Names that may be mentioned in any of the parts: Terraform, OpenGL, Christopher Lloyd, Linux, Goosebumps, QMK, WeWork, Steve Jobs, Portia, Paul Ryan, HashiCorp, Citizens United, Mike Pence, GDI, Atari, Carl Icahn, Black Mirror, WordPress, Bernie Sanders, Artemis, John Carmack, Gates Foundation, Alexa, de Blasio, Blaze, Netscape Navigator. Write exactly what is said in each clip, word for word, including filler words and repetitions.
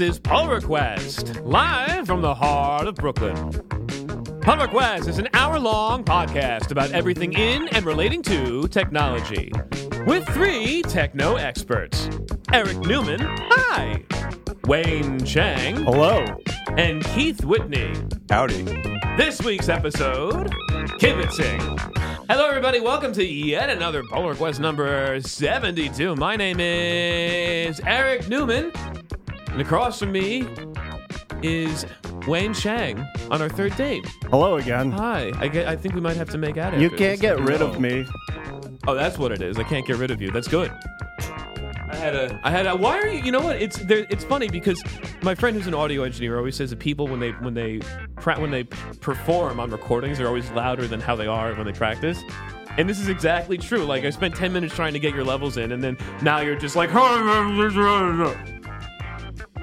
This is Pull Request, live from the heart of Brooklyn. Pull Request is an hour-long podcast about everything in and relating to technology, with three techno experts. Eric Newman, hi! Wayne Chang, hello! And Keith Whitney, howdy! This week's episode, Kibitzing. Hello, everybody. Welcome to yet another Pull Request number seventy-two. My name is Eric Newman, and across from me is Wayne Chang on our third date. Hello again. Hi. I, get, I think we might have to make out. You can't get rid of me. Oh, that's what it is. I can't get rid of you. That's good. I had a. I had a. Why are you? You know what? It's there, it's funny because my friend who's an audio engineer always says that people when they when they when they perform on recordings are always louder than how they are when they practice, and this is exactly true. Like I spent ten minutes trying to get your levels in, and then now you're just like.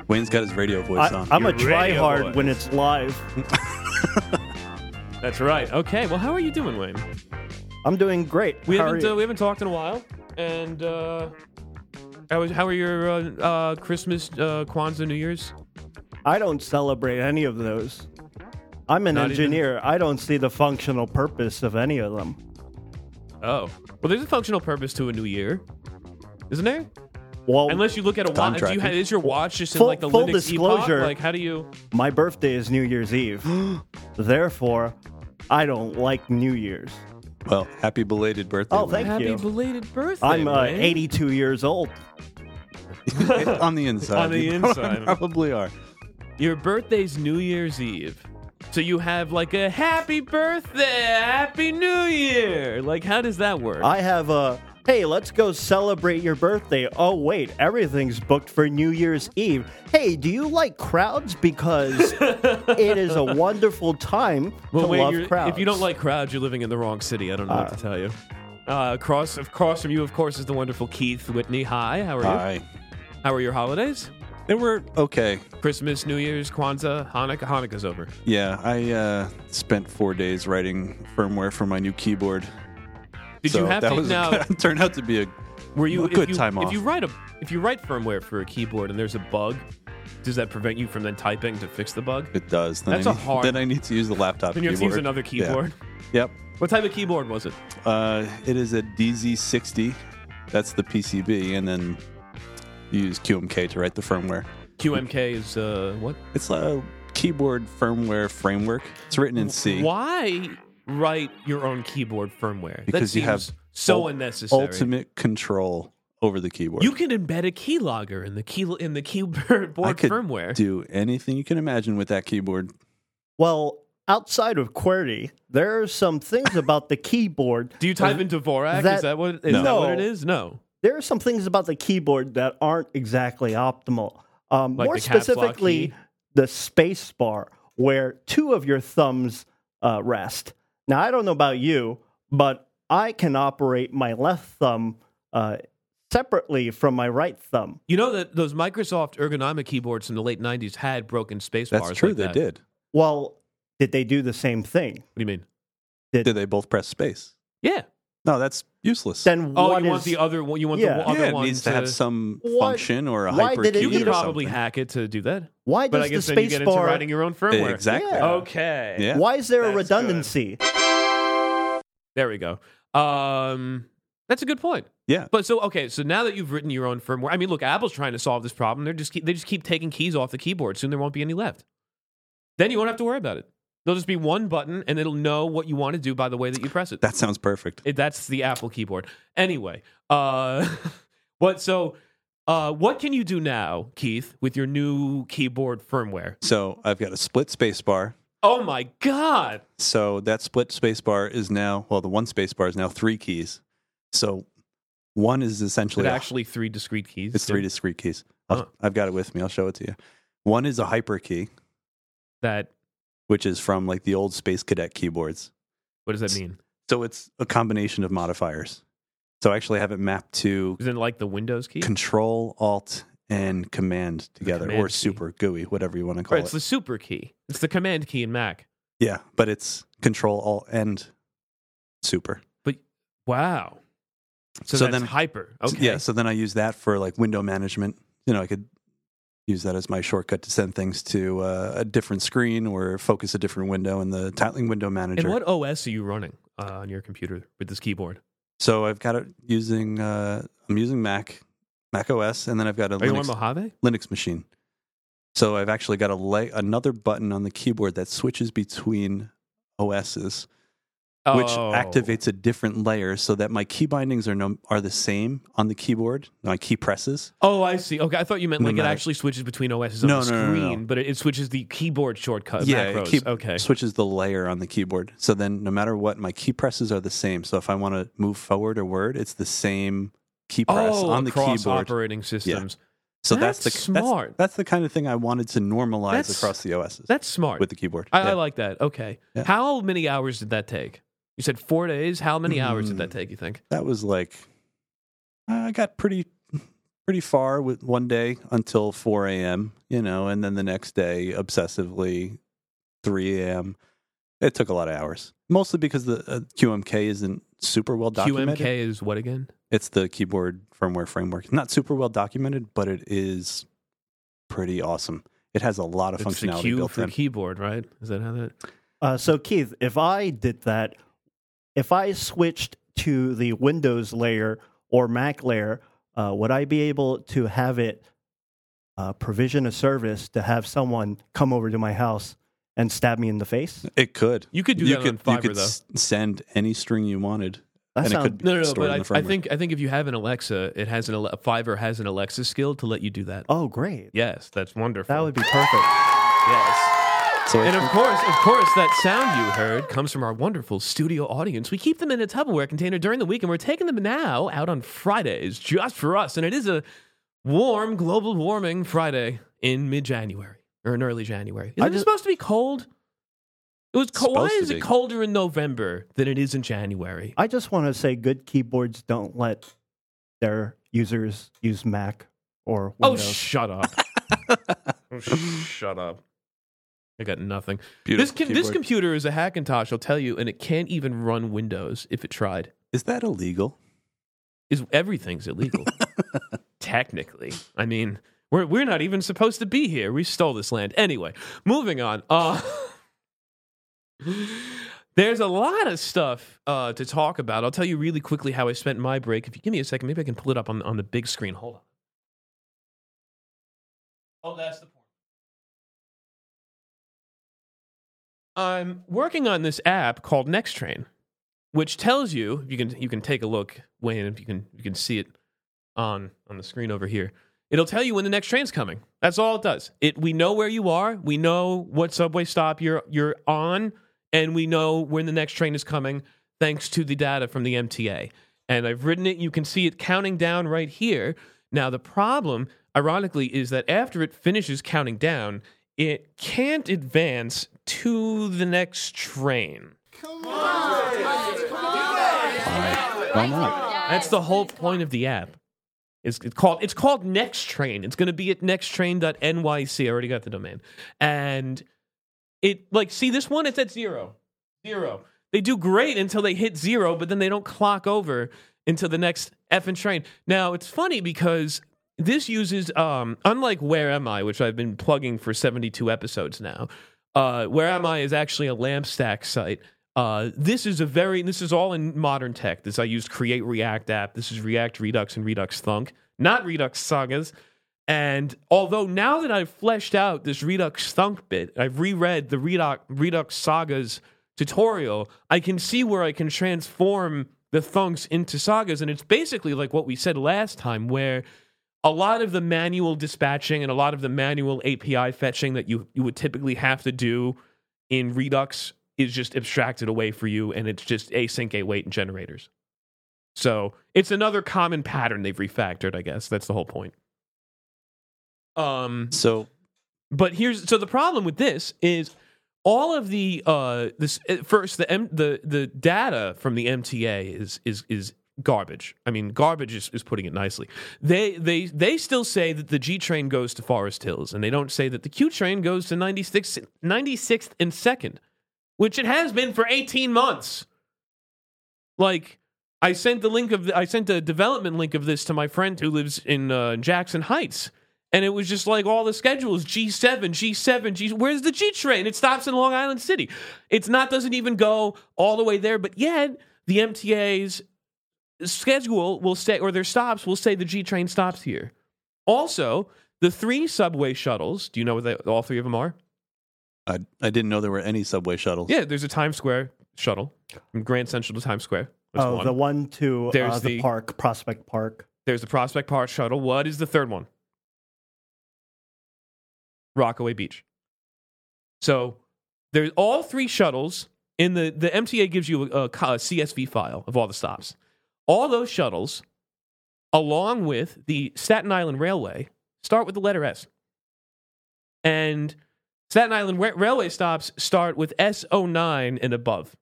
Wayne's got his radio voice I, on. I'm your a tryhard when it's live. That's right. Okay. Well, how are you doing, Wayne? I'm doing great. We how haven't uh, we haven't talked in a while, and. Uh, How was? How were your uh, uh, Christmas, uh, Kwanzaa, New Year's? I don't celebrate any of those. I'm an Not engineer. Even? I don't see the functional purpose of any of them. Oh. Well, there's a functional purpose to a new year, isn't there? Well, unless you look at a watch. You have, is your watch just in full, like the full Linux disclosure, epoch? Like, how do you... My birthday is New Year's Eve. Therefore, I don't like New Year's. Well, happy belated birthday. Oh, thank happy you. Happy belated birthday. I'm uh, eighty-two years old. On the inside. On the inside. Probably are. Your birthday's New Year's Eve. So you have like a happy birthday, happy New Year. Like, how does that work? I have a, hey, let's go celebrate your birthday. Oh, wait, everything's booked for New Year's Eve. Hey, do you like crowds? Because it is a wonderful time well, to wait, love crowds. If you don't like crowds, you're living in the wrong city. I don't know uh, what to tell you. Uh, across, across from you, of course, is the wonderful Keith Whitney. Hi, how are Hi. you? Hi. How were your holidays? They were okay. Christmas, New Year's, Kwanzaa, Hanukkah. Hanukkah's over. Yeah, I uh, spent four days writing firmware for my new keyboard. Did so you have that to? Was now, a, turned out to be a, were you, a good you, time off. If you write a, if you write firmware for a keyboard and there's a bug, does that prevent you from then typing to fix the bug? It does. Then That's I a need, hard. Then I need to use the laptop. Then you have to use another keyboard. Yeah. Yep. What type of keyboard was it? Uh, it is a D Z sixty. That's the P C B, and then. You use Q M K to write the firmware. Q M K is uh, what? It's a keyboard firmware framework. It's written in C. Why write your own keyboard firmware? Because you have so ul- unnecessary ultimate control over the keyboard. You can embed a keylogger in the key in the keyboard I could firmware. Do anything you can imagine with that keyboard. Well, outside of QWERTY, there are some things about the keyboard. Do you type in Dvorak? That, is that what? Is no. that what it is? No. There are some things about the keyboard that aren't exactly optimal. Um, like more the specifically, the space bar, where two of your thumbs uh, rest. Now, I don't know about you, but I can operate my left thumb uh, separately from my right thumb. You know that those Microsoft ergonomic keyboards in the late nineties had broken space That's bars. That's true, like they that. did. Well, did they do the same thing? What do you mean? Did, did they both press space? Yeah. No, that's useless. Then oh, what you is, want the other one? You want yeah. the other yeah, one? It needs to, to have some what, function or a hyperkey. You could probably something. hack it to do that. Why does but I guess the space then you get bar into writing your own firmware? Exactly. Yeah. Okay. Yeah. Why is there that's a redundancy? Good. There we go. Um, that's a good point. Yeah. But so okay, so now that you've written your own firmware, I mean, look, Apple's trying to solve this problem. They're just keep, they just keep taking keys off the keyboard. Soon there won't be any left. Then you won't have to worry about it. There'll just be one button, and it'll know what you want to do by the way that you press it. That sounds perfect. It, that's the Apple keyboard. Anyway, uh, what so uh, what can you do now, Keith, with your new keyboard firmware? So I've got a split space bar. Oh, my God. So that split space bar is now, well, the one space bar is now three keys. So one is essentially... It's actually three discrete keys. It's yeah. three discrete keys. Huh. I've got it with me. I'll show it to you. One is a hyperkey. That... Which is from like the old Space Cadet keyboards. What does that mean? So it's a combination of modifiers. So I actually have it mapped to. Is it like the Windows key? Control, Alt, and Command together, command or key. Super G U I, whatever you want to call right, it. It's the Super key. It's the Command key in Mac. Yeah, but it's Control, Alt, and Super. But wow, so, so that's then hyper. Okay. Yeah, so then I use that for like window management. You know, I could use that as my shortcut to send things to uh, a different screen or focus a different window in the Titling window manager. And what O S are you running uh, on your computer with this keyboard? So I've got it using, uh, I'm using Mac, Mac O S, and then I've got a are Linux, you on Mojave? Linux machine. So I've actually got a la- another button on the keyboard that switches between O Ss, oh. which activates a different layer so that my key bindings are no- are the same on the keyboard, my key presses. Oh, I see. Okay, I thought you meant like no, it no, actually switches between O Ss on no, the screen, no, no, no, no. but it switches the keyboard shortcut. Yeah, macros. it keep- okay. switches the layer on the keyboard. So then no matter what, my key presses are the same. So if I want to move forward a word, it's the same key press oh, on the keyboard. Oh, across operating systems. Yeah. So that's, that's the smart. That's, that's the kind of thing I wanted to normalize that's, across the O Ss. That's smart with the keyboard. I, yeah. I like that. Okay, yeah. How many hours did that take? You said four days. How many mm, hours did that take? You think that was like uh, I got pretty pretty far with one day until four a.m. You know, and then the next day obsessively three a.m. It took a lot of hours, mostly because the uh, Q M K isn't super well documented. Q M K is what again? It's the keyboard firmware framework. Not super well documented, but it is pretty awesome. It has a lot of it's functionality built for in. Keyboard, right? Is that how that? Uh, so, Keith, if I did that, if I switched to the Windows layer or Mac layer, uh, would I be able to have it uh, provision a service to have someone come over to my house and stab me in the face? It could. You could do you that could, on Fiverr, you could though. S- send any string you wanted. That sounds, it could no, no, no, but I, I think I think if you have an Alexa, it has an Fiverr has an Alexa skill to let you do that. Oh, great! Yes, that's wonderful. That would be perfect. Yes. So and of course, of course, that sound you heard comes from our wonderful studio audience. We keep them in a Tupperware container during the week, and we're taking them now out on Fridays just for us. And it is a warm, global warming Friday in mid-January or in early January. Isn't it supposed to be cold? It was cold. Why is it colder in November than it is in January? I just want to say good keyboards don't let their users use Mac or Windows. Oh, shut up. oh, sh- shut up. I got nothing. This, com- this computer is a Hackintosh, I'll tell you, and it can't even run Windows if it tried. Is that illegal? Is everything's illegal. Technically. I mean, we're, we're not even supposed to be here. We stole this land. Anyway, moving on. Uh... There's a lot of stuff uh, to talk about. I'll tell you really quickly how I spent my break. If you give me a second, maybe I can pull it up on, on the big screen. Hold on. Oh, that's the point. I'm working on this app called Next Train, which tells you you can you can take a look, Wayne, if you can you can see it on on the screen over here. It'll tell you when the next train's coming. That's all it does. It we know where you are, we know what subway stop you're you're on. And we know when the next train is coming thanks to the data from the M T A. And I've written it. You can see it counting down right here. Now, the problem, ironically, is that after it finishes counting down, it can't advance to the next train. Come on! Why not? That's the whole point of the app. It's, it's called it's called Next Train. It's going to be at next train dot N Y C. I already got the domain. And... It like see this one it's at zero, zero. They do great until they hit zero, but then they don't clock over until the next effing train. Now it's funny because this uses um, unlike Where Am I, which I've been plugging for seventy-two episodes now. Uh, Where Am I is actually a LAMP stack site. Uh, this is a very this is all in modern tech. This I used Create React app. This is React Redux and Redux Thunk, not Redux Sagas. And although now that I've fleshed out this Redux Thunk bit, I've reread the Redux, Redux Sagas tutorial, I can see where I can transform the Thunks into Sagas. And it's basically like what we said last time, where a lot of the manual dispatching and a lot of the manual A P I fetching that you, you would typically have to do in Redux is just abstracted away for you, and it's just async, await, and generators. So it's another common pattern they've refactored, I guess. That's the whole point. Um, so, but here's so the problem with this is all of the uh, this first the M, the the data from the M T A is is is garbage. I mean, garbage is, is putting it nicely. They they they still say that the G train goes to Forest Hills, and they don't say that the Q train goes to ninety-sixth and second, which it has been for eighteen months. Like I sent the link of the, I sent a development link of this to my friend who lives in uh, Jackson Heights. And it was just like all the schedules, G seven, G seven, G. Where's the G train? It stops in Long Island City. It's not, doesn't even go all the way there. But yet the M T A's schedule will say, or their stops will say the G train stops here. Also, the three subway shuttles. Do you know what they, all three of them are? I, I didn't know there were any subway shuttles. Yeah, there's a Times Square shuttle from Grand Central to Times Square. That's oh, one. The one to there's uh, the, the park, Prospect Park. There's the Prospect Park shuttle. What is the third one? Rockaway Beach. So there's all three shuttles in the, the M T A gives you a, a C S V file of all the stops. All those shuttles, along with the Staten Island Railway, start with the letter S. And Staten Island ra- Railway stops start with S oh nine and above.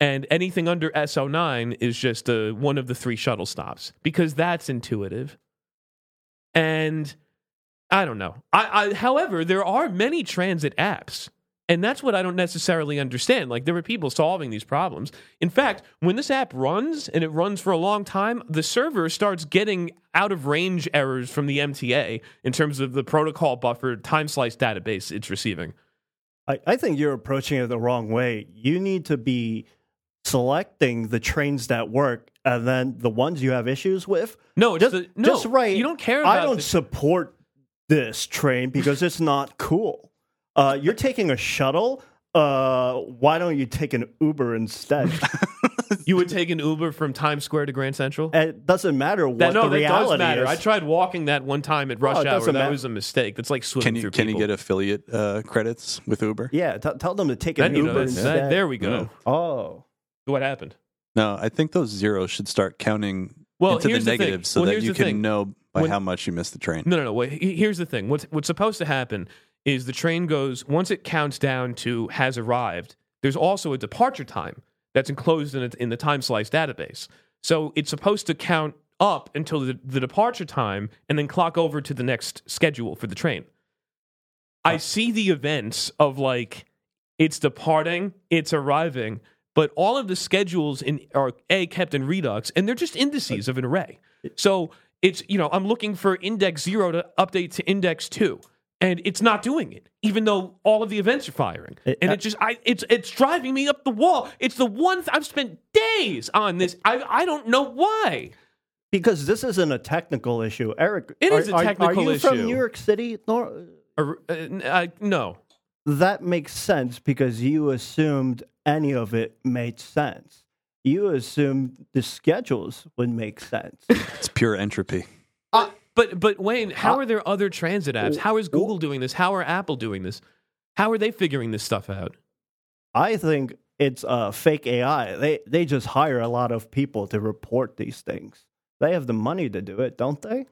And anything under S oh nine is just a, one of the three shuttle stops, because that's intuitive. And I don't know. I, I, however, there are many transit apps, and that's what I don't necessarily understand. Like, there were people solving these problems. In fact, when this app runs, and it runs for a long time, the server starts getting out-of-range errors from the M T A in terms of the protocol buffer time-slice database it's receiving. I, I think you're approaching it the wrong way. You need to be selecting the trains that work, and then the ones you have issues with. No, just, the, no, just right. You don't care about I don't the, support... this train because it's not cool. Uh, you're taking a shuttle. Uh, why don't you take an Uber instead? You would take an Uber from Times Square to Grand Central? It doesn't matter what that, no, the that reality does matter. Is. I tried walking that one time at rush oh, hour. That matter. Was a mistake. That's like swimming can you, through can people. Can you get affiliate uh, credits with Uber? Yeah, t- tell them to take an that, Uber you know, instead. That, there we go. Mm. Oh. What happened? No, I think those zeros should start counting well, into the negative the so well, that you can thing. Know... By when, how much you missed the train. No, no, no. Wait, here's the thing. What's what's supposed to happen is the train goes, once it counts down to has arrived, there's also a departure time that's enclosed in, a, in the time slice database. So it's supposed to count up until the, the departure time and then clock over to the next schedule for the train. Huh. I see the events of like, it's departing, it's arriving, but all of the schedules in are A, kept in Redux, and they're just indices of an array. So... It's, you know, I'm looking for index zero to update to index two, and it's not doing it, even though all of the events are firing. It, and it just, I, it's, it's driving me up the wall. It's the one th- I've spent days on this. I, I don't know why. Because this isn't a technical issue, Eric. It are, is a technical issue. Are you issue. From New York City? No. Uh, uh, no. That makes sense because you assumed any of it made sense. You assumed the schedules would make sense. It's pure entropy. Uh, but but Wayne, how are there other transit apps? How is Google doing this? How are Apple doing this? How are they figuring this stuff out? I think it's uh, fake A I. They they just hire a lot of people to report these things. They have the money to do it, don't they?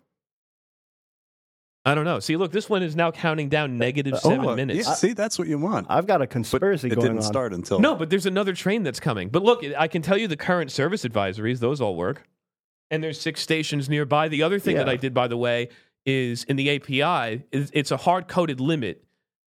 I don't know. See, look, this one is now counting down negative seven oh, minutes. You, see, that's what you want. I've got a conspiracy going on. It didn't start until... No, but there's another train that's coming. But look, I can tell you the current service advisories. Those all work. And there's six stations nearby. The other thing yeah. that I did, by the way, is in the A P I, it's a hard-coded limit,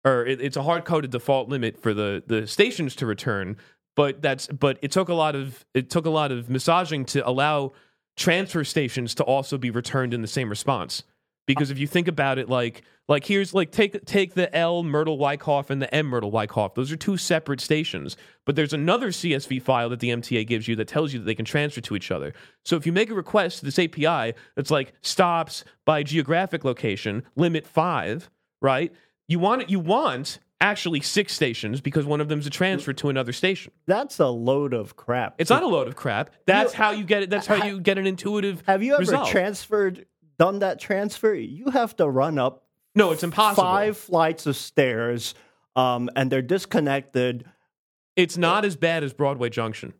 or it's a hard-coded default limit for the, the stations to return. But that's but it took a lot of it took a lot of massaging to allow transfer stations to also be returned in the same response. Because if you think about it, like like here's like take take the L Myrtle Wyckoff and the M Myrtle Wyckoff. Those are two separate stations, but there's another C S V file that the M T A gives you that tells you that they can transfer to each other. So if you make a request to this A P I that's like stops by geographic location, limit five, right? You want you want actually six stations because one of them's a transfer to another station. That's a load of crap. It's not a load of crap. That's you, how you get it. That's how you get an intuitive. Have you ever result. transferred? Done that transfer, you have to run up no, it's impossible. Five flights of stairs, um, and they're disconnected. It's not as bad as Broadway Junction.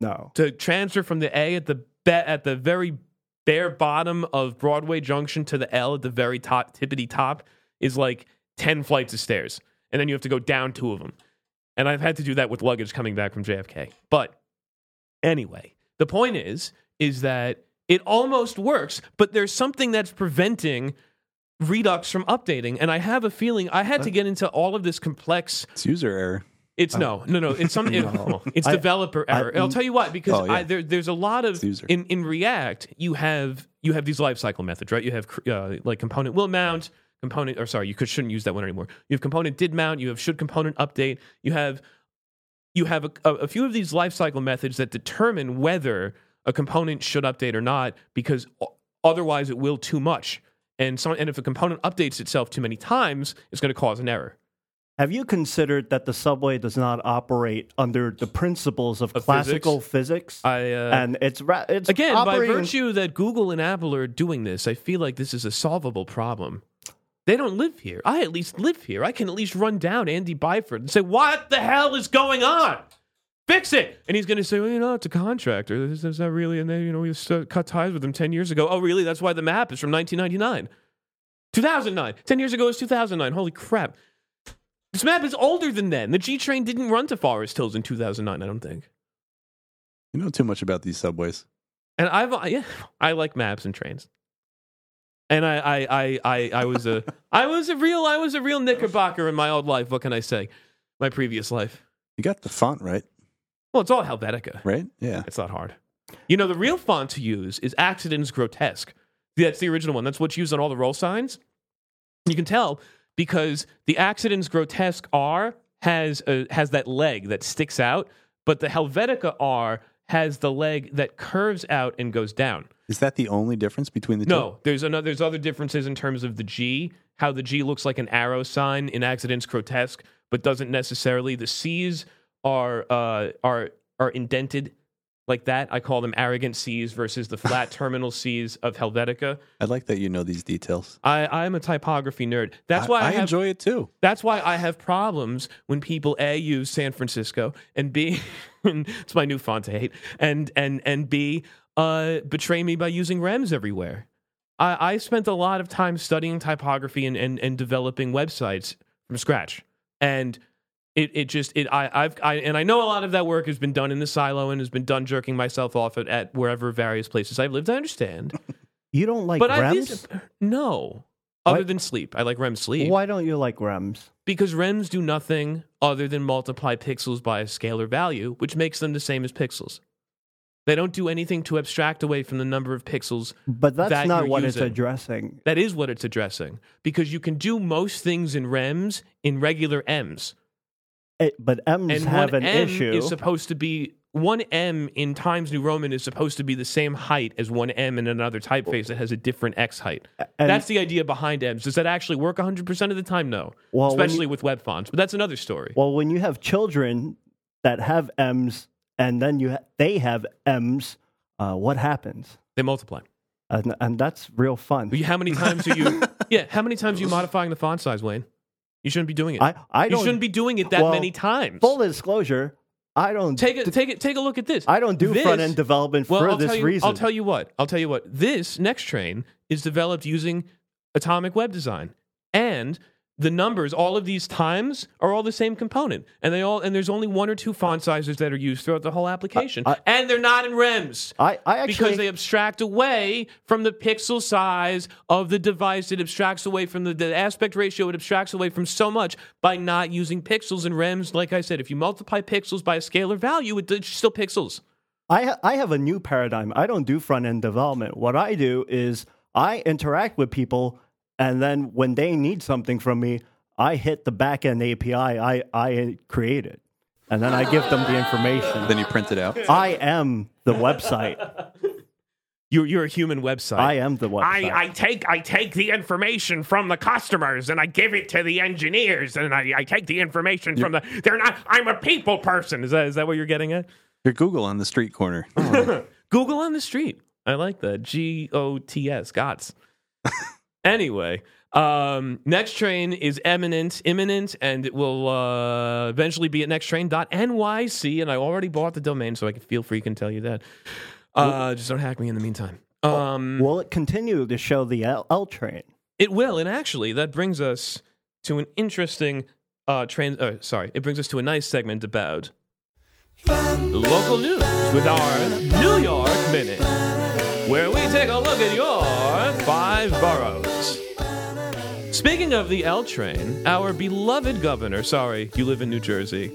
No. To transfer from the A at the be- at the very bare bottom of Broadway Junction to the L at the very top, tippity top, is like ten flights of stairs, and then you have to go down two of them. And I've had to do that with luggage coming back from J F K. But anyway, the point is, is that it almost works, but there's something that's preventing Redux from updating, and I have a feeling I had to get into all of this complex. It's user error. It's oh. no, no, no. It's some. It, no. It's developer I, error. I, I'll tell you what, because oh, yeah. I, there, there's a lot of in, in React. You have you have these lifecycle methods, right? You have uh, like component will mount, component, or sorry, you could, shouldn't use that one anymore. You have component did mount, you have should component update, you have you have a, a few of these lifecycle methods that determine whether a component should update or not, because otherwise it will too much. And so, and if a component updates itself too many times, it's going to cause an error. Have you considered that the subway does not operate under the principles of, of classical physics? physics? I, uh, and it's, ra- it's again, operating... by virtue that Google and Apple are doing this, I feel like this is a solvable problem. They don't live here. I at least live here. I can at least run down Andy Byford and say, what the hell is going on? Fix it. And he's going to say, well, you know, it's a contractor. This is not really, and they, you know, we just, uh, cut ties with them ten years ago. Oh, really? That's why the map is from nineteen ninety-nine. two thousand nine. ten years ago is two thousand nine. Holy crap. This map is older than then. The G train didn't run to Forest Hills in two thousand nine, I don't think. You know too much about these subways. And I've, yeah, I like maps and trains. And I, I, I, I, I was a, I was a real, I was a real knickerbocker in my old life. What can I say? My previous life. You got the font right. Well, it's all Helvetica, right? Yeah, it's not hard. You know, the real font to use is Accidens Grotesque. That's the original one. That's what's used on all the roll signs. You can tell. Because the Accidens Grotesque R has a, has that leg that sticks out, but the Helvetica R has the leg that curves out and goes down. Is that the only difference between the two? No, there's another. There's other differences in terms of the G, how the G looks like an arrow sign in Accidens Grotesque, but doesn't necessarily. The C's are uh, are are indented like that. I call them arrogant C's versus the flat terminal C's of Helvetica. I like that you know these details. I, I'm a typography nerd. That's I, why I, I have, enjoy it too. That's why I have problems when people A, use San Francisco, and B, it's my new font to hate, and and and B, uh, betray me by using rems everywhere. I, I spent a lot of time studying typography and, and, and developing websites from scratch, and It it just it I I've I and I know a lot of that work has been done in the silo and has been done jerking myself off at, at wherever various places I've lived. I understand. You don't like but rems? I, no, what? Other than sleep, I like R E M sleep. Why don't you like rems? Because rems do nothing other than multiply pixels by a scalar value, which makes them the same as pixels. They don't do anything to abstract away from the number of pixels. But that's that not what using. It's addressing. That is what it's addressing, because you can do most things in rems in regular M's. It, but M's and have an M issue. Is supposed to be one M in Times New Roman is supposed to be the same height as one M in another typeface that has a different X height. And that's the idea behind M's. Does that actually work one hundred percent of the time? No, well, especially you, with web fonts. But that's another story. Well, when you have children that have M's and then you ha- they have M's, uh, what happens? They multiply, and, and that's real fun. How many times are you? yeah, how many times are you modifying the font size, Wayne? You shouldn't be doing it. I, I don't, you shouldn't be doing it that well, many times. Full disclosure, I don't... Take a, d- take a, take a look at this. I don't do this, front-end development well, for I'll this you, reason. I'll tell you what. I'll tell you what. This next train is developed using Atomic Web Design. And the numbers, all of these times, are all the same component. And they all and there's only one or two font sizes that are used throughout the whole application. I, I, and they're not in rems. I, I actually... Because they abstract away from the pixel size of the device. It abstracts away from the, the aspect ratio. It abstracts away from so much by not using pixels in rems. Like I said, if you multiply pixels by a scalar value, it, it's still pixels. I ha- I have a new paradigm. I don't do front-end development. What I do is I interact with people. And then when they need something from me, I hit the back-end A P I I, I created. And then I give them the information. Then you print it out? I am the website. You're, you're a human website. I am the website. I, I, take, I take the information from the customers, and I give it to the engineers, and I, I take the information you're, from the... They're not... I'm a people person. Is that is that what you're getting at? You're Google on the street corner. Oh. Google on the street. I like that. G O T S. Gots. Anyway, um, Next Train is imminent, imminent, and it will uh, eventually be at next train dot N Y C, and I already bought the domain, so I can feel free to tell you that. Uh, just don't hack me in the meantime. Um, will it continue to show the L-, L train? It will, and actually, that brings us to an interesting uh, trans. Uh, sorry, it brings us to a nice segment about local news with our New York Minute, where we take a look at your five boroughs. Speaking of the L train, our beloved governor, sorry, you live in New Jersey,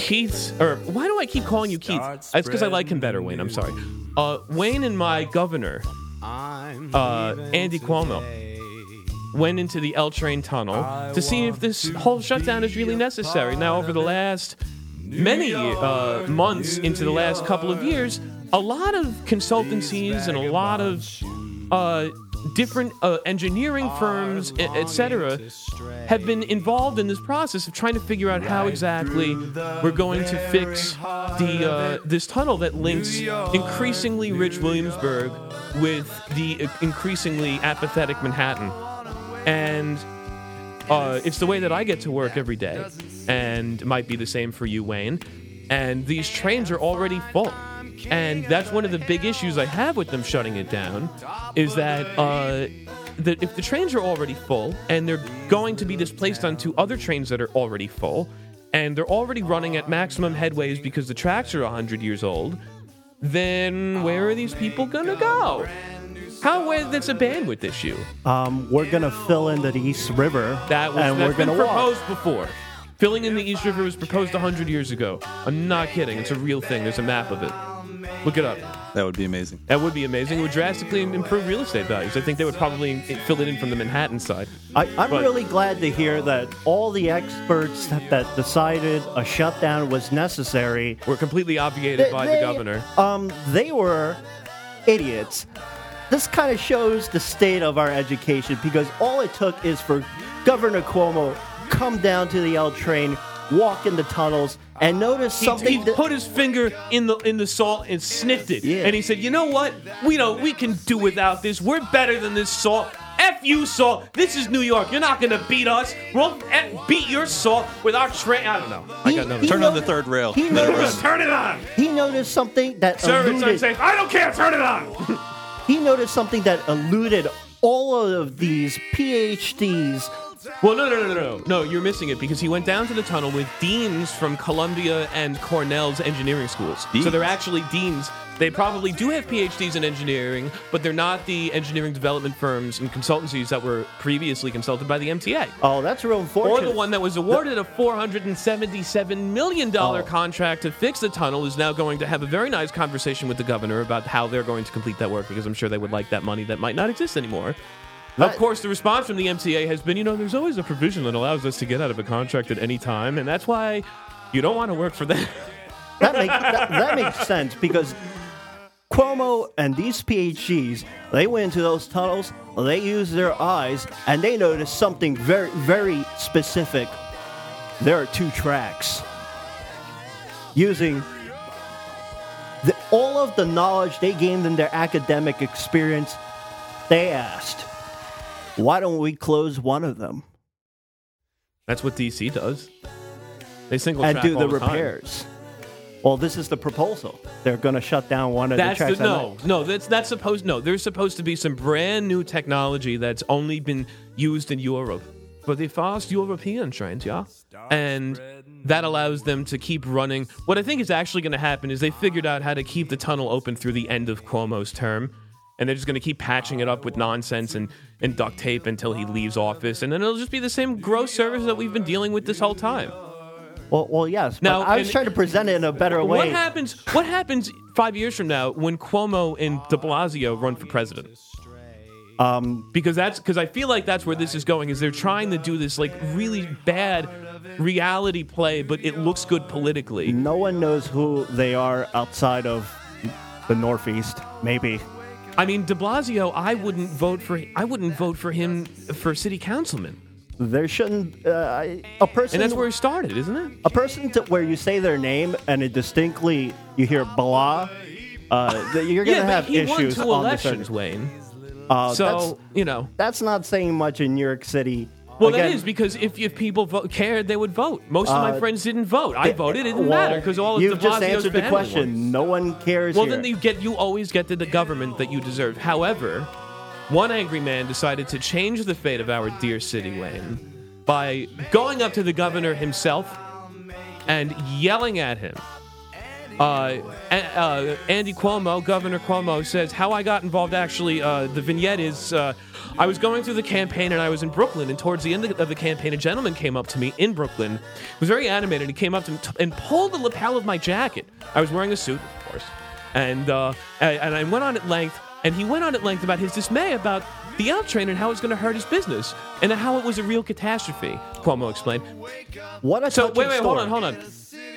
Keith, or why do I keep calling you Keith? It's because I like him better, Wayne, I'm sorry. Uh, Wayne and my governor uh, Andy Cuomo went into the L train tunnel to see if this whole shutdown is really necessary. Now, over the last many uh, months into the last couple of years, a lot of consultancies and a lot of uh, different uh, engineering firms, et cetera, have been involved in this process of trying to figure out how exactly we're going to fix the uh, this tunnel that links increasingly rich Williamsburg with the increasingly apathetic Manhattan. And uh, it's the way that I get to work every day, and it might be the same for you, Wayne. And these trains are already full, and that's one of the big issues I have with them shutting it down, is that uh, that if the trains are already full and they're going to be displaced onto other trains that are already full, and they're already running at maximum headways because the tracks are one hundred years old, then where are these people going to go? How is that's a bandwidth issue? Um, we're going to fill in the East River, that was, and we're going to proposed walk. Before. Filling in the East River was proposed one hundred years ago. I'm not kidding. It's a real thing. There's a map of it. Look it up. That would be amazing. That would be amazing. It would drastically improve real estate values. I think they would probably fill it in from the Manhattan side. I, I'm but, really glad to hear that all the experts that, that decided a shutdown was necessary were completely obviated they, by they, the governor. Um, they were idiots. This kind of shows the state of our education, because all it took is for Governor Cuomo come down to the L train, walk in the tunnels, and notice something. He, he that- put his finger in the in the salt and sniffed it, yeah. And he said, "You know what? We know we can do without this. We're better than this salt. F you, salt. This is New York. You're not gonna beat us. We'll F- beat your salt with our train." I don't know. He, I got turn no- on the third rail. He noticed, turn it on. He noticed something that. Sir, eluded- it's unsafe. I don't care. Turn it on. He noticed something that eluded all of these PhDs. Well, no, no, no, no, no. No, you're missing it, because he went down to the tunnel with deans from Columbia and Cornell's engineering schools. Deans? So they're actually deans. They probably do have PhDs in engineering, but they're not the engineering development firms and consultancies that were previously consulted by the M T A. Oh, that's real unfortunate. Or the one that was awarded a four hundred seventy-seven million dollars oh. contract to fix the tunnel is now going to have a very nice conversation with the governor about how they're going to complete that work, because I'm sure they would like that money that might not exist anymore. That, of course, the response from the M T A has been, you know, there's always a provision that allows us to get out of a contract at any time, and that's why you don't want to work for them. that, make, that, that makes sense, because Cuomo and these PhDs, they went into those tunnels, they used their eyes, and they noticed something very, very specific. There are two tracks. Using the, all of the knowledge they gained in their academic experience, they asked, why don't we close one of them? That's what D C does. They single track all the time. And do the repairs. Well, this is the proposal. They're going to shut down one of the tracks. No, no, that's that's supposed. No, there's supposed to be some brand new technology that's only been used in Europe, but they fast European trains, yeah, and that allows them to keep running. What I think is actually going to happen is they figured out how to keep the tunnel open through the end of Cuomo's term. And they're just going to keep patching it up with nonsense and, and duct tape until he leaves office. And then it'll just be the same gross service that we've been dealing with this whole time. Well, well, yes. Now, but I was trying to present it in a better way. What happens, what happens five years from now when Cuomo and de Blasio run for president? Um, because that's because I feel like that's where this is going, is they're trying to do this like really bad reality play, but it looks good politically. No one knows who they are outside of the Northeast, maybe. I mean, de Blasio, I wouldn't vote for. I wouldn't vote for him for city councilman. There shouldn't uh, a person, and that's where it started, isn't it? A person to where you say their name and it distinctly you hear blah. Uh, you're gonna yeah, have he issues won two on elections, the Wayne. Uh, so that's, you know that's not saying much in New York City. Well, Again, that is because if if people vote, cared, they would vote. Most of uh, my friends didn't vote. I voted. It didn't well, matter because all of you've de Blasio's just answered the question. Ones. No one cares. Well, here. Then you get you always get to the government that you deserve. However, one angry man decided to change the fate of our dear city, Wayne, by going up to the governor himself and yelling at him. Uh, uh, Andy Cuomo, Governor Cuomo, says how I got involved. Actually, uh, the vignette is uh, I was going through the campaign and I was in Brooklyn, and towards the end of the campaign, a gentleman came up to me in Brooklyn. He was very animated. He came up to me t- and pulled the lapel of my jacket. I was wearing a suit, of course, and uh, and I went on at length And he went on at length about his dismay about the L-train and how it's going to hurt his business and how it was a real catastrophe, Cuomo explained. What a So, wait, wait, story. hold on, hold on.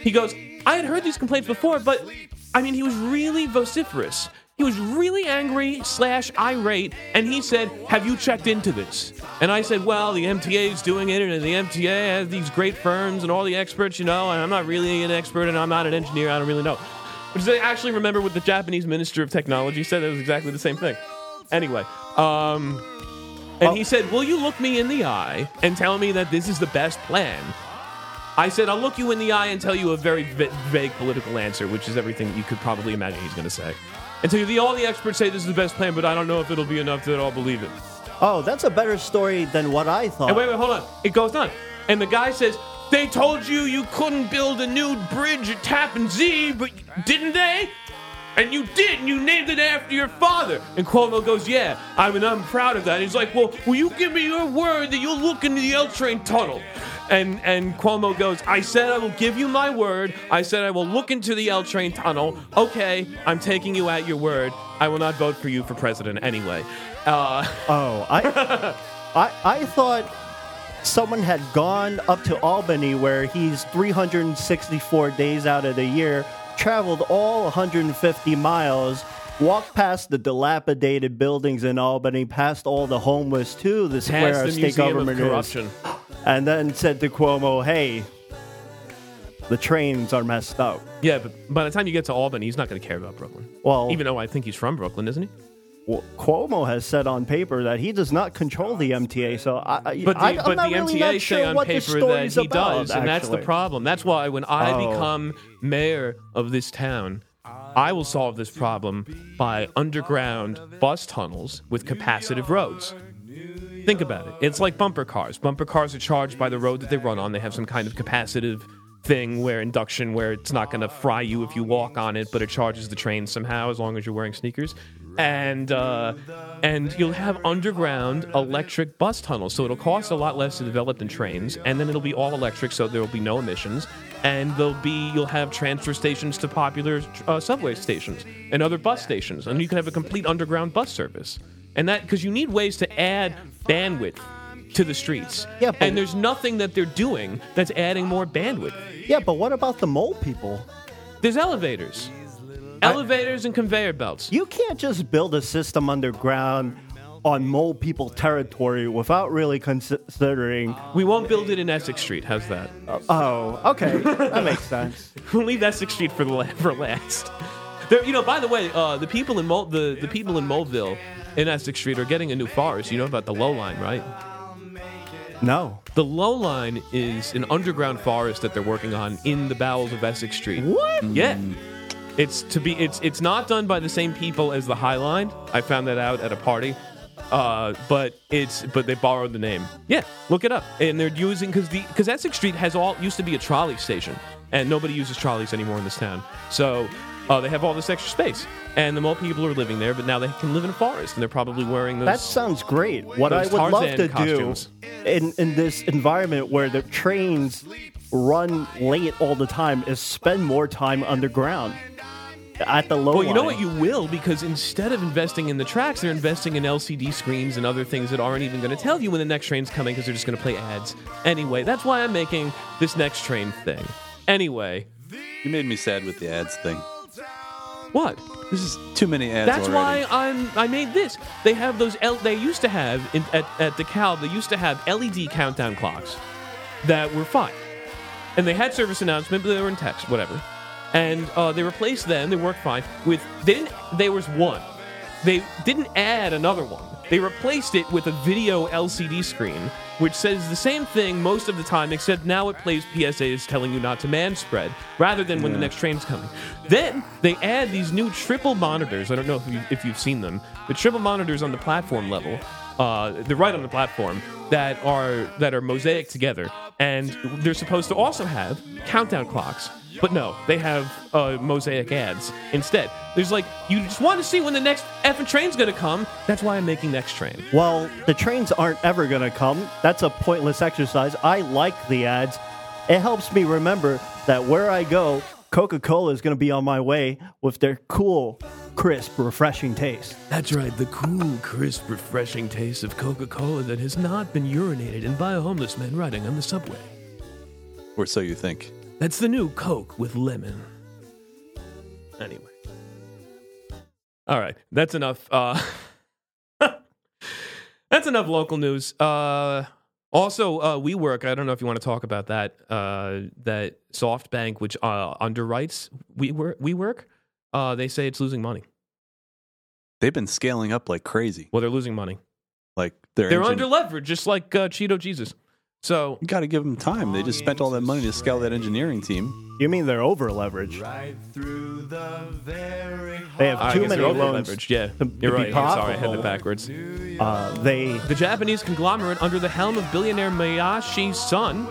He goes, I had heard these complaints before, but, I mean, he was really vociferous. He was really angry slash irate, and he said, have you checked into this? And I said, well, the M T A is doing it, and the M T A has these great firms and all the experts, you know, and I'm not really an expert, and I'm not an engineer, I don't really know. Which I actually remember what the Japanese Minister of Technology said. It was exactly the same thing. Anyway, um, and oh. he said, will you look me in the eye and tell me that this is the best plan? I said, I'll look you in the eye and tell you a very v- vague political answer, which is everything you could probably imagine he's going to say. And so the, all the experts say this is the best plan, but I don't know if it'll be enough that I'll believe it. Oh, that's a better story than what I thought. And wait, wait, hold on. It goes on. And the guy says, they told you you couldn't build a new bridge at Tappan Zee, but didn't they? And you did, and you named it after your father. And Cuomo goes, yeah, I mean, I'm proud of that. And he's like, well, will you give me your word that you'll look into the L-train tunnel? And and Cuomo goes, I said I will give you my word. I said I will look into the L-train tunnel. Okay, I'm taking you at your word. I will not vote for you for president anyway. Uh, oh, I, I I thought someone had gone up to Albany, where he's three hundred sixty-four days out of the year, traveled all one hundred fifty miles, walked past the dilapidated buildings in Albany, past all the homeless too, the square past of the state Museum government of corruption. Is. And then said to Cuomo, hey, the trains are messed up. Yeah, but by the time you get to Albany, he's not going to care about Brooklyn. Well, even though I think he's from Brooklyn, isn't he? Well, Cuomo has said on paper that he does not control the M T A, so I, but the, I, I'm but not the really M T A not sure say on what paper the that he about, does, actually. And that's the problem. That's why when I oh. become mayor of this town, I will solve this problem by underground bus tunnels with capacitive roads. Think about it. It's like bumper cars. Bumper cars are charged by the road that they run on. They have some kind of capacitive thing where induction, where it's not going to fry you if you walk on it, but it charges the train somehow as long as you're wearing sneakers. And uh, and you'll have underground electric bus tunnels. So it'll cost a lot less to develop than trains. And then it'll be all electric, so there will be no emissions. And there'll be you'll have transfer stations to popular uh, subway stations and other bus stations. And you can have a complete underground bus service. And that, because you need ways to add bandwidth to the streets. Yeah, but, and there's nothing that they're doing that's adding more bandwidth. Yeah, but what about the mole people? There's elevators. Elevators I, and conveyor belts. You can't just build a system underground on mole people territory without really considering... We won't build it in Essex Street. How's that? Uh, oh, okay. That makes sense. We'll leave Essex Street for, the, for last. There, you know, by the way, uh, the people in Mol- the, the people in Moleville in Essex Street are getting a new forest. You know about the Low Line, right? No. The Low Line is an underground forest that they're working on in the bowels of Essex Street. What? Yeah. It's to be. It's it's not done by the same people as the High Line. I found that out at a party. Uh, but it's but they borrowed the name. Yeah, look it up. And they're using because the because Essex Street has all used to be a trolley station, and nobody uses trolleys anymore in this town. So. Oh, uh, they have all this extra space, and the mole people are living there, but now they can live in a forest, and they're probably wearing those. That sounds great. What I would Tarzan love to costumes. do in, in this environment where the trains run late all the time is spend more time underground at the low Well, you line. Know what you will, because instead of investing in the tracks, they're investing in L C D screens and other things that aren't even going to tell you when the next train's coming, because they're just going to play ads. Anyway, that's why I'm making this next train thing. Anyway. You made me sad with the ads thing. What? This is too many ads. That's already. why I'm. I made this. They have those. L, they used to have in, at at DeKalb. They used to have L E D countdown clocks that were fine, and they had service announcement, but they were in text, whatever. And uh, they replaced them. They worked fine with. They didn't. There was one. They didn't add another one. They replaced it with a video L C D screen, which says the same thing most of the time, except now it plays P S As telling you not to manspread, rather than when yeah. the next train's coming. Then they add these new triple monitors. I don't know if, you, if you've seen them. The triple monitors on the platform level, uh, they're right on the platform, that are that are mosaic together. And they're supposed to also have countdown clocks. But no, they have uh, mosaic ads instead. There's like, you just want to see when the next effing train's going to come. That's why I'm making Next Train. Well, the trains aren't ever going to come. That's a pointless exercise. I like the ads. It helps me remember that where I go, Coca-Cola is going to be on my way with their cool, crisp, refreshing taste. That's right, the cool, crisp, refreshing taste of Coca-Cola that has not been urinated in by a homeless man riding on the subway. Or so you think. That's the new Coke with lemon. Anyway. All right, that's enough. Uh, that's enough local news. Uh, also, uh, WeWork, I don't know if you want to talk about that, uh, that SoftBank, which uh, underwrites WeWork, WeWork uh, they say it's losing money. They've been scaling up like crazy. Well, they're losing money. Like They're engine- under leverage, just like uh, Cheeto Jesus. So you got to give them time. They just spent all that money to scale that engineering team. You mean they're over leveraged? Right through the very they have too many loans. Yeah, to, you're to right. I'm sorry, I had it backwards. Uh, they the Japanese conglomerate under the helm of billionaire Masayoshi Son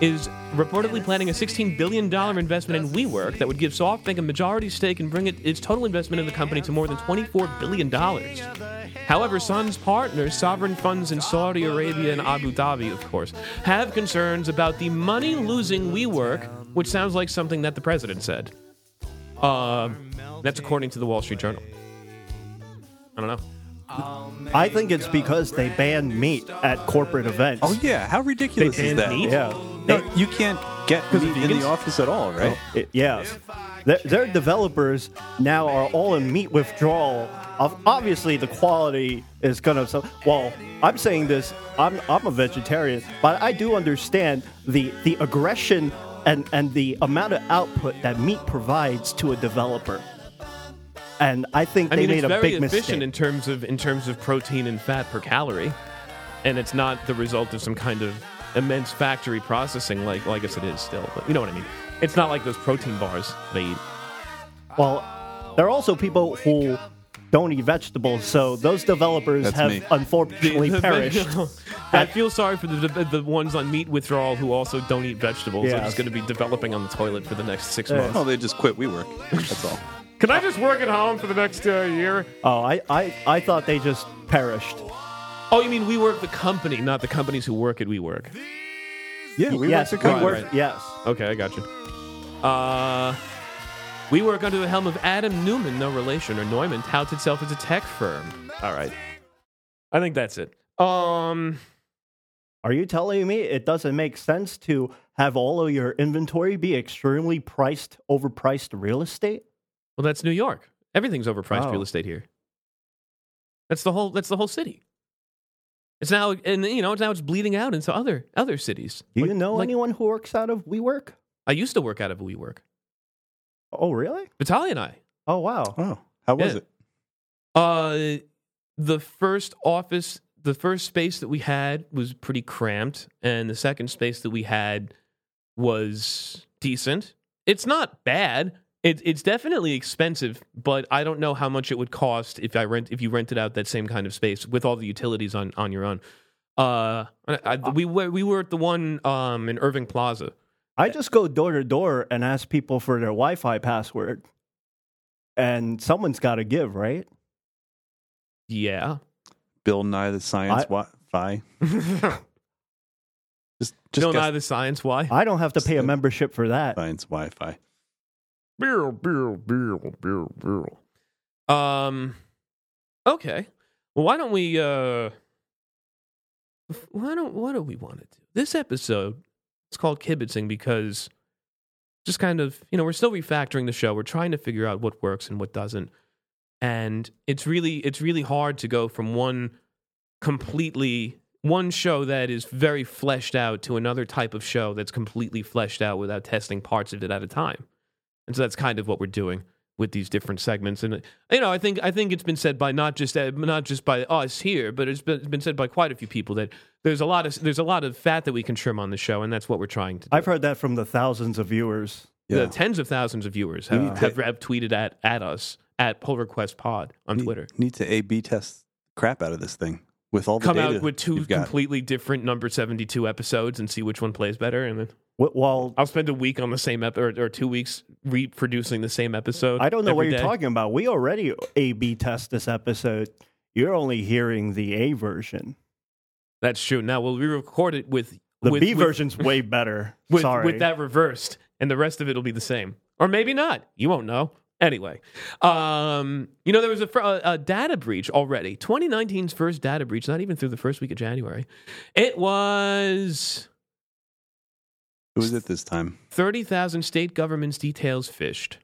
is reportedly planning a sixteen billion dollars investment in WeWork that would give SoftBank a majority stake and bring it, its total investment in the company to more than twenty-four billion dollars. However, Sun's partners, sovereign funds in Saudi Arabia and Abu Dhabi, of course, have concerns about the money-losing WeWork, which sounds like something that the president said. Uh, that's according to the Wall Street Journal. I don't know. I think it's because they banned meat at corporate events. Oh, yeah. How ridiculous is that? Meat? Yeah. No, you can't get meat in the office at all, right? Oh, it, yes. Their, their developers now are all in meat withdrawal. Obviously, the quality is going to... So, well, I'm saying this. I'm I'm a vegetarian, but I do understand the, the aggression and, and the amount of output that meat provides to a developer. And I think they I mean, made a big mistake. It's very efficient in terms of in terms of protein and fat per calorie, and it's not the result of some kind of immense factory processing. Like, well, I guess it is still, but you know what I mean. It's not like those protein bars they eat. Well, there are also people who don't eat vegetables, so those developers That's have me. unfortunately the, the, perished. I feel sorry for the the ones on meat withdrawal who also don't eat vegetables. Yes. They're just going to be developing on the toilet for the next six yeah. months. Oh, they just quit WeWork. That's all. Can I just work at home for the next uh, year? Oh, I, I, I thought they just perished. Oh, you mean WeWork the company, not the companies who work at WeWork? Yeah, WeWork yes, the company. Right, right. Yes. Okay, I got you. Uh, WeWork under the helm of Adam Newman, no relation, or Neumann, touts itself as a tech firm. All right. I think that's it. Um, Are you telling me it doesn't make sense to have all of your inventory be extremely priced, overpriced real estate? Well, that's New York. Everything's overpriced oh. real estate here. That's the whole. That's the whole city. It's now, and you know, it's now it's bleeding out into other other cities. Do like, you know like, anyone who works out of WeWork? I used to work out of WeWork. Oh, really? Vitaly and I. Oh, wow. Oh, how was yeah. it? Uh, the first office, the first space that we had was pretty cramped, and the second space that we had was decent. It's not bad. It, it's definitely expensive, but I don't know how much it would cost if I rent if you rented out that same kind of space with all the utilities on, on your own. Uh, I, I, we were we were at the one um, in Irving Plaza. I just go door to door and ask people for their Wi-Fi password, and someone's got to give, right? Yeah, Bill Nye the Science I, Wi-Fi. just, just Bill guess. Nye the Science Wi. I don't have to pay a membership for that. Science Wi-Fi. Beer, beer, beer, beer, beer. Um, okay. Well, why don't we, uh, why don't, what do we want to do? This episode is called Kibitzing because just kind of, you know, we're still refactoring the show. We're trying to figure out what works and what doesn't. And it's really, it's really hard to go from one completely, one show that is very fleshed out to another type of show that's completely fleshed out without testing parts of it at a time. And so that's kind of what we're doing with these different segments. And, you know, I think I think it's been said by not just uh, not just by us here, but it's been, it's been said by quite a few people that there's a lot of there's a lot of fat that we can trim on the show, and that's what we're trying to do. I've heard that from the thousands of viewers. Yeah. The tens of thousands of viewers have, to, have, have tweeted at, at us, at Pull Request Pod on need, Twitter. Need to A B test crap out of this thing with all the Come data Come out with two completely got. different number seventy-two episodes and see which one plays better, and then... Well, I'll spend a week on the same episode, or, or two weeks reproducing the same episode. I don't know what you're day. talking about. We already A B test this episode. You're only hearing the A version. That's true. Now, we'll re-record it with... The with, B with, version's way better. With, Sorry. With that reversed, and the rest of it will be the same. Or maybe not. You won't know. Anyway, um, you know, there was a, a, a data breach already. twenty nineteen's first data breach, not even through the first week of January. It was... Who was it this time? thirty thousand state governments' details phished.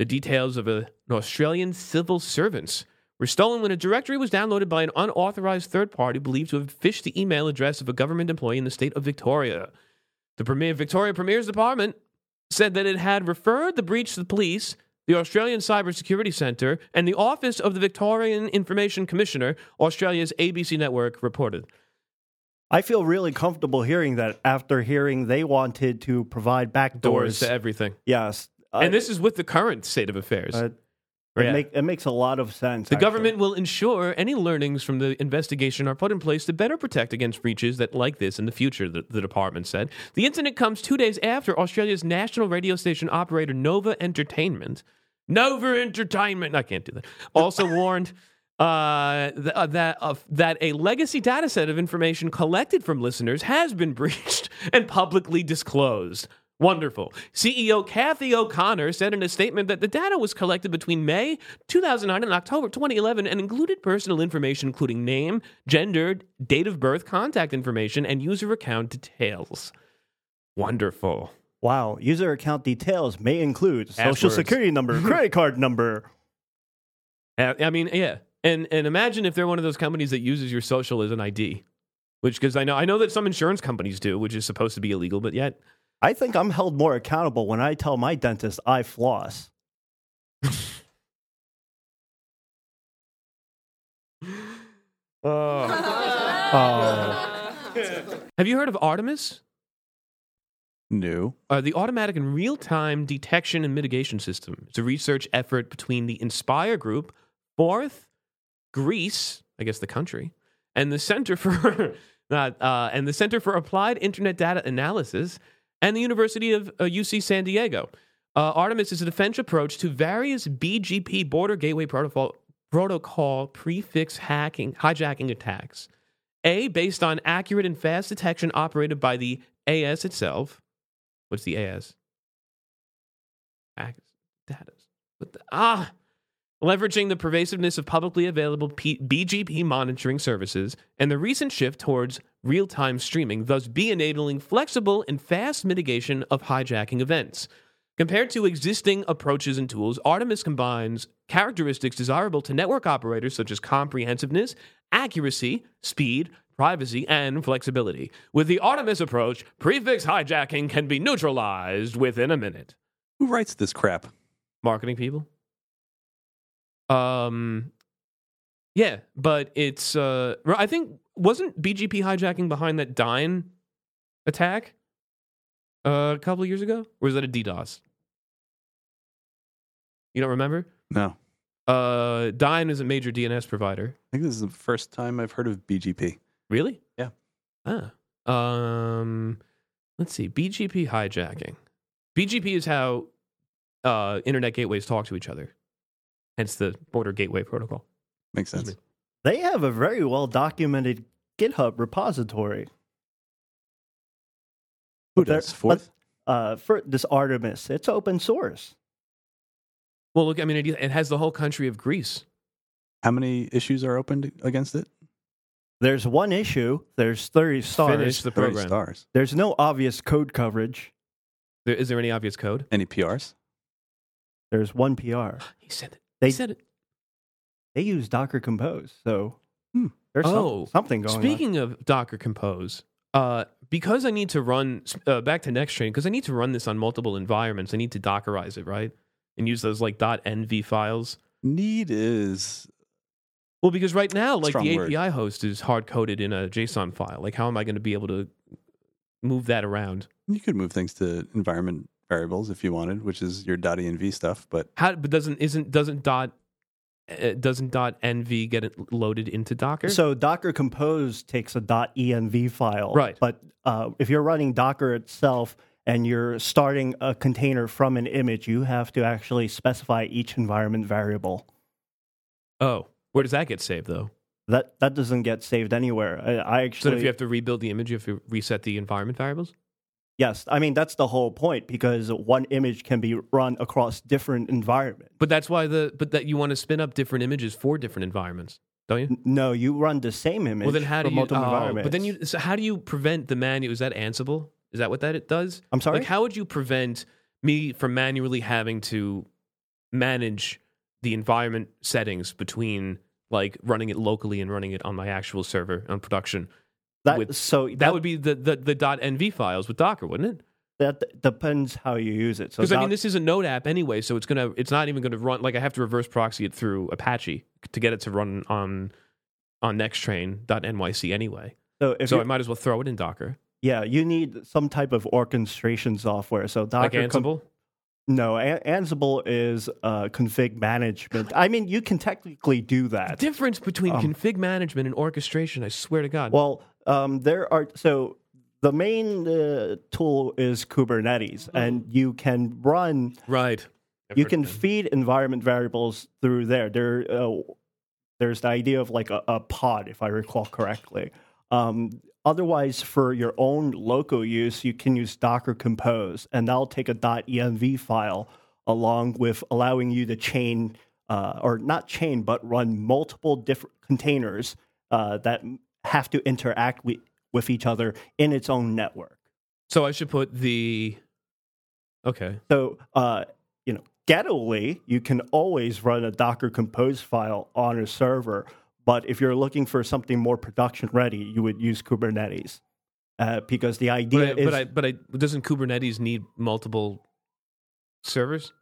The details of a, an Australian civil servants were stolen when a directory was downloaded by an unauthorized third party believed to have phished the email address of a government employee in the state of Victoria. The Premier, Victoria Premier's Department said that it had referred the breach to the police, the Australian Cybersecurity Centre, and the Office of the Victorian Information Commissioner, Australia's A B C network reported. I feel really comfortable hearing that after hearing they wanted to provide backdoors to everything. Yes. And I, this is with the current state of affairs. Uh, right? it, make, it makes a lot of sense. The actually. government will ensure any learnings from the investigation are put in place to better protect against breaches that like this in the future, the, the department said. The incident comes two days after Australia's national radio station operator Nova Entertainment, Nova Entertainment, I can't do that, also warned... Uh, th- uh, that uh, that a legacy data set of information collected from listeners has been breached and publicly disclosed. Wonderful. C E O Kathy O'Connor said in a statement that the data was collected between May two thousand nine and October twenty eleven and included personal information, including name, gender, date of birth, contact information, and user account details. Wonderful. Wow. User account details may include Afterwards. social security number, credit card number. Uh, I mean, yeah. And and imagine if they're one of those companies that uses your social as an I D, which because I know I know that some insurance companies do, which is supposed to be illegal, but yet I think I'm held more accountable when I tell my dentist I floss. oh. oh. Have you heard of Artemis? No. Uh, the Automatic and Real-Time Detection and Mitigation System. It's a research effort between the Inspire Group, Forth, Greece, I guess the country, and the Center for not, uh, and the Center for Applied Internet Data Analysis and the University of uh, U C San Diego. Uh, Artemis is a defense approach to various B G P border gateway protocol protocol prefix hacking hijacking attacks. A, based on accurate and fast detection operated by the A S itself. What's the A S? Ac- data. What the, ah. Leveraging the pervasiveness of publicly available P- B G P monitoring services and the recent shift towards real-time streaming, thus be enabling flexible and fast mitigation of hijacking events. Compared to existing approaches and tools, Artemis combines characteristics desirable to network operators such as comprehensiveness, accuracy, speed, privacy, and flexibility. With the Artemis approach, prefix hijacking can be neutralized within a minute. Who writes this crap? Marketing people. Um, yeah, but it's, uh, I think, wasn't B G P hijacking behind that Dyn attack uh, a couple of years ago? Or was that a DDoS? You don't remember? No. Uh, Dyn is a major D N S provider. I think this is the first time I've heard of B G P. Really? Yeah. Ah. Um, let's see. B G P hijacking. B G P is how, uh, internet gateways talk to each other. Hence the border gateway protocol. Makes sense. They have a very well-documented GitHub repository. Who does? Forth? Uh, for this Artemis. It's open source. Well, look, I mean, it, it has the whole country of Greece. How many issues are opened against it? There's one issue. There's thirty stars. Finish the program. thirty stars. There's no obvious code coverage. There, is there any obvious code? Any P Rs? There's one P R. He said it. They he said it. They use Docker Compose, so hmm. there's oh, some, something going speaking on. Speaking of Docker Compose, uh, because I need to run, uh, back to Nexttrain, because I need to run this on multiple environments, I need to Dockerize it, right? And use those, like, .env files. Need is... Well, because right now, like, the word. A P I host is hard-coded in a JSON file. Like, how am I going to be able to move that around? You could move things to environment variables if you wanted, which is your .env stuff, but how? But doesn't isn't doesn't dot uh, doesn't .env get it loaded into Docker? So Docker Compose takes a .env file, right? But uh, if you're running Docker itself and you're starting a container from an image, you have to actually specify each environment variable. Oh, where does that get saved though? That that doesn't get saved anywhere. I, I actually. So if you have to rebuild the image, you have to reset the environment variables. Yes, I mean, that's the whole point, because one image can be run across different environments. But that's why the but that you want to spin up different images for different environments, don't you? No, you run the same image well, then how for do you, multiple oh, environments. But then you, so how do you prevent the manual? Is that Ansible? Is that what that it does? I'm sorry? Like, how would you prevent me from manually having to manage the environment settings between, like, running it locally and running it on my actual server on production? That, with, so that, that would be the, the, the .env files with Docker, wouldn't it? That d- depends how you use it. Because, so I mean, this is a Node app anyway, so it's gonna it's not even going to run. Like, I have to reverse proxy it through Apache to get it to run on on nexttrain.nyc anyway. So, if so I might as well throw it in Docker. Yeah, you need some type of orchestration software. So Docker, like Ansible? Com- No, Ansible is uh, config management. I mean, you can technically do that. The difference between um, config management and orchestration, I swear to God. Well, um, there are... So the main uh, tool is Kubernetes, mm-hmm. and you can run... Right. I've you can feed environment variables through there. There, uh, There's the idea of like a, a pod, if I recall correctly. Um Otherwise, for your own local use, you can use Docker Compose, and that'll take a .env file along with allowing you to chain, uh, or not chain, but run multiple different containers uh, that have to interact with, with each other in its own network. So I should put the... Okay. So, uh, you know, gettily, you can always run a Docker Compose file on a server. But if you're looking for something more production-ready, you would use Kubernetes, uh, because the idea but I, is... But, I, but I, doesn't Kubernetes need multiple servers?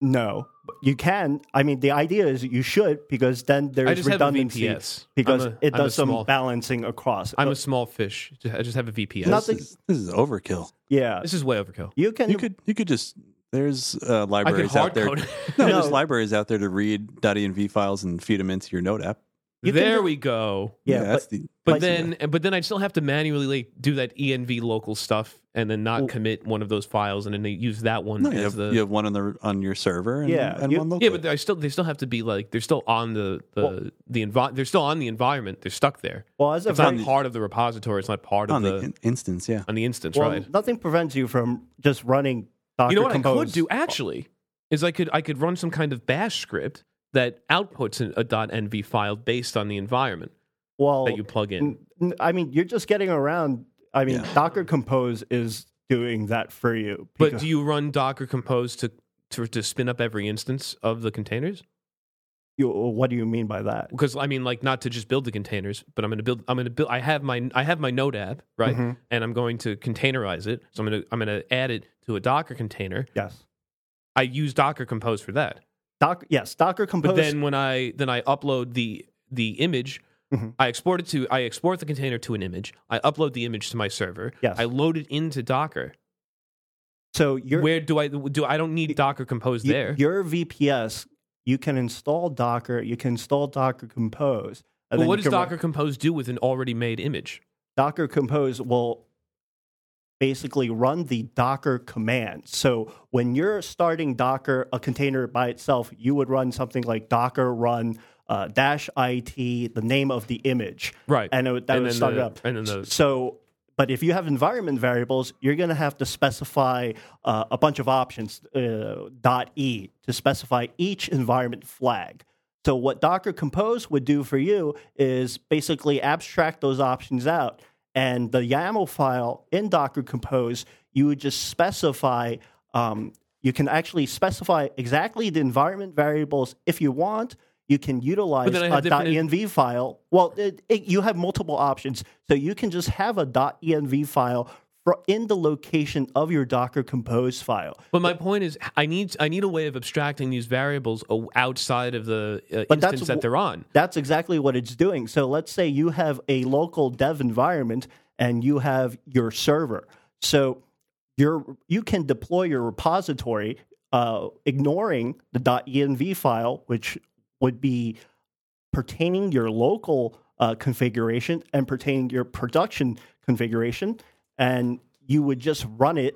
No. You can. I mean, the idea is you should, because then there's redundancy. Because a, it does some small, balancing across. I'm a small fish. I just have a V P S. Nothing. This is, this is overkill. Yeah. This is way overkill. You can... You could, you could just... There's uh, libraries out there. no, no, there's libraries out there to read .env files and feed them into your Node app. You there do... we go. Yeah, yeah but, that's the. But then, but then I still have to manually like, do that env local stuff and then not well, commit one of those files and then they use that one. No, as you, have, the... you have one on the on your server. And, yeah, and you, one locally. Yeah, but I still they still have to be like they're still on the the, well, the envi- They're still on the environment. They're stuck there. Well, as it's not the, part of the repository. It's not part of the, the instance. Yeah, on the instance, well, right? Nothing prevents you from just running. Docker you know what Compose. I could do actually is I could I could run some kind of bash script that outputs a .env file based on the environment well, that you plug in. N- I mean, you're just getting around. I mean, yeah. Docker Compose is doing that for you. Because... But do you run Docker Compose to, to to spin up every instance of the containers? You, what do you mean by that? Because I mean, like, not to just build the containers, but I'm going to build. I'm going to build. I have my I have my Node app, right? Mm-hmm. And I'm going to containerize it. So I'm going to I'm going to add it to a Docker container. Yes, I use Docker Compose for that. Doc, yes, Docker Compose. But then when I then I upload the the image, mm-hmm. I export it to I export the container to an image. I upload the image to my server. Yes. I load it into Docker. So your where do I do I don't need y- Docker Compose y- there? Your V P S. You can install Docker. You can install Docker Compose. And well, then what does Docker run... Compose do with an already made image? Docker Compose will basically run the Docker command. So when you're starting Docker, a container by itself, you would run something like Docker run uh, dash it, the name of the image. Right. And it would, that and would start the, it up. And then the... So... But if you have environment variables, you're going to have to specify uh, a bunch of options, uh, .e, to specify each environment flag. So what Docker Compose would do for you is basically abstract those options out. And the YAML file in Docker Compose, you would just specify, um, you can actually specify exactly the environment variables if you want. You can utilize a different... .env file. Well, it, it, you have multiple options. So you can just have a .env file for in the location of your Docker Compose file. But my but, point is I need I need a way of abstracting these variables outside of the uh, instance that they're on. That's exactly what it's doing. So let's say you have a local dev environment and you have your server. So you're, you can deploy your repository uh, ignoring the .env file, which... would be pertaining your local uh, configuration and pertaining your production configuration, and you would just run it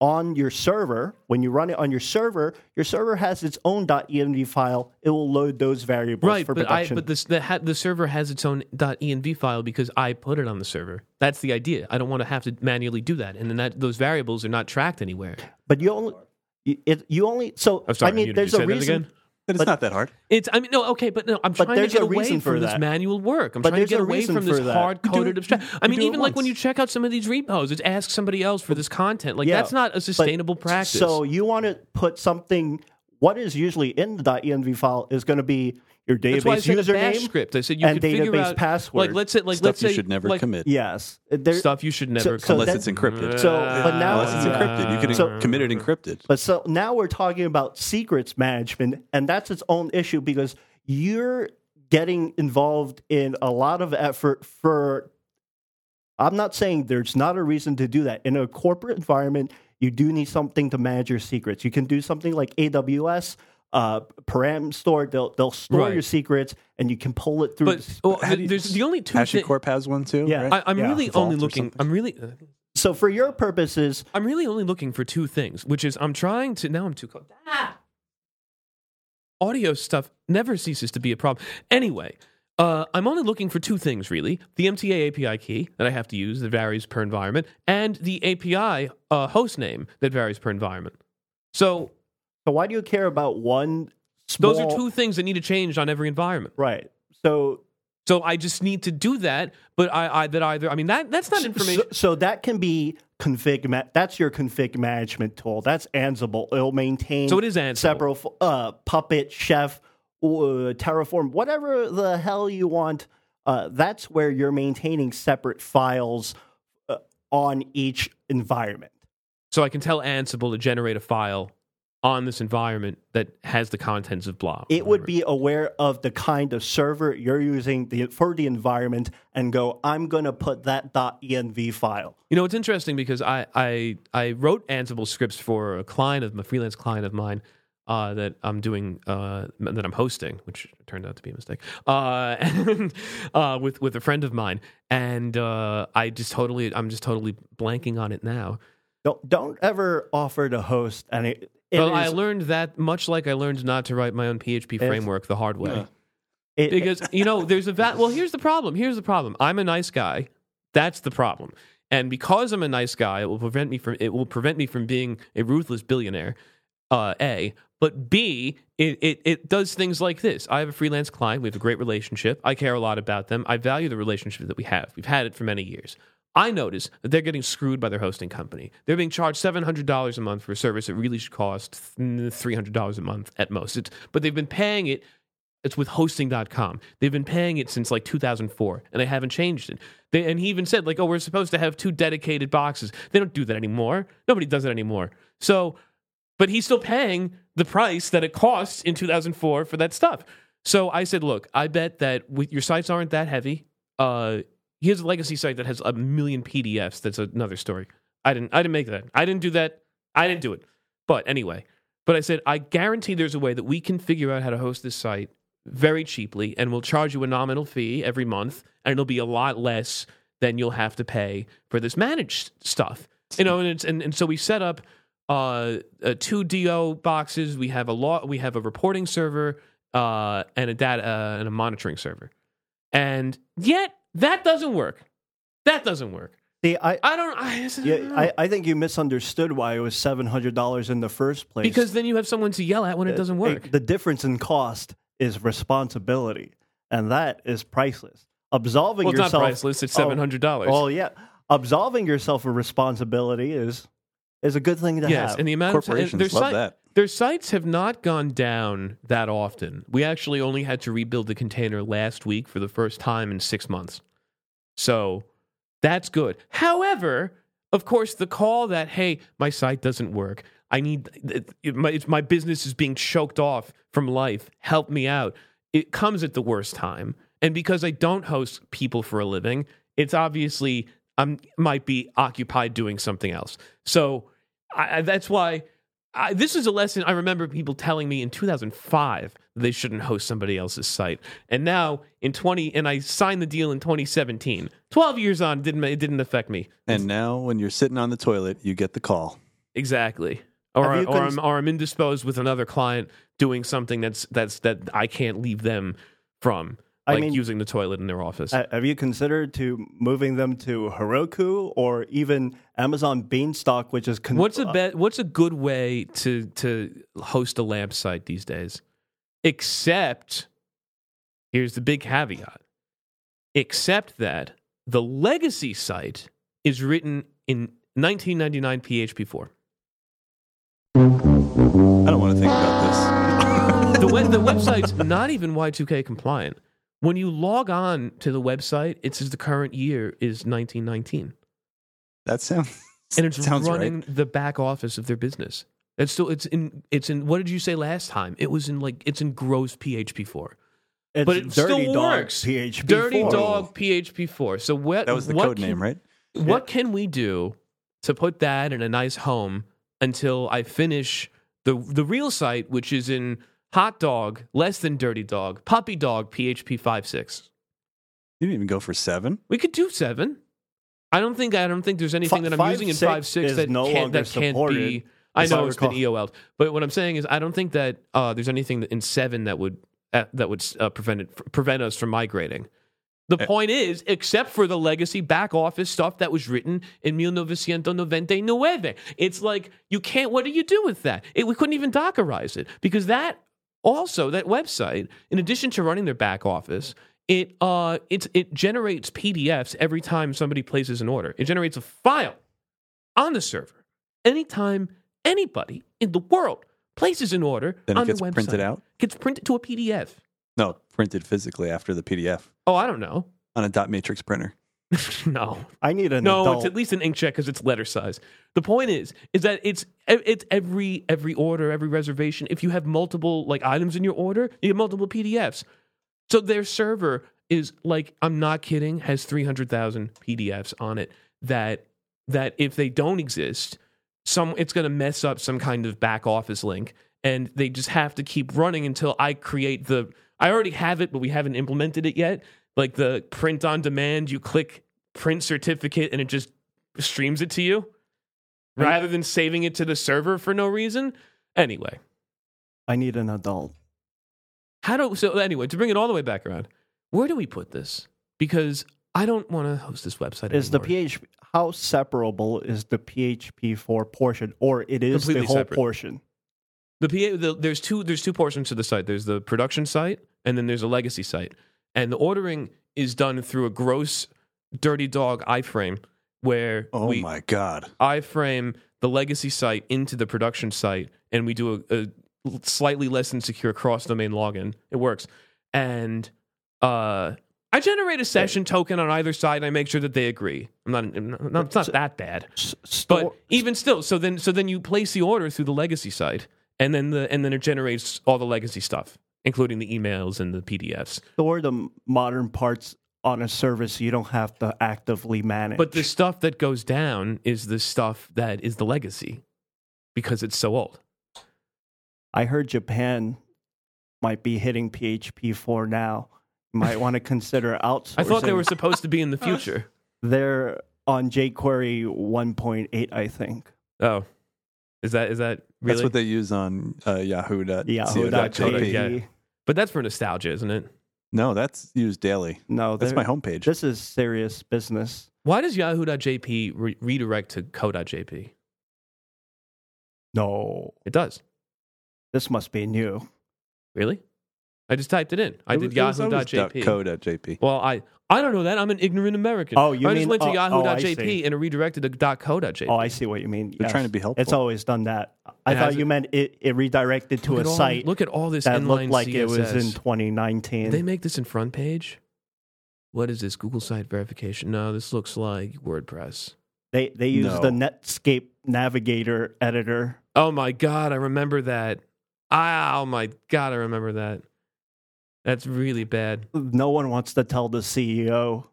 on your server, when you run it on your server, your server has its own .env file. It will load those variables right, for but production. Right, but this, the, ha- the server has its own .env file because I put it on the server. That's the idea. I don't want to have to manually do that, and then that, those variables are not tracked anywhere. But you only, it, you only. So oh, sorry, I mean, you, there's you a reason. But it's but, not that hard. It's I mean no okay but no I'm but trying to get away from this manual work. I'm but trying to get away from this hard coded abstraction. I mean even like once. When you check out some of these repos, it's ask somebody else for this content. Like yeah, that's not a sustainable but, practice. So you want to put something. What is usually in the .env file is going to be your database that's why I said username bash script. I said you and database out, password. Like let's say like stuff let's say you should never like, commit. Yes, there, stuff you should never so, commit unless so it's encrypted. So but now unless it's encrypted, you can so, commit it encrypted. But so now we're talking about secrets management, and that's its own issue because you're getting involved in a lot of effort for. I'm not saying there's not a reason to do that in a corporate environment. You do need something to manage your secrets. You can do something like A W S, uh, Param Store. They'll they'll store right. your secrets, and you can pull it through. But the, well, you, there's the only two. HashiCorp thi- has one too. Yeah, right? I, I'm yeah. really Vault only looking. I'm really. Uh, so for your purposes, I'm really only looking for two things, which is I'm trying to. Now I'm too cold. Ah! Audio stuff never ceases to be a problem. Anyway. Uh, I'm only looking for two things, really. The M T A A P I key that I have to use that varies per environment, and the A P I uh, host name that varies per environment. So, so why do you care about one small... Those are two things that need to change on every environment. Right. So... So I just need to do that, but I, I that either I mean that that's not information. So, so that can be config. Ma- that's your config management tool. That's Ansible. It'll maintain. So it is Ansible. Several uh, Puppet, Chef. Uh, Terraform, whatever the hell you want, uh, that's where you're maintaining separate files uh, on each environment. So I can tell Ansible to generate a file on this environment that has the contents of blah. It would be aware of the kind of server you're using the, for the environment and go, I'm going to put that .env file. You know, it's interesting because I, I, I wrote Ansible scripts for a client of a freelance client of mine. Uh, that I'm doing, uh, that I'm hosting, which turned out to be a mistake, uh, and, uh, with with a friend of mine, and uh, I just totally, I'm just totally blanking on it now. Don't don't ever offer to host any. It well, is, I learned that much like I learned not to write my own P H P framework the hard way, yeah. it, because you know there's a va- well. Here's the problem. Here's the problem. I'm a nice guy. That's the problem. And because I'm a nice guy, it will prevent me from it will prevent me from being a ruthless billionaire. Uh, a But B, it, it it does things like this. I have a freelance client. We have a great relationship. I care a lot about them. I value the relationship that we have. We've had it for many years. I notice that they're getting screwed by their hosting company. They're being charged seven hundred dollars a month for a service that really should cost three hundred dollars a month at most. It's, but they've been paying it. It's with hosting dot com. They've been paying it since like two thousand four, and they haven't changed it. They, and he even said, like, oh, we're supposed to have two dedicated boxes. They don't do that anymore. Nobody does it anymore. So... But he's still paying the price that it costs in two thousand four for that stuff. So I said, look, I bet that with, your sites aren't that heavy. Uh, here's a legacy site that has a million P D Fs. That's another story. I didn't I didn't make that. I didn't do that. I didn't do it. But anyway. But I said, I guarantee there's a way that we can figure out how to host this site very cheaply, and we'll charge you a nominal fee every month, and it'll be a lot less than you'll have to pay for this managed stuff. You know, and it's, and, and so we set up... Uh, uh, two D O boxes. We have a law. We have a reporting server uh, and a data uh, and a monitoring server. And yet that doesn't work. That doesn't work. See, I, I don't. I, I, yeah, don't I, I think you misunderstood why it was seven hundred dollars in the first place. Because then you have someone to yell at when it, it doesn't work. It, the difference in cost is responsibility, and that is priceless. Absolving well, it's yourself. It's not priceless. It's seven hundred dollars. Oh well, yeah, absolving yourself of responsibility is. Is a good thing to yes, have. Yes, and the amount Corporations of time, and their, love si- that. Their sites have not gone down that often. We actually only had to rebuild the container last week for the first time in six months. So that's good. However, of course, the call that, hey, my site doesn't work. I need, it, it, my, it, my business is being choked off from life. Help me out. It comes at the worst time. And because I don't host people for a living, it's obviously... I might be occupied doing something else. So I, that's why I, this is a lesson I remember people telling me in two thousand five they shouldn't host somebody else's site. And now in twenty and I signed the deal in twenty seventeen twelve years on, didn't it didn't affect me. And now when you're sitting on the toilet, you get the call. Exactly. Or, or, cons- I'm, or I'm indisposed with another client doing something that's that's that I can't leave them from, like I mean, using the toilet in their office. Uh, have you considered to moving them to Heroku or even Amazon Beanstalk, which is... Con- what's a be- What's a good way to to host a LAMP site these days? Except, here's the big caveat, except that the legacy site is written in nineteen ninety-nine P H P four. I don't want to think about this. the, we- the website's not even Y two K compliant. When you log on to the website, it says the current year is nineteen nineteen. That sounds and it's sounds running right. The back office of their business. It's still it's in it's in. What did you say last time? It was in like it's in gross P H P four. It's but it dirty still dog works. P H P four. Dirty dog P H P four. So what? That was the code can, name, right? What yeah. can we do to put that in a nice home until I finish the the real site, which is in hot dog, less than dirty dog, puppy dog, P H P five six. You didn't even go for seven. We could do seven. I don't think I don't think there's anything F- that I'm five, using in five six that no can't that supported. can't be. I know it's been E O L'd, but what I'm saying is I don't think that uh, there's anything in seven that would uh, that would uh, prevent it, prevent us from migrating. The uh, point is, except for the legacy back office stuff that was written in nineteen ninety-nine, it's like you can't. What do you do with that? It, we couldn't even Dockerize it because that also that website, in addition to running their back office, it uh it it generates P D Fs every time somebody places an order. It generates a file on the server anytime. Anybody in the world places an order then on the website. Then it gets printed out? Gets printed to a P D F. No, printed physically after the P D F. Oh, I don't know. On a dot matrix printer. No. I need an no, adult. No, it's at least an inkjet because it's letter size. The point is, is that it's it's every every order, every reservation. If you have multiple like items in your order, you get multiple P D Fs. So their server is like, I'm not kidding, has three hundred thousand P D Fs on it that that if they don't exist... Some it's going to mess up some kind of back office link, and they just have to keep running until I create the. I already have it, but we haven't implemented it yet. Like the print on demand, you click print certificate, and it just streams it to you, rather than saving it to the server for no reason. Anyway, I need an adult. How do so? Anyway, to bring it all the way back around, where do we put this? Because I don't want to host this website is anymore. Is the P H P how separable is the P H P four portion, or it is completely the whole separate. Portion? The, P A, the there's two there's two portions to the site. There's the production site, and then there's a legacy site. And the ordering is done through a gross dirty dog iframe, where oh we my god iframe the legacy site into the production site, and we do a, a slightly less than secure cross domain login. It works, and uh. I generate a session token on either side, and I make sure that they agree. I'm not, I'm not, I'm not it's not that bad, but even still. So then, so then you place the order through the legacy side, and then the and then it generates all the legacy stuff, including the emails and the P D Fs. Store the modern parts on a service you don't have to actively manage. But the stuff that goes down is the stuff that is the legacy, because it's so old. I heard Japan might be hitting P H P four now. Might want to consider outsourcing. I thought they were supposed to be in the future. They're on jQuery one point eight, I think. Oh, is that is that really? That's what they use on uh, Yahoo dot co dot j p. But that's for nostalgia, isn't it? No, that's used daily. No, that's my homepage. This is serious business. Why does Yahoo dot j p re- redirect to co dot j p? No, it does. This must be new. Really? I just typed it in. I it did yahoo dot j p. co dot j p. Well, I, I don't know that. I'm an ignorant American. Oh, you I mean, just went to oh, yahoo dot j p oh, and it redirected to .co dot j p. Oh, I see what you mean. They're yes. trying to be helpful. It's always done that. I it thought you meant it, it redirected to a all, site look at all this that looked like C S S. It was in twenty nineteen. Did they make this in front page? What is this? Google site verification? No, this looks like WordPress. They they use no. the Netscape Navigator editor. Oh, my God. I remember that. Oh, my God. I remember that. That's really bad. No one wants to tell the C E O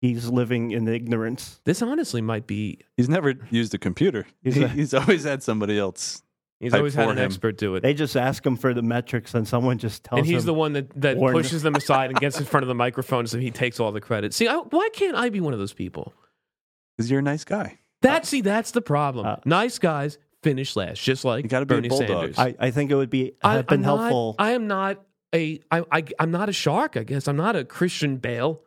he's living in ignorance. This honestly might be... He's never used a computer. He's, a, he's always had somebody else. He's always had an him. expert do it. They just ask him for the metrics and someone just tells him... And he's him the one that, that pushes them aside and gets in front of the microphone so he takes all the credit. See, I, why can't I be one of those people? Because you're a nice guy. That, uh, see, that's the problem. Uh, nice guys finish last, just like you Bernie be Sanders. I, I think it would be I, been not, helpful. I am not a I, I I'm not a shark. I guess I'm not a Christian Bale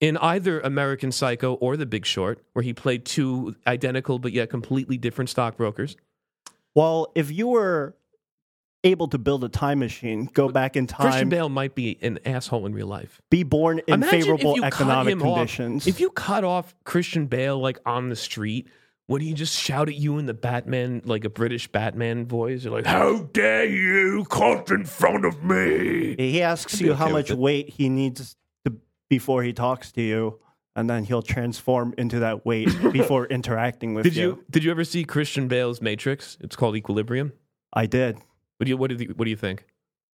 in either American Psycho or The Big Short, where he played two identical but yet completely different stockbrokers. Well, if you were able to build a time machine, go but back in time. Christian Bale might be an asshole in real life. Be born in Imagine favorable economic conditions. Off. If you cut off Christian Bale like on the street, would he just shout at you in the Batman, like a British Batman voice? You're like, how dare you cut in front of me? He asks you how much weight he needs to, before he talks to you, and then he'll transform into that weight before interacting with did you. you. Did you ever see Christian Bale's Matrix? It's called Equilibrium. I did. What do you what do you, what do you think?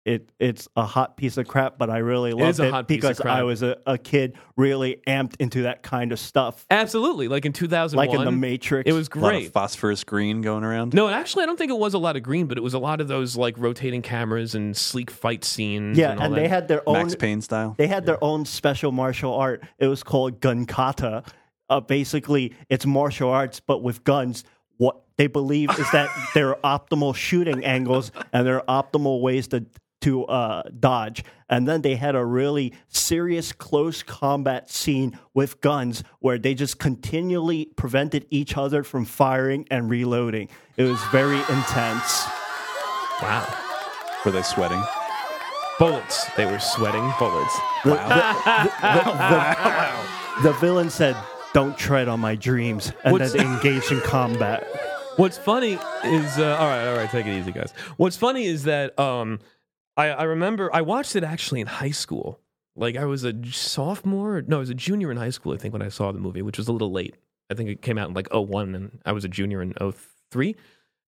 It it's a hot piece of crap, but I really love it, it because I was a, a kid, really amped into that kind of stuff. Absolutely, like in two thousand one, like in the Matrix, it was great. A lot of phosphorus green going around. No, actually, I don't think it was a lot of green, but it was a lot of those like rotating cameras and sleek fight scenes. Yeah, and, all and that. They had their own Max Payne style. They had yeah. their own special martial art. It was called Gun Kata. Uh, basically, it's martial arts but with guns. What they believe is that there are optimal shooting angles and there are optimal ways to to uh, dodge. And then they had a really serious close combat scene with guns where they just continually prevented each other from firing and reloading. It was very intense. Wow. Were they sweating? Bullets. They were sweating bullets. The, wow. The, the, the, wow. The villain said, "Don't tread on my dreams," and what's, then engage in combat. What's funny is... Uh, all right, all right, take it easy, guys. What's funny is that um, I, I remember... I watched it actually in high school. Like, I was a sophomore... No, I was a junior in high school, I think, when I saw the movie, which was a little late. I think it came out in, like, oh one, and I was a junior in oh three.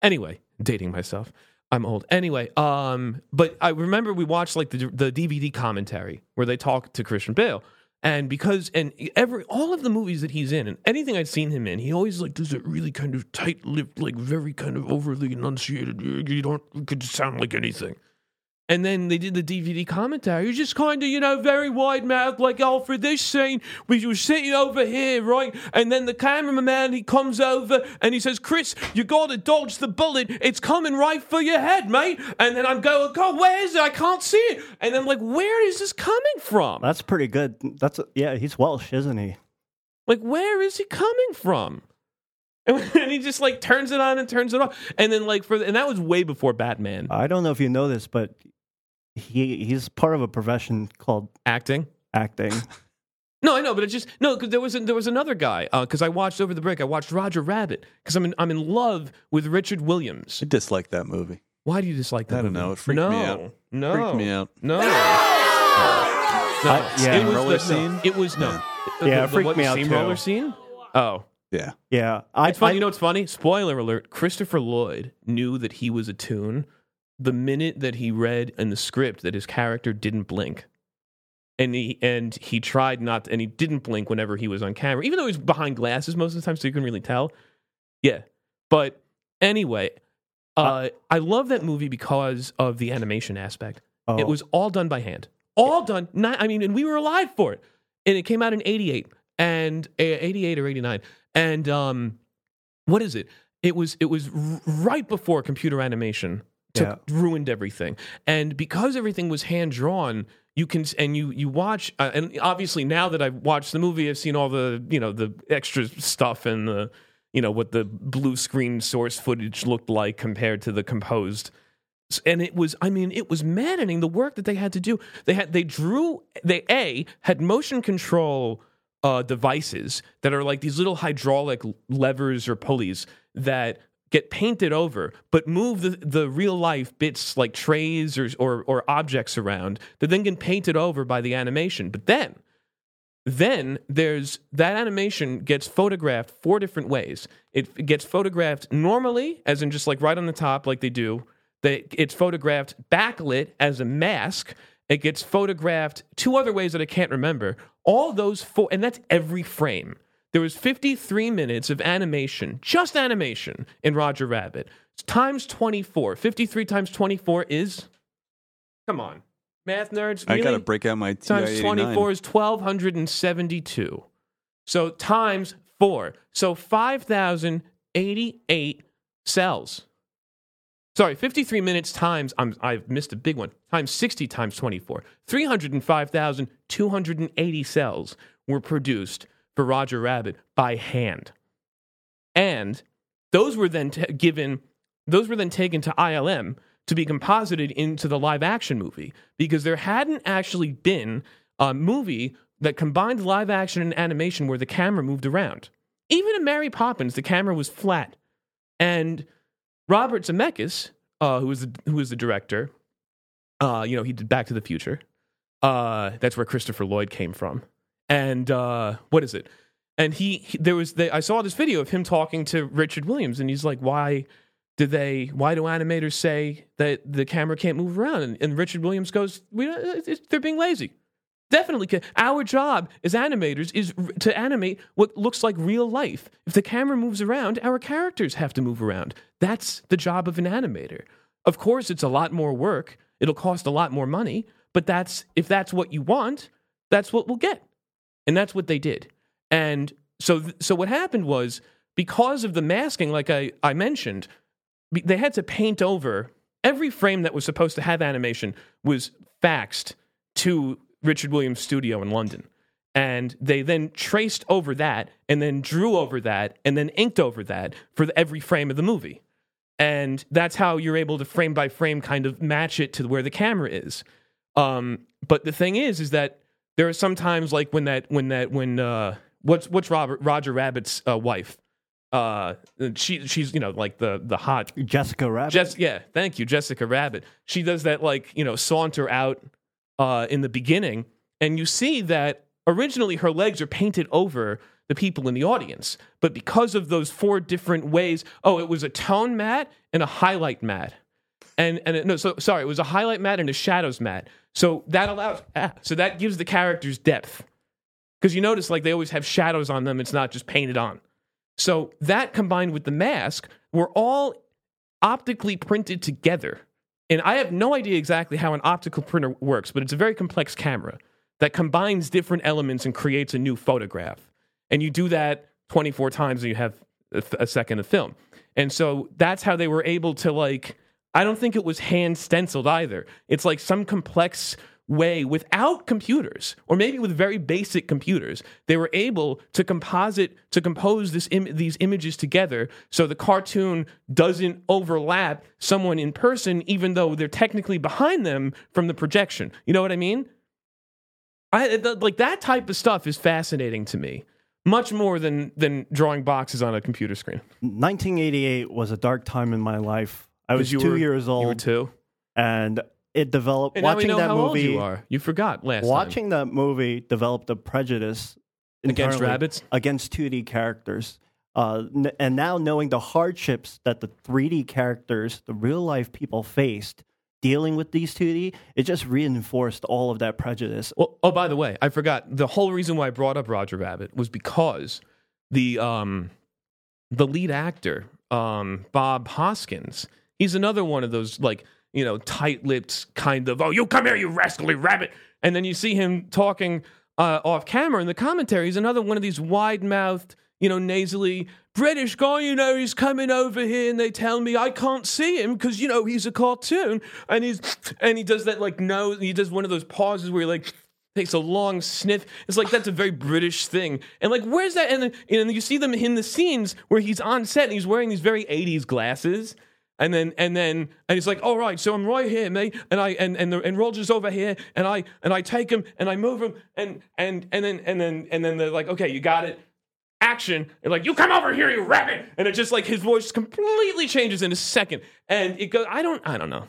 Anyway, dating myself. I'm old. Anyway, um, but I remember we watched, like, the, the D V D commentary where they talk to Christian Bale. And because and every all of the movies that he's in and anything I've seen him in, he always like does a really kind of tight-lipped, like very kind of overly enunciated. You don't you could sound like anything. And then they did the D V D commentary. You're just kind of, you know, very wide-mouthed, like, oh, for this scene, we were sitting over here, right? And then the cameraman, he comes over, and he says, "Chris, you got to dodge the bullet. It's coming right for your head, mate." And then I'm going, "God, where is it? I can't see it." And I'm like, where is this coming from? That's pretty good. That's a, yeah, he's Welsh, isn't he? Like, where is he coming from? And he just, like, turns it on and turns it off. And then, like, for the, and that was way before Batman. I don't know if you know this, but... He he's part of a profession called acting. Acting. No, I know, but it just no. Because there was a, there was another guy. Because uh, I watched over the break. I watched Roger Rabbit. Because I'm in, I'm in love with Richard Williams. I dislike that movie. Why do you dislike that? I don't movie? know. It freaked no, me out. No, freaked me out. No, no. no. I, yeah, it was roller the, scene. No, it was no. Yeah, yeah the, it freaked the, what, me out too. Roller scene. Oh. Yeah. Yeah. I, it's funny. I, you know what's funny? Spoiler alert. Christopher Lloyd knew that he was a toon the minute that he read in the script that his character didn't blink. And he and he tried not to, and he didn't blink whenever he was on camera, even though he was behind glasses most of the time, so you couldn't really tell. Yeah. But anyway, uh, uh, I love that movie because of the animation aspect. Oh. It was all done by hand. All done. Not, I mean, and we were alive for it. And it came out in eighty-eight. And eighty-eight or eighty-nine. And um, what is it? It was, it was right before computer animation. Took, yeah. Ruined everything, and because everything was hand drawn, you can and you you watch. Uh, and obviously, now that I've watched the movie, I've seen all the you know the extra stuff and the you know what the blue screen source footage looked like compared to the composed. And it was, I mean, it was maddening the work that they had to do. They had they drew they a had motion control uh, devices that are like these little hydraulic levers or pulleys that get painted over, but move the, the real-life bits like trays or, or or objects around that then get painted over by the animation. But then, then there's that animation gets photographed four different ways. It, it gets photographed normally, as in just like right on the top like they do. They, it's photographed backlit as a mask. It gets photographed two other ways that I can't remember. All those four, and that's every frame. There was fifty-three minutes of animation, just animation, in Roger Rabbit. It's times twenty-four. fifty-three times twenty-four is... Come on. Math nerds, really? I gotta break out my T I eighty-nine. Times twenty-four is one thousand two hundred seventy-two. So times four. So five thousand eighty-eight cells. Sorry, fifty-three minutes times, I'm, I've missed a big one, times sixty times twenty-four. three hundred five thousand two hundred eighty cells were produced for Roger Rabbit by hand. And those were then t- given, those were then taken to I L M to be composited into the live action movie, because there hadn't actually been a movie that combined live action and animation where the camera moved around. Even in Mary Poppins, the camera was flat. And Robert Zemeckis, uh, who was the, who was the director, uh, you know, he did Back to the Future. Uh, that's where Christopher Lloyd came from. And uh, what is it? And he, he there was the, I saw this video of him talking to Richard Williams, and he's like, "Why did they? Why do animators say that the camera can't move around?" And, and Richard Williams goes, "We don't, they're being lazy. Definitely, can. Our job as animators is to animate what looks like real life. If the camera moves around, our characters have to move around. That's the job of an animator. Of course, it's a lot more work. It'll cost a lot more money, but that's if that's what you want, that's what we'll get." And that's what they did. And so th- so what happened was, because of the masking, like I, I mentioned, b- they had to paint over. Every frame that was supposed to have animation was faxed to Richard Williams' studio in London. And they then traced over that, and then drew over that, and then inked over that for the, every frame of the movie. And that's how you're able to frame by frame kind of match it to where the camera is. Um, but the thing is, is that there are sometimes like when that when that when uh, what's what's Robert, Roger Rabbit's uh, wife? Uh, she she's you know like the the hot Jessica Rabbit. Jess, yeah, thank you, Jessica Rabbit. She does that like you know saunter out uh, in the beginning, and you see that originally her legs are painted over the people in the audience, but because of those four different ways, oh, it was a tone mat and a highlight mat. And and it, no, so sorry, it was a highlight mat and a shadows mat. So that allows, ah, so that gives the characters depth, because you notice like they always have shadows on them. It's not just painted on. So that combined with the mask were all optically printed together. And I have no idea exactly how an optical printer works, but it's a very complex camera that combines different elements and creates a new photograph. And you do that twenty-four times, and you have a, a second of film. And so that's how they were able to like. I don't think it was hand stenciled either. It's like some complex way without computers, or maybe with very basic computers, they were able to composite, to compose this im- these images together so the cartoon doesn't overlap someone in person, even though they're technically behind them from the projection. You know what I mean? I th- like that type of stuff is fascinating to me. Much more than, than drawing boxes on a computer screen. nineteen eighty-eight was a dark time in my life. I was two were, years old. You were two, and it developed. And watching now we know that how movie, old you are. You forgot last. Watching time. That movie developed a prejudice against rabbits, against two D characters, uh, n- and now knowing the hardships that the three D characters, the real life people faced dealing with these two D, it just reinforced all of that prejudice. Well, oh, by the way, I forgot. The whole reason why I brought up Roger Rabbit was because the um, the lead actor, um, Bob Hoskins. He's another one of those, like, you know, tight-lipped kind of, oh, you come here, you rascally rabbit. And then you see him talking uh, off camera in the commentary. He's another one of these wide-mouthed, you know, nasally British guy, you know, he's coming over here and they tell me I can't see him because, you know, he's a cartoon. And he's and he does that, like, nose. He does one of those pauses where he, like, takes a long sniff. It's like, that's a very British thing. And, like, where's that? And, and you see them in the scenes where he's on set and he's wearing these very eighties glasses. And then and then and he's like, all right, so I'm right here, mate, and I and and, the, and Roger's over here, and I and I take him and I move him and and and then and then and then they're like, okay, you got it, action. They're like, you come over here, you rabbit, and it just like his voice completely changes in a second, and it goes. I don't I don't know.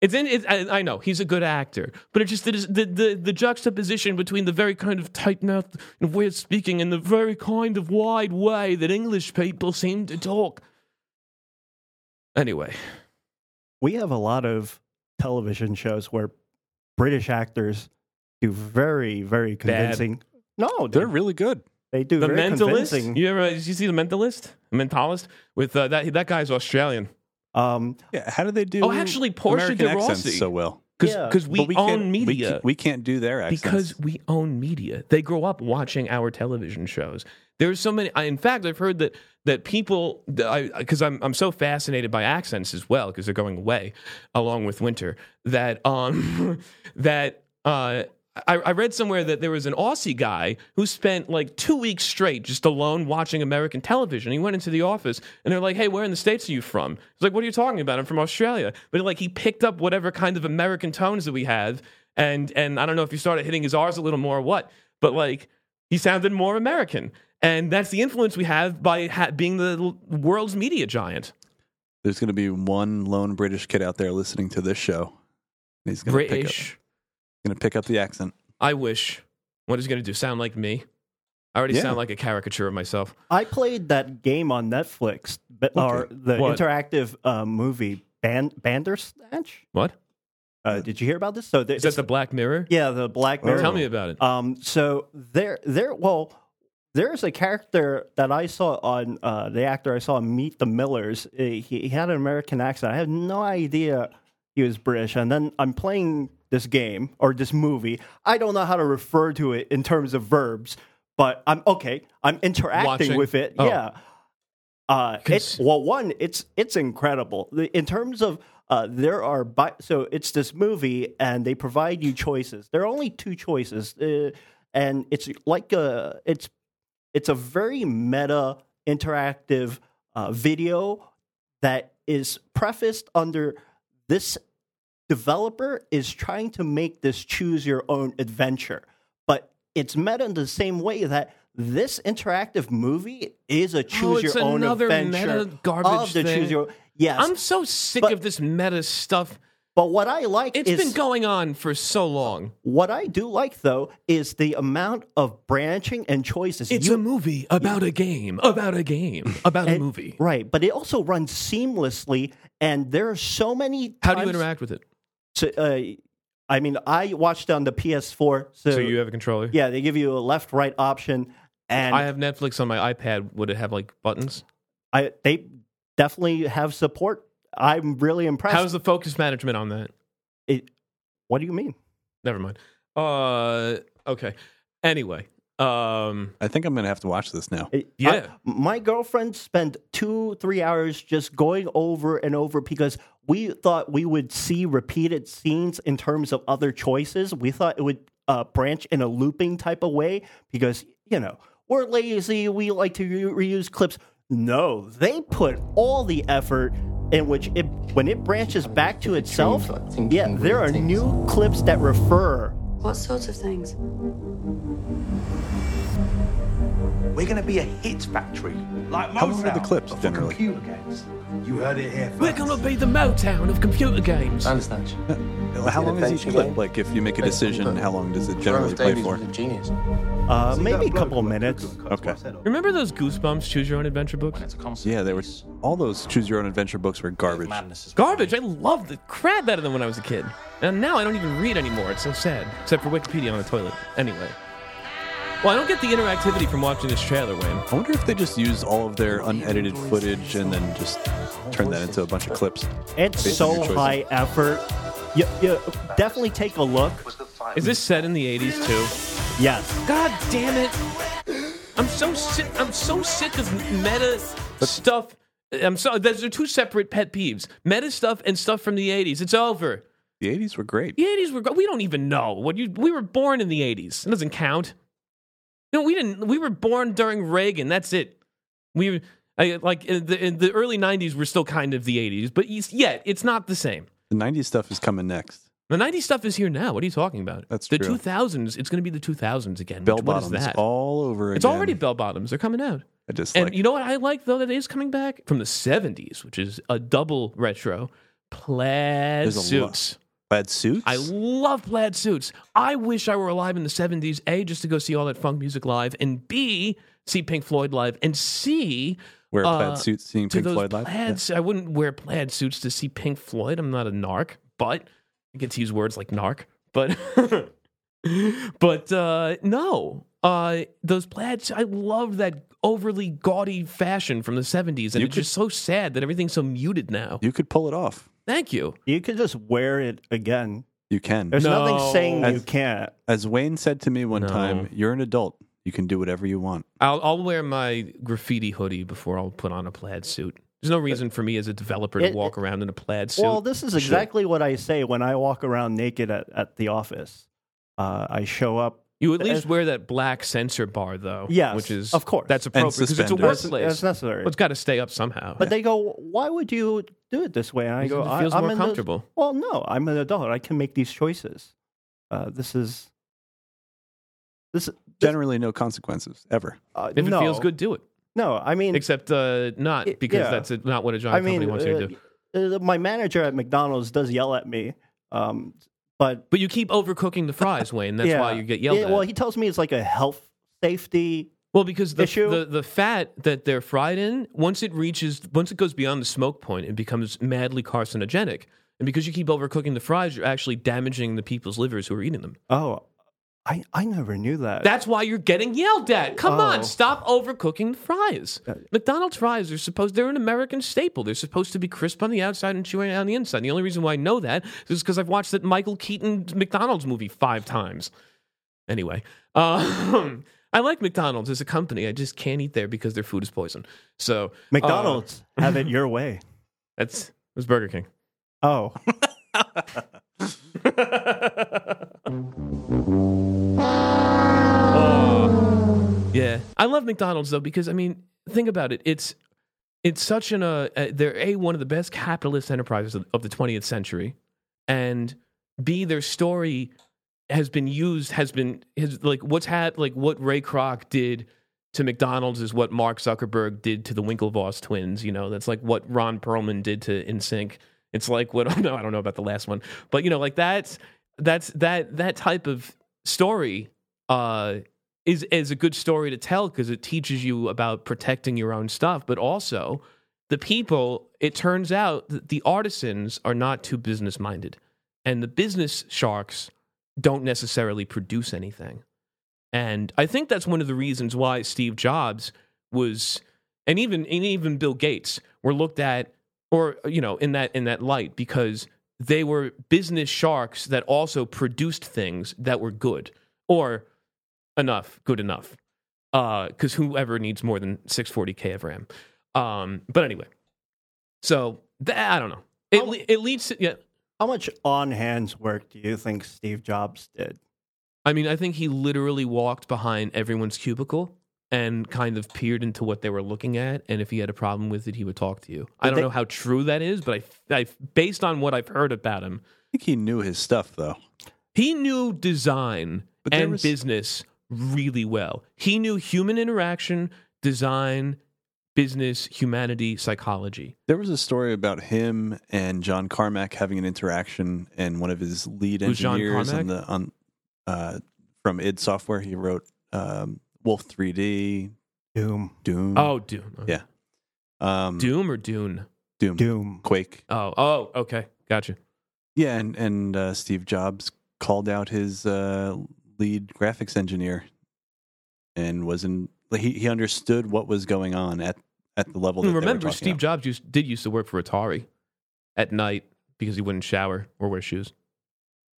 It's in. It's, I, I know he's a good actor, but it's just the the the juxtaposition between the very kind of tight-mouthed and weird speaking and the very kind of wide way that English people seem to talk. Anyway, we have a lot of television shows where British actors do very, very convincing. Bad. No, they're, they're really good. They do the very Mentalist. Convincing. You ever did you see the Mentalist? Mentalist with uh, that that guy's Australian. Um, yeah, how do they do? Oh, actually, Portia American de Rossi so well. Because because yeah. we, we own media. We, we can't do their accents. Because we own media. They grow up watching our television shows. There's so many. I, in fact, I've heard that that people, because I'm I'm so fascinated by accents as well, because they're going away along with winter, that um that uh I, I read somewhere that there was an Aussie guy who spent like two weeks straight just alone watching American television. He went into the office and they're like, "Hey, where in the States are you from?" He's like, "What are you talking about? I'm from Australia." But like he picked up whatever kind of American tones that we have, and and I don't know if he started hitting his R's a little more or what, but like he sounded more American. And that's the influence we have by ha- being the world's media giant. There's going to be one lone British kid out there listening to this show. He's going to pick up. Going to pick up the accent. I wish. What is he going to do? Sound like me? I already yeah. sound like a caricature of myself. I played that game on Netflix, but, okay. or the what? interactive uh, movie Band- Bandersnatch. What? Uh, did you hear about this? So there, is that the Black Mirror? Yeah, the Black Mirror. Oh, tell me about it. Um, so there, there. Well, there's a character that I saw on uh, the actor I saw Meet the Millers. He, he had an American accent. I had no idea he was British. And then I'm playing this game or this movie. I don't know how to refer to it in terms of verbs, but I'm okay. I'm interacting Watching. with it. Oh. Yeah. Uh, it's, well, one, it's it's incredible in terms of uh, there are bi- so it's this movie and they provide you choices. There are only two choices, uh, and it's like a it's it's a very meta interactive uh, video that is prefaced under this. Developer is trying to make this choose your own adventure, but it's meta in the same way that this interactive movie is a choose oh, your own adventure meta garbage of the thing. choose your yes. I'm so sick but, of this meta stuff. But what I like it's is... It's been going on for so long. What I do like, though, is the amount of branching and choices. It's you, a movie about you, a game, about a game, about and, a movie. Right, but it also runs seamlessly, and there are so many times... How do you interact with it? So, uh, I mean, I watched on the P S four. So, so you have a controller? Yeah, they give you a left-right option. And I have Netflix on my iPad. Would it have, like, buttons? I They definitely have support. I'm really impressed. How's the focus management on that? It, what do you mean? Never mind. Uh, okay. Anyway. Um, I think I'm going to have to watch this now. It, yeah. I, my girlfriend spent two, three hours just going over and over because we thought we would see repeated scenes in terms of other choices. We thought it would uh, branch in a looping type of way because, you know, we're lazy. We like to re- reuse clips. No, they put all the effort in which it, when it branches back to itself, yeah, there are new clips that refer. What sorts of things? We're going to be a hit factory, like Motown. How long are the clips generally? Computer games. You heard it here first. We're going to be the Motown of computer games. I understand. Yeah. How long is each clip? Game? Like, if you make a decision, how long does it generally play for? A genius. Uh, so maybe a couple minutes. Okay. Remember those Goosebumps Choose Your Own Adventure books? Yeah, they were. All those Choose Your Own Adventure books were garbage. Garbage. I loved the crap better than when I was a kid, and now I don't even read anymore. It's so sad, except for Wikipedia on the toilet. Anyway. Well, I don't get the interactivity from watching this trailer, Wayne. I wonder if they just use all of their unedited footage and then just turn that into a bunch of clips. It's so high effort. You, you definitely take a look. Is this set in the eighties too? Yes. God damn it! I'm so sick. I'm so sick of meta stuff. I'm so. Those are two separate pet peeves: meta stuff and stuff from the eighties. It's over. The eighties were great. The eighties were. We don't even know what you. We were born in the eighties. It doesn't count. No, we didn't. We were born during Reagan. That's it. We I, like in the, in the early nineties. We're still kind of the eighties, but yet it's not the same. The nineties stuff is coming next. The nineties stuff is here now. What are you talking about? That's the true. The two thousands. It's going to be the two thousands again. Bell bottoms all over again. It's already bell bottoms. They're coming out. I just and like... you know what I like though that is coming back from the seventies, which is a double retro plaid There's suits. A lot. Plaid suits? I love plaid suits. I wish I were alive in the seventies, A, just to go see all that funk music live, and B, see Pink Floyd live, and C... Wear uh, plaid suits seeing Pink Floyd live? Plaid, yeah. I wouldn't wear plaid suits to see Pink Floyd. I'm not a narc, but... I get to use words like narc, but... but, uh, no. Uh, those plaid suits... I love that overly gaudy fashion from the seventies, and you it's could, just so sad that everything's so muted now. You could pull it off. Thank you. You can just wear it again. You can. There's no. nothing saying as, you can't. As Wayne said to me one no. time, you're an adult. You can do whatever you want. I'll, I'll wear my graffiti hoodie before I'll put on a plaid suit. There's no reason for me as a developer to it, walk around in a plaid suit. Well, this is exactly sure. what I say when I walk around naked at, at the office. Uh, I show up. You at least as, wear that black sensor bar, though. Yes, which is, of course. That's appropriate because it's a workplace. That's necessary. Well, it's got to stay up somehow. But yeah. they go, why would you do it this way? And I because go, it feels I, more I'm comfortable. This, well, no, I'm an adult. I can make these choices. Uh, this is... This, Generally, no consequences, ever. Uh, if no. it feels good, do it. No, I mean... Except uh, not, because yeah. that's not what a giant I mean, company wants you to do. Uh, my manager at McDonald's does yell at me, um, but... But you keep overcooking the fries, Wayne. That's yeah. why you get yelled yeah, at. Well, he tells me it's like a health safety Well, because the, issue. the the fat that they're fried in, once it reaches... Once it goes beyond the smoke point, it becomes madly carcinogenic. And because you keep overcooking the fries, you're actually damaging the people's livers who are eating them. Oh, I, I never knew that. That's why you're getting yelled at. Come oh. on, stop overcooking the fries. McDonald's fries are supposed, they're an American staple. They're supposed to be crisp on the outside and chewy on the inside. The only reason why I know that is because I've watched that Michael Keaton McDonald's movie five times. Anyway, uh, I like McDonald's as a company. I just can't eat there because their food is poison. So McDonald's, uh, have it your way. That's, that's Burger King. Oh. oh, yeah, I love McDonald's though because I mean, think about it. It's it's such an uh, they're a one of the best capitalist enterprises of, of the twentieth century, and b their story has been used has been has, like what's had like what Ray Kroc did to McDonald's is what Mark Zuckerberg did to the Winklevoss twins. You know, that's like what Ron Perlman did to N Sync. It's like what no, I don't know about the last one, but you know, like that's that's that that type of story uh, is is a good story to tell because it teaches you about protecting your own stuff, but also the people. It turns out that the artisans are not too business minded, and the business sharks don't necessarily produce anything. And I think that's one of the reasons why Steve Jobs was, and even and even Bill Gates were looked at. Or, you know, in that in that light, because they were business sharks that also produced things that were good or enough, good enough. Because uh, whoever needs more than six forty K of RAM. Um, but anyway, so th- I don't know. It, how, it leads to yeah. How much on-hands work do you think Steve Jobs did? I mean, I think he literally walked behind everyone's cubicle and kind of peered into what they were looking at, and if he had a problem with it, he would talk to you. Did I don't they, know how true that is, but I, I, based on what I've heard about him... I think he knew his stuff, though. He knew design but and was... business really well. He knew human interaction, design, business, humanity, psychology. There was a story about him and John Carmack having an interaction, and one of his lead Who's engineers on the, on, uh, from id Software, he wrote... Um, Wolf three D, Doom, Doom. Oh, Doom. Okay. Yeah, um, Doom or Dune. Doom, Doom, Quake. Oh, oh, okay, gotcha. Yeah, and and uh, Steve Jobs called out his uh, lead graphics engineer, and was in. He, he understood what was going on at, at the level. That Remember, they were Steve about. Jobs used, did used to work for Atari at night because he wouldn't shower or wear shoes.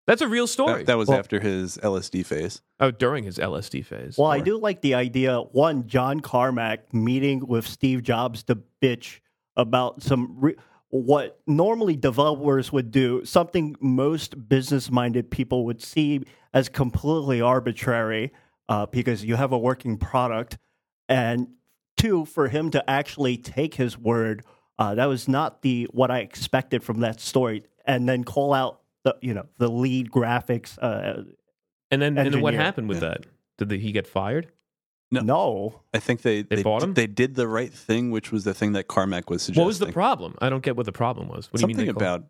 That's a real story. That, that was well, after his L S D phase. Oh, during his L S D phase. Well, or... I do like the idea, one, John Carmack meeting with Steve Jobs to bitch about some re- what normally developers would do, something most business-minded people would see as completely arbitrary uh, because you have a working product. And two, for him to actually take his word, uh, that was not the what I expected from that story, and then call out The, you know, the lead graphics uh, and then engineer. And then what happened with yeah. that? Did the, he get fired? No. no. I think they they, they, bought him? They did the right thing, which was the thing that Carmack was suggesting. What was the problem? I don't get what the problem was. What Something do you mean they about...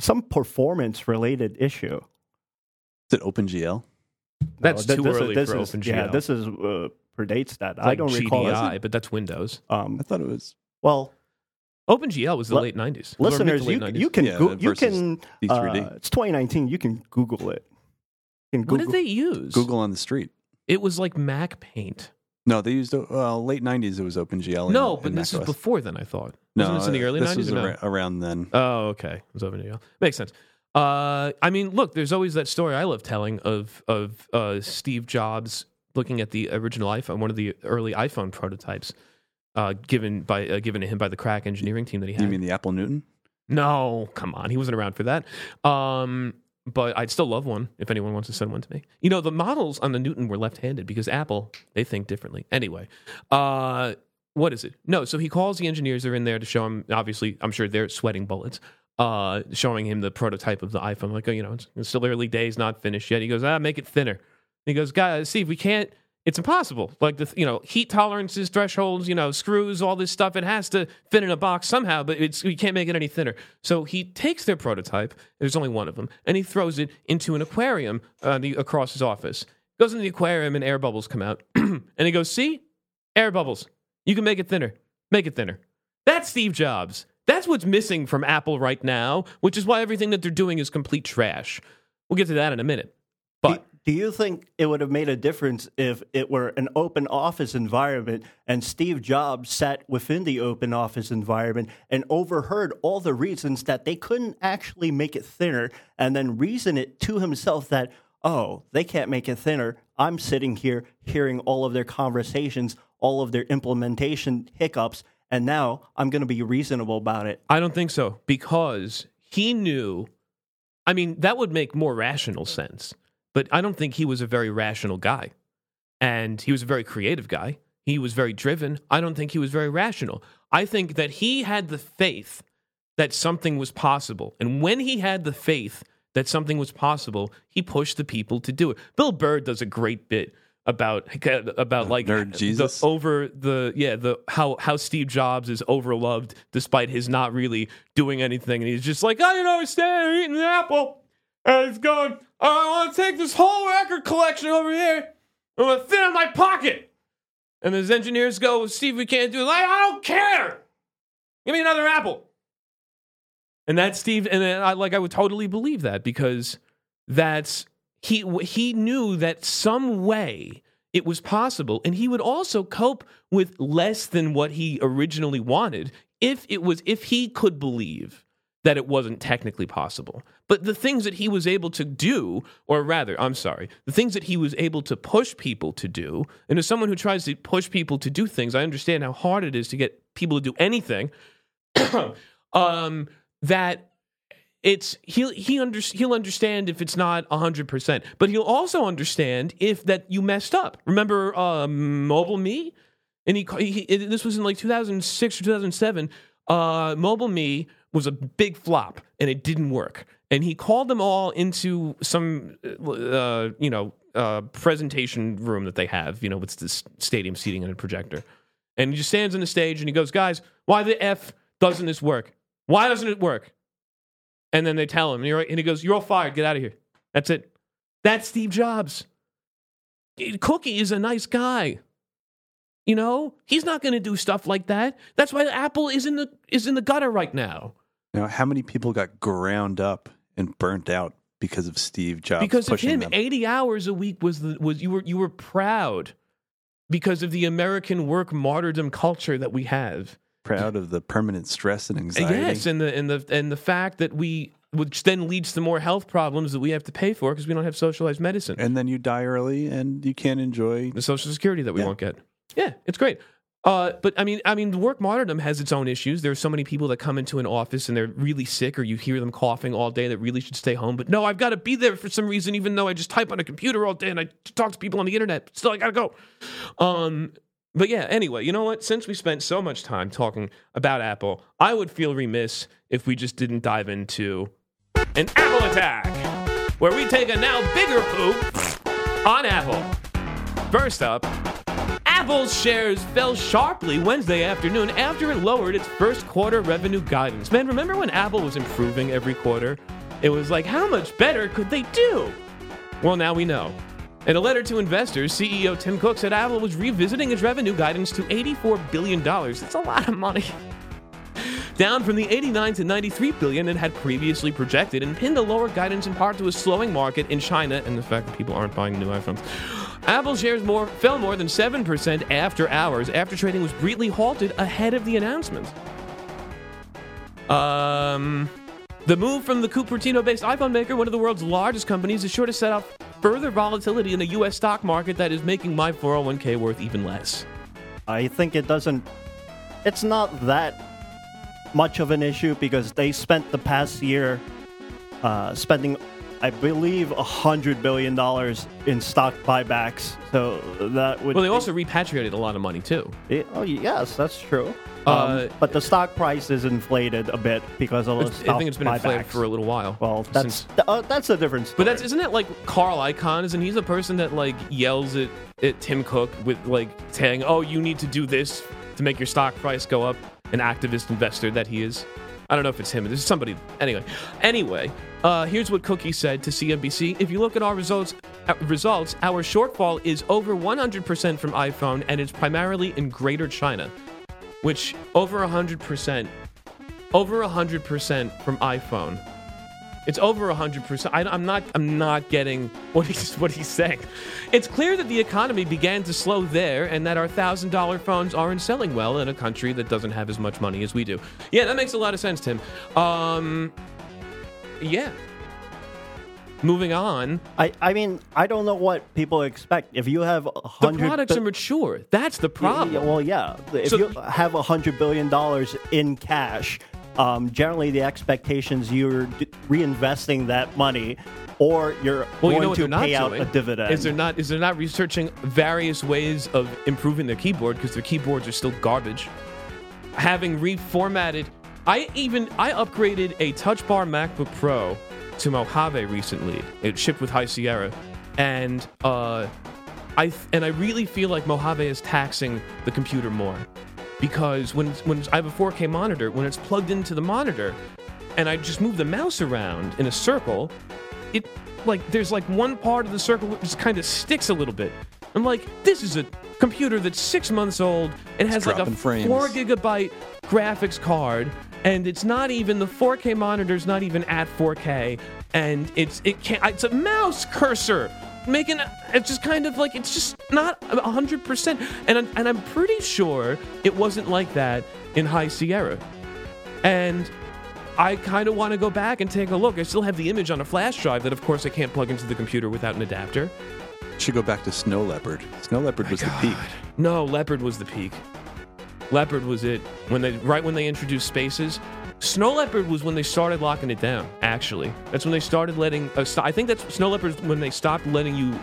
Some performance-related issue. Is it OpenGL? That's no, th- too early is, for is, OpenGL. Yeah, this is uh, predates that. It's I like don't G D I, recall. G D I, but that's Windows. Um, I thought it was... Well... OpenGL was the L- late nineties. Listeners, late you, nineties. You can, yeah, go- you can uh, it's twenty nineteen, you can Google it. You can Google, what did they use? Google on the street. It was like Mac Paint. No, they used, uh, late nineties it was OpenGL. No, in, but in this Mac is O S. Before then, I thought. No, wasn't this in the early this nineties? This was no? ar- around then. Oh, okay. It was OpenGL. Makes sense. Uh, I mean, look, there's always that story I love telling of of uh, Steve Jobs looking at the original iPhone, one of the early iPhone prototypes, uh, given by uh, given to him by the crack engineering team that he had. You mean the Apple Newton? No, come on, he wasn't around for that. Um, but I'd still love one if anyone wants to send one to me. You know, the models on the Newton were left-handed because Apple, they think differently. Anyway, uh, what is it? No, so he calls the engineers. They're in there to show him. Obviously, I'm sure they're sweating bullets, uh, showing him the prototype of the iPhone. Like, oh, you know, it's, it's still early days, not finished yet. He goes, ah, make it thinner. He goes, guys, Steve, we can't. It's impossible. Like, the, you know, heat tolerances, thresholds, you know, screws, all this stuff. It has to fit in a box somehow, but it's, we can't make it any thinner. So he takes their prototype. There's only one of them, and he throws it into an aquarium uh, the, across his office. Goes into the aquarium, and air bubbles come out. And he goes, "See, air bubbles. You can make it thinner. Make it thinner." That's Steve Jobs. That's what's missing from Apple right now, which is why everything that they're doing is complete trash. We'll get to that in a minute, but. He- Do you think it would have made a difference if it were an open office environment and Steve Jobs sat within the open office environment and overheard all the reasons that they couldn't actually make it thinner, and then reason it to himself that, oh, they can't make it thinner. I'm sitting here hearing all of their conversations, all of their implementation hiccups, and now I'm going to be reasonable about it. I don't think so, because he knew, I mean, that would make more rational sense. But I don't think he was a very rational guy. And he was a very creative guy. He was very driven. I don't think he was very rational. I think that he had the faith that something was possible. And when he had the faith that something was possible, he pushed the people to do it. Bill Burr does a great bit about about uh, like nerd Jesus. The over the yeah the how how Steve Jobs is overloved despite his not really doing anything. And he's just like, I don't understand, I'm eating an apple. And it's going, I want to take this whole record collection over here and I'm going to fit in my pocket. And his engineers go, Steve, we can't do it. Like, I don't care. Give me another apple. And that's Steve. And I like, I would totally believe that, because that's, he, he knew that some way it was possible. And he would also cope with less than what he originally wanted if it was, if he could believe that it wasn't technically possible. But the things that he was able to do, or rather, I'm sorry, the things that he was able to push people to do, and as someone who tries to push people to do things, I understand how hard it is to get people to do anything, um, that it's, he'll, he under, he'll understand if it's not one hundred percent, but he'll also understand if that you messed up. Remember uh, Mobile Me? And he, he this was in like two thousand six or two thousand seven, uh, Mobile Me was a big flop, and it didn't work. And he called them all into some, uh, you know, uh, presentation room that they have, you know, with this stadium seating and a projector. And he just stands on the stage, and he goes, guys, why the F doesn't this work? Why doesn't it work? And then they tell him, and, you're, and he goes, you're all fired. Get out of here. That's it. That's Steve Jobs. Cookie is a nice guy. You know, he's not going to do stuff like that. That's why Apple is in the is in the gutter right now. Now, how many people got ground up and burnt out because of Steve Jobs? Because of him, them? eighty hours a week was the, was you were you were proud because of the American work martyrdom culture that we have. Proud of the permanent stress and anxiety. Yes, and the and the and the fact that we, which then leads to more health problems that we have to pay for because we don't have socialized medicine. And then you die early, and you can't enjoy the Social Security that we yeah. won't get. Yeah, it's great. Uh, but I mean, I mean, the work martyrdom has its own issues. There are so many people that come into an office and they're really sick, or you hear them coughing all day that really should stay home. But no, I've got to be there for some reason, even though I just type on a computer all day and I talk to people on the internet. Still, I got to go. Um, but yeah, anyway, you know what? Since we spent so much time talking about Apple, I would feel remiss if we just didn't dive into an Apple attack, where we take a now bigger poop on Apple. First up, Apple's shares fell sharply Wednesday afternoon after it lowered its first quarter revenue guidance. Man, remember when Apple was improving every quarter? It was like, how much better could they do? Well, now we know. In a letter to investors, C E O Tim Cook said Apple was revisiting its revenue guidance to eighty-four billion dollars. That's a lot of money. Down from the eighty-nine to ninety-three billion dollars it had previously projected, and pinned the lower guidance in part to a slowing market in China and the fact that people aren't buying new iPhones. Apple shares more, fell more than seven percent after hours, after trading was briefly halted ahead of the announcement. Um, The move from the Cupertino-based iPhone maker, one of the world's largest companies, is sure to set up further volatility in the U S stock market that is making my four oh one k worth even less. I think it doesn't... It's not that much of an issue because they spent the past year uh, spending, I believe, one hundred billion dollars in stock buybacks. So that would... Well, they also be... repatriated a lot of money, too. It, oh, yes, that's true. Um, uh, but the stock price is inflated a bit because of the stock buybacks. I think it's been buybacks. inflated for a little while. Well, that's since, uh, that's a different story. But that's, isn't that like Carl Icahn? Isn't he the person that like yells at, at Tim Cook with like saying, "Oh, you need to do this to make your stock price go up"? An activist investor that he is. I don't know if it's him. There's somebody. Anyway, anyway, uh, here's what Cookie said to C N B C. If you look at our results, uh, results, our shortfall is over one hundred percent from iPhone, and it's primarily in Greater China. Which over one hundred percent, over one hundred percent from iPhone. It's over one hundred percent. I, I'm not I'm not getting what he's, what he's saying. It's clear that the economy began to slow there and that our one thousand dollars phones aren't selling well in a country that doesn't have as much money as we do. Yeah, that makes a lot of sense, Tim. Um, yeah. Moving on. I, I mean, I don't know what people expect. If you have one hundred... The products bi- are mature. That's the problem. Yeah, well, yeah. If so, you have one hundred billion dollars in cash, um, generally the expectations you're d- reinvesting that money or you're well, going you know to pay out doing? a dividend. Is they're not, is they're not researching various ways of improving their keyboard because their keyboards are still garbage. Having reformatted... I even... I upgraded a Touch Bar MacBook Pro to Mojave recently. It shipped with High Sierra, and uh, I th- and I really feel like Mojave is taxing the computer more, because when when I have a four K monitor, when it's plugged into the monitor, and I just move the mouse around in a circle, it like there's like one part of the circle which just kind of sticks a little bit. I'm like, this is a computer that's six months old and has like a frames. four gigabyte graphics card. And it's not even, the four K monitor's not even at four K, and it's it can't, it's a mouse cursor making it's just kind of like it's just not one hundred percent. And I'm, and I'm pretty sure it wasn't like that in High Sierra. And I kind of want to go back and take a look. I still have the image on a flash drive that, of course, I can't plug into the computer without an adapter. Should go back to Snow Leopard. Snow Leopard was God. the peak. No, Leopard was the peak. Leopard was it when they right when they introduced Spaces. Snow Leopard was when they started locking it down. Actually, that's when they started letting. Uh, st- I think that's Snow Leopard's when they stopped letting you,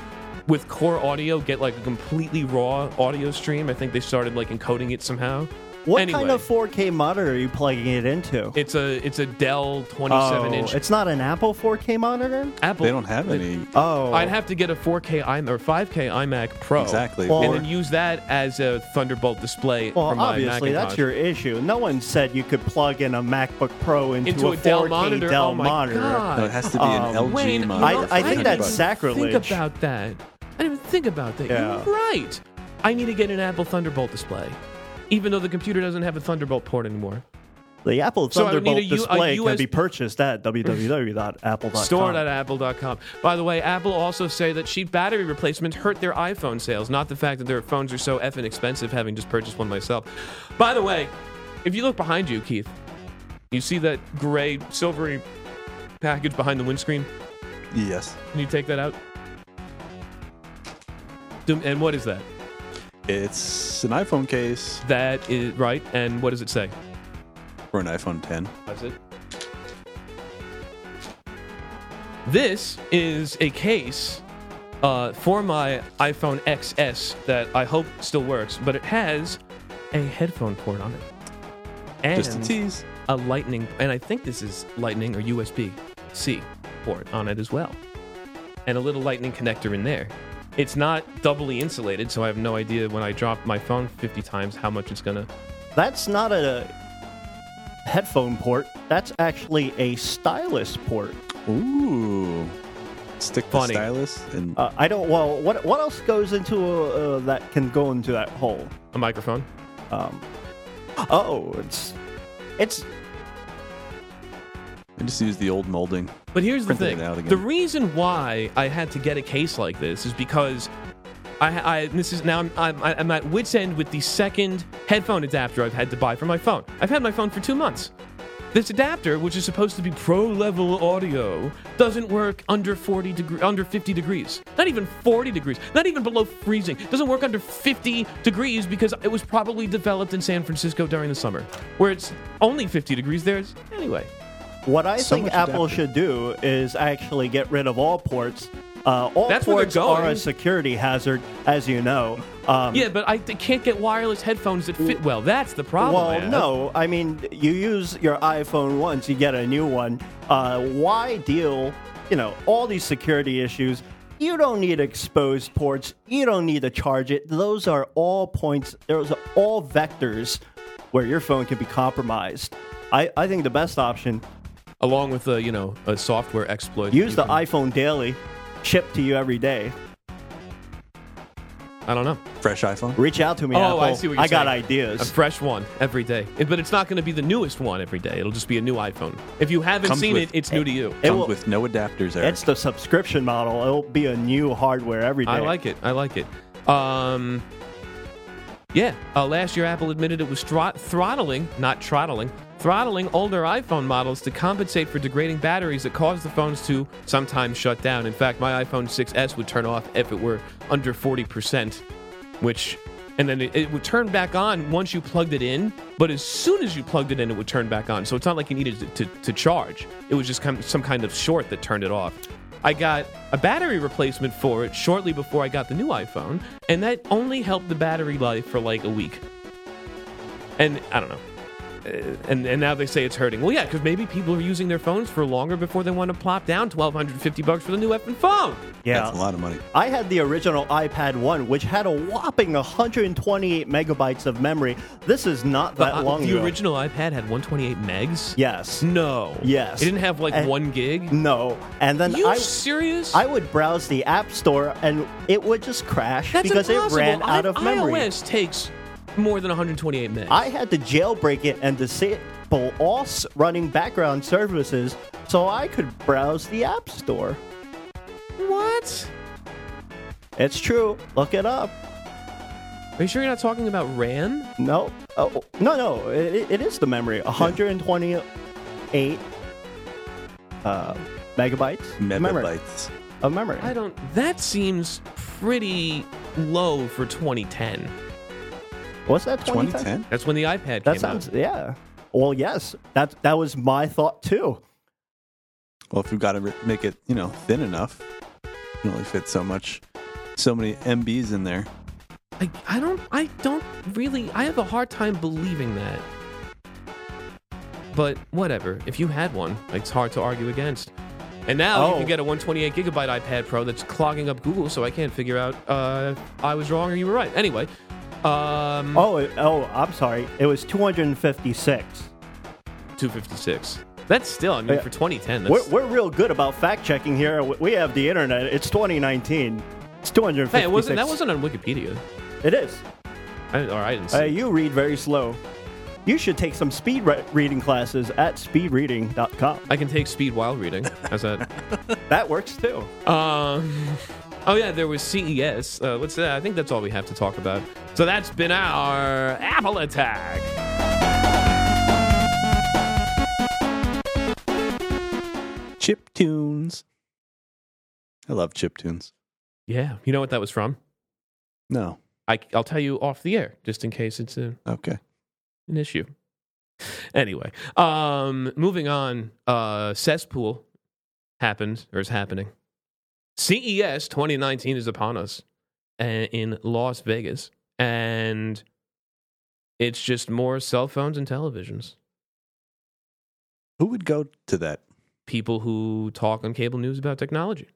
with core audio, get like a completely raw audio stream. I think they started like encoding it somehow. What anyway, kind of four K monitor are you plugging it into? It's a it's a Dell twenty-seven oh, inch. It's not an Apple four K monitor. Apple. They don't have any. They, oh, I'd have to get a four K iMac or five K iMac Pro. Exactly. Well, and then use that as a Thunderbolt display. Well, from obviously my that's your issue. No one said you could plug in a MacBook Pro into, into a, a Dell four K monitor. Dell oh my monitor. God. No, it has to be an um, L G Wayne, monitor. You know, I, I think that's sacrilege. Think about that. I didn't even think about that. Yeah. You're right. I need to get an Apple Thunderbolt display. Even though the computer doesn't have a Thunderbolt port anymore. The Apple Thunderbolt so U- display U S... can be purchased at w w w dot apple dot com. store dot apple dot com. By the way, Apple also say that cheap battery replacement hurt their iPhone sales, not the fact that their phones are so effing expensive, having just purchased one myself. By the way, if you look behind you, Keith, you see that gray, silvery package behind the windscreen? Yes. Can you take that out? And what is that? It's an iPhone case. That is right. And what does it say? For an iPhone ten. That's it. This is a case uh, for my iPhone X S that I hope still works, but it has a headphone port on it. And just a tease. A lightning, and I think this is lightning or U S B C port on it as well. And a little lightning connector in there. It's not doubly insulated, so I have no idea when I drop my phone fifty times how much it's gonna... That's not a headphone port. That's actually a stylus port. Ooh. Stick Funny. the stylus and... Uh, I don't... Well, what what else goes into uh, that can go into that hole? A microphone. Um. Oh, it's... It's... I just use the old molding. But here's the thing. The reason why I had to get a case like this is because I, I this is now I'm, I'm, I'm at wit's end with the second headphone adapter I've had to buy for my phone. I've had my phone for two months. This adapter, which is supposed to be pro-level audio, doesn't work under forty degrees, under fifty degrees. Not even forty degrees. Not even below freezing. Doesn't work under fifty degrees because it was probably developed in San Francisco during the summer, where it's only fifty degrees there. Anyway. What I so think Apple adapter. should do is actually get rid of all ports. Uh, all That's ports are a security hazard, as you know. Um, yeah, but I th- can't get wireless headphones that fit well. That's the problem. Well, man. no. I mean, you use your iPhone once, you get a new one. Uh, why deal, you know, all these security issues? You don't need exposed ports. You don't need to charge it. Those are all points. Those are all vectors where your phone can be compromised. I, I think the best option... Along with, a, you know, a software exploit. Use the can... iPhone daily. Shipped to you every day. I don't know. Fresh iPhone? Reach out to me, oh, Apple. I see what you're I saying. got ideas. A fresh one every day. It, but it's not going to be the newest one every day. It'll just be a new iPhone. If you haven't comes seen with, it, it's it, new to you. It comes will, with no adapters, Eric. It's the subscription model. It'll be a new hardware every day. I like it. I like it. Um, yeah. Uh, last year, Apple admitted it was throt- throttling, not throttling, throttling older iPhone models to compensate for degrading batteries that cause the phones to sometimes shut down. In fact, my iPhone six S would turn off if it were under forty percent, which, and then it, it would turn back on once you plugged it in, but as soon as you plugged it in, it would turn back on. So it's not like you needed to, to, to charge. It was just kind of some kind of short that turned it off. I got a battery replacement for it shortly before I got the new iPhone, and that only helped the battery life for like a week. And I don't know. And and now they say it's hurting. Well, yeah, because maybe people are using their phones for longer before they want to plop down twelve fifty bucks for the new effing phone. Yeah, that's a lot of money. I had the original iPad one, which had a whopping one hundred twenty-eight megabytes of memory. This is not that the, long the ago. The original iPad had one hundred twenty-eight megs? Yes. No. Yes. It didn't have like and, one gig? No. And then you I, serious? I would browse the App Store and it would just crash that's because impossible. it ran I, out of memory. iOS takes... more than one hundred twenty-eight megs. I had to jailbreak it and disable all running background services so I could browse the App Store. What? It's true. Look it up. Are you sure you're not talking about RAM? No. Oh, no, no. It, it is the memory. one hundred twenty-eight uh, megabytes. Megabytes. Memory. Of memory. I don't... That seems pretty low for twenty ten. What's that, twenty ten? That's when the iPad that came sounds, out. Yeah. Well, yes. That that was my thought, too. Well, if you've got to make it, you know, thin enough, you can only fit so much, so many M Bs in there. I, I don't, I don't really, I have a hard time believing that. But whatever. If you had one, it's hard to argue against. And now oh. you can get a one hundred twenty-eight gigabyte iPad Pro that's clogging up Google, so I can't figure out uh, if I was wrong or you were right. Anyway. Um, oh, oh! I'm sorry. It was two hundred fifty-six. two hundred fifty-six. That's still, I mean, yeah. For twenty ten. That's... We're, we're real good about fact-checking here. We have the internet. It's twenty nineteen. It's two hundred fifty-six. Hey, it wasn't, that wasn't on Wikipedia. It is. I, or I didn't see uh, it. You read very slow. You should take some speed re- reading classes at speed reading dot com. I can take speed while reading. How's that? That works, too. Um... Oh, yeah, there was C E S. Uh, let's, uh, I think that's all we have to talk about. So that's been our Apple Attack. Chip tunes. I love chip tunes. Yeah. You know what that was from? No. I, I'll tell you off the air, just in case it's a, okay. an issue. Anyway, um, moving on. Uh, Cesspool happened, or is happening. C E S twenty nineteen is upon us uh, in Las Vegas, and it's just more cell phones and televisions. Who would go to that? People who talk on cable news about technology.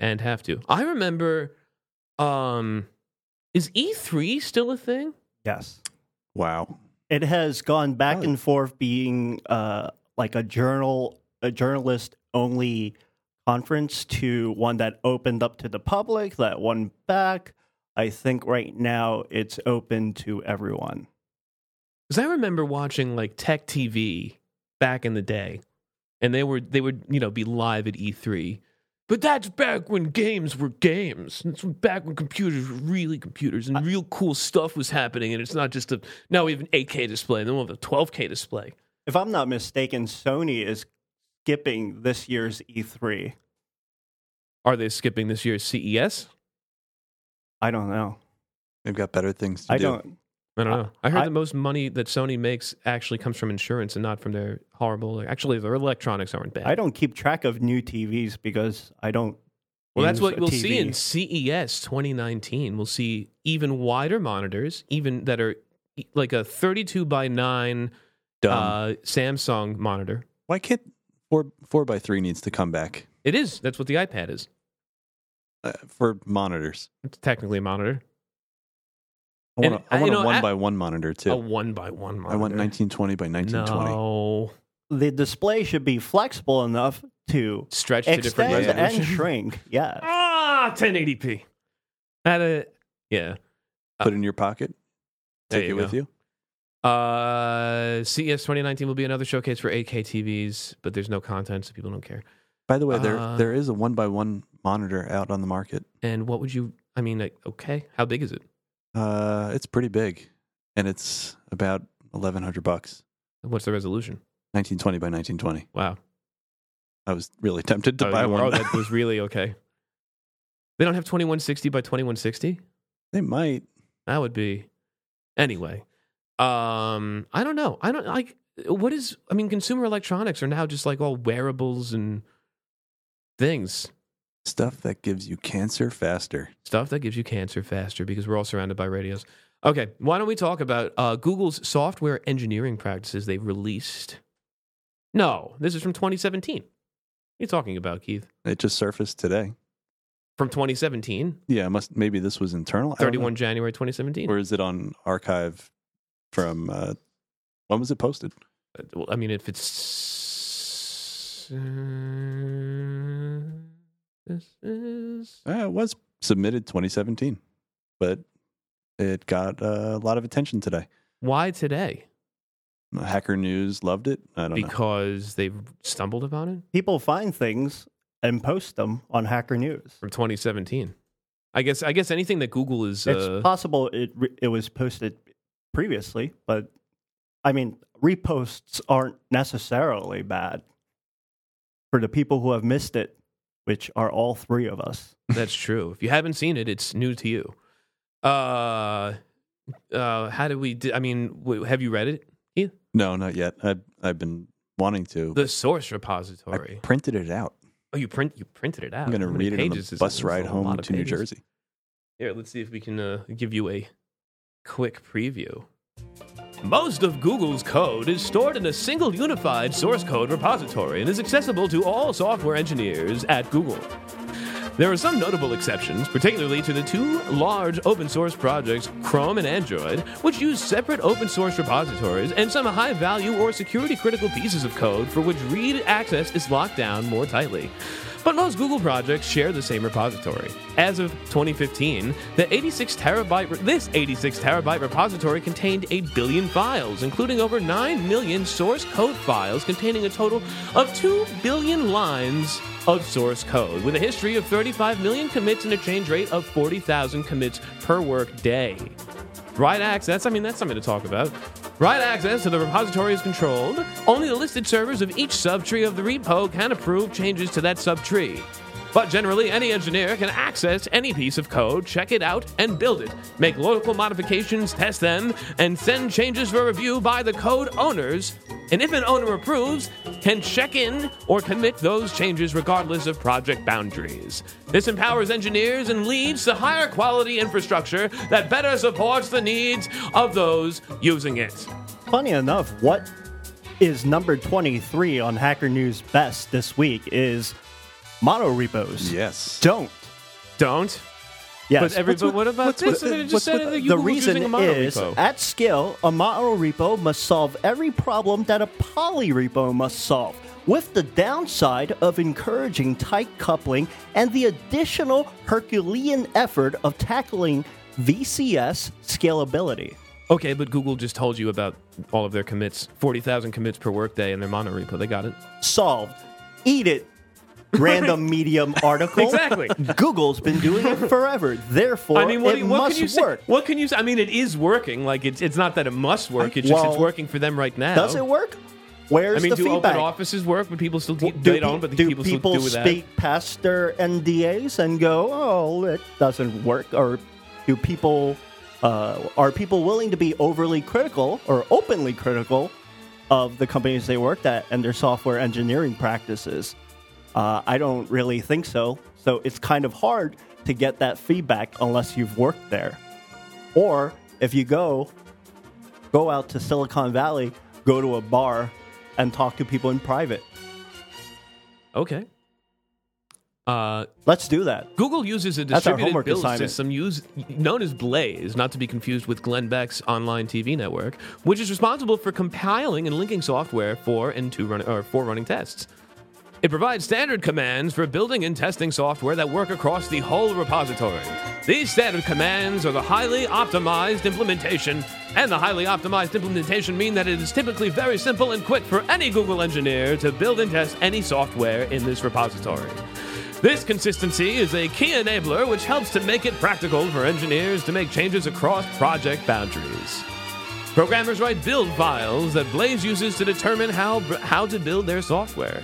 And have to. I remember, um, is E three still a thing? Yes. Wow. It has gone back oh. and forth being uh, like a journal, a journalist-only conference to one that opened up to the public, that one back. I think right now it's open to everyone. Because I remember watching like Tech T V back in the day, and they were they would you know be live at E three, But that's back when games were games. It's back when computers were really computers and real cool stuff was happening. And it's not just a, now we have an eight K display, and then we'll have a twelve K display. If I'm not mistaken, Sony is skipping this year's E three. Are they skipping this year's C E S? I don't know. They've got better things to I do. Don't, I don't know. I, I heard I, the most money that Sony makes actually comes from insurance and not from their horrible... Actually, their electronics aren't bad. I don't keep track of new T Vs because I don't... Well, that's what we'll T V. See in C E S twenty nineteen. We'll see even wider monitors, even that are like a thirty-two by nine... Uh, Samsung monitor. Why can't four four by three needs to come back? It is. That's what the iPad is uh, for monitors. It's technically a monitor. I want, a, I want know, a one I, by one monitor too. A one by one monitor. I want nineteen twenty by nineteen twenty. No, the display should be flexible enough to stretch to different resolutions and shrink. Yeah. Ah, ten eighty p. At a yeah. Put it in your pocket. Take you it with go. You. Uh, C E S twenty nineteen will be another showcase for eight K T Vs, but there's no content, so people don't care. By the way, uh, there there is a one by one monitor out on the market. And what would you? I mean, like, okay, how big is it? Uh, it's pretty big, and it's about eleven hundred bucks. What's the resolution? nineteen twenty by nineteen twenty. Wow, I was really tempted to oh, buy no, one. Oh, that was really okay. They don't have twenty-one sixty by twenty-one sixty. They might. That would be anyway. Um, I don't know. I don't like what is. I mean, consumer electronics are now just like all wearables and things. Stuff that gives you cancer faster. Stuff that gives you cancer faster because we're all surrounded by radios. Okay, why don't we talk about uh, Google's software engineering practices they've released? No, this is from twenty seventeen. What are you talking about, Keith? It just surfaced today. From twenty seventeen? Yeah, must maybe this was internal. thirty-first January twenty seventeen. Or is it on archive? From uh, when was it posted? Well, I mean, if it's uh, this is uh, it was submitted twenty seventeen, but it got uh, a lot of attention today. Why today? Hacker News loved it. I don't know because they've stumbled upon it. People find things and post them on Hacker News from twenty seventeen. I guess. I guess anything that Google is. It's uh, possible it it was posted previously, but I mean, reposts aren't necessarily bad for the people who have missed it, which are all three of us. That's true. If you haven't seen it, it's new to you. Uh, uh, how do we? Do, I mean, w- have you read it? Yeah. No, not yet. I've I've been wanting to. The source repository. I printed it out. Oh, you print you printed it out. I'm going to read it on the bus ride home to pages? New Jersey. Here, let's see if we can uh, give you a quick preview. Most of Google's code is stored in a single unified source code repository and is accessible to all software engineers at Google. There are some notable exceptions, particularly to the two large open source projects, Chrome and Android, which use separate open source repositories and some high-value or security-critical pieces of code for which read access is locked down more tightly. But most Google projects share the same repository. As of twenty fifteen, the eighty-six terabyte this eighty-six terabyte repository contained a billion files, including over nine million source code files containing a total of two billion lines of source code, with a history of thirty-five million commits and a change rate of forty thousand commits per work day. Write access, I mean, that's something to talk about. Write access to the repository is controlled. Only the listed servers of each subtree of the repo can approve changes to that subtree. But generally, any engineer can access any piece of code, check it out, and build it, make local modifications, test them, and send changes for review by the code owners. And if an owner approves, can check in or commit those changes regardless of project boundaries. This empowers engineers and leads to higher quality infrastructure that better supports the needs of those using it. Funny enough, what is number twenty-three on Hacker News Best this week is... mono repos. Yes. Don't. Don't? Yes. But, every, but what about this? What, I mean, it just said that you the reason using a mono is, repo. At scale, a mono repo must solve every problem that a poly repo must solve, with the downside of encouraging tight coupling and the additional Herculean effort of tackling V C S scalability. Okay, but Google just told you about all of their commits, forty thousand commits per workday in their mono repo. They got it. Solved. Eat it. random Medium article. Exactly. Google's been doing it forever. Therefore, I mean, what, it what must can you work. Say? What can you say? I mean, it is working. Like, it's, it's not that it must work. It's just well, it's working for them right now. Does it work? Where's I mean, the do feedback? Open offices work? But people still do, do they don't. But do people, people still do that. Do people speak past their N D As and go, "Oh, it doesn't work"? Or do people uh, are people willing to be overly critical or openly critical of the companies they worked at and their software engineering practices? Uh, I don't really think so. So it's kind of hard to get that feedback unless you've worked there, or if you go go out to Silicon Valley, go to a bar. And talk to people in private. Okay. Uh, Let's do that. Google uses a distributed build assignment. system used, known as Blaze, not to be confused with Glenn Beck's online T V network, which is responsible for compiling and linking software for and to run, or for running tests. It provides standard commands for building and testing software that work across the whole repository. These standard commands are the highly optimized implementation, and the highly optimized implementation mean that it is typically very simple and quick for any Google engineer to build and test any software in this repository. This consistency is a key enabler which helps to make it practical for engineers to make changes across project boundaries. Programmers write build files that Blaze uses to determine how, how to build their software.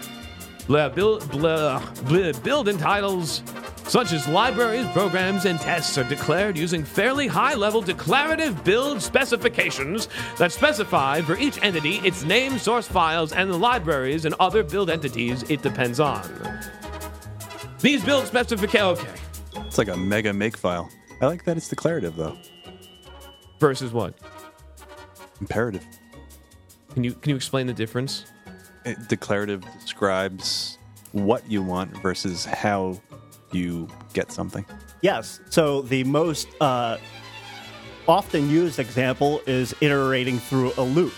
Blah, build, blah, blah, build and titles such as libraries, programs, and tests are declared using fairly high-level declarative build specifications that specify for each entity its name, source files, and the libraries and other build entities it depends on. These build specifications... Okay. It's like a mega makefile. I like that it's declarative, though. Versus what? Imperative. Can you can you explain the difference? It declarative describes what you want versus how you get something. Yes. So the most uh, often used example is iterating through a loop.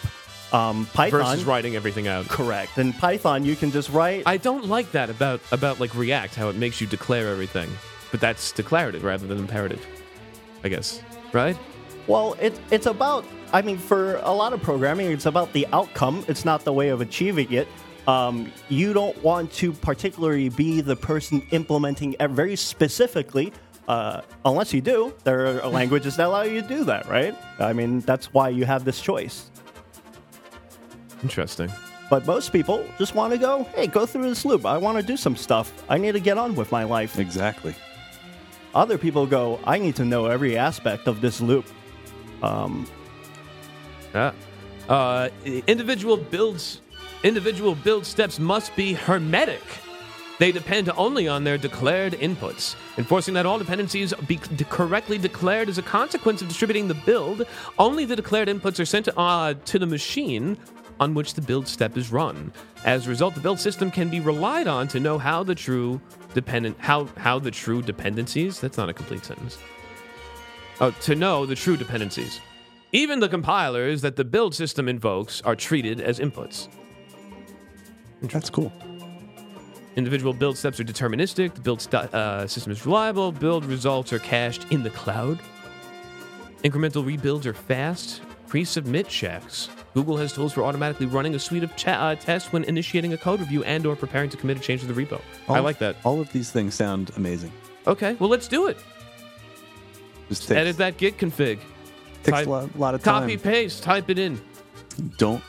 Um, Python versus writing everything out. Correct. In Python, you can just write. I don't like that about about like React, how it makes you declare everything. But that's declarative rather than imperative, I guess. Right? Well, it, it's about. I mean, for a lot of programming, it's about the outcome. It's not the way of achieving it. Um, you don't want to particularly be the person implementing it very specifically, uh, unless you do. There are languages that allow you to do that, right? I mean, that's why you have this choice. Interesting. But most people just want to go, hey, go through this loop. I want to do some stuff. I need to get on with my life. Exactly. Other people go, I need to know every aspect of this loop. Um... Ah. Uh, individual builds, individual build steps must be hermetic. They depend only on their declared inputs. Enforcing that all dependencies be correctly declared is a consequence of distributing the build. Only the declared inputs are sent to, uh, to the machine on which the build step is run. As a result, the build system can be relied on to know how the true dependent how how the true dependencies. That's not a complete sentence. Oh, to know the true dependencies. Even the compilers that the build system invokes are treated as inputs. That's cool. Individual build steps are deterministic. The build st- uh, system is reliable. Build results are cached in the cloud. Incremental rebuilds are fast. Pre-submit checks. Google has tools for automatically running a suite of cha- uh, tests when initiating a code review and or preparing to commit a change to the repo. All I like that. All of these things sound amazing. Okay, well, let's do it. Just edit that git config. Takes type, a, lot, a lot of time. Copy, paste, type it in. Don't,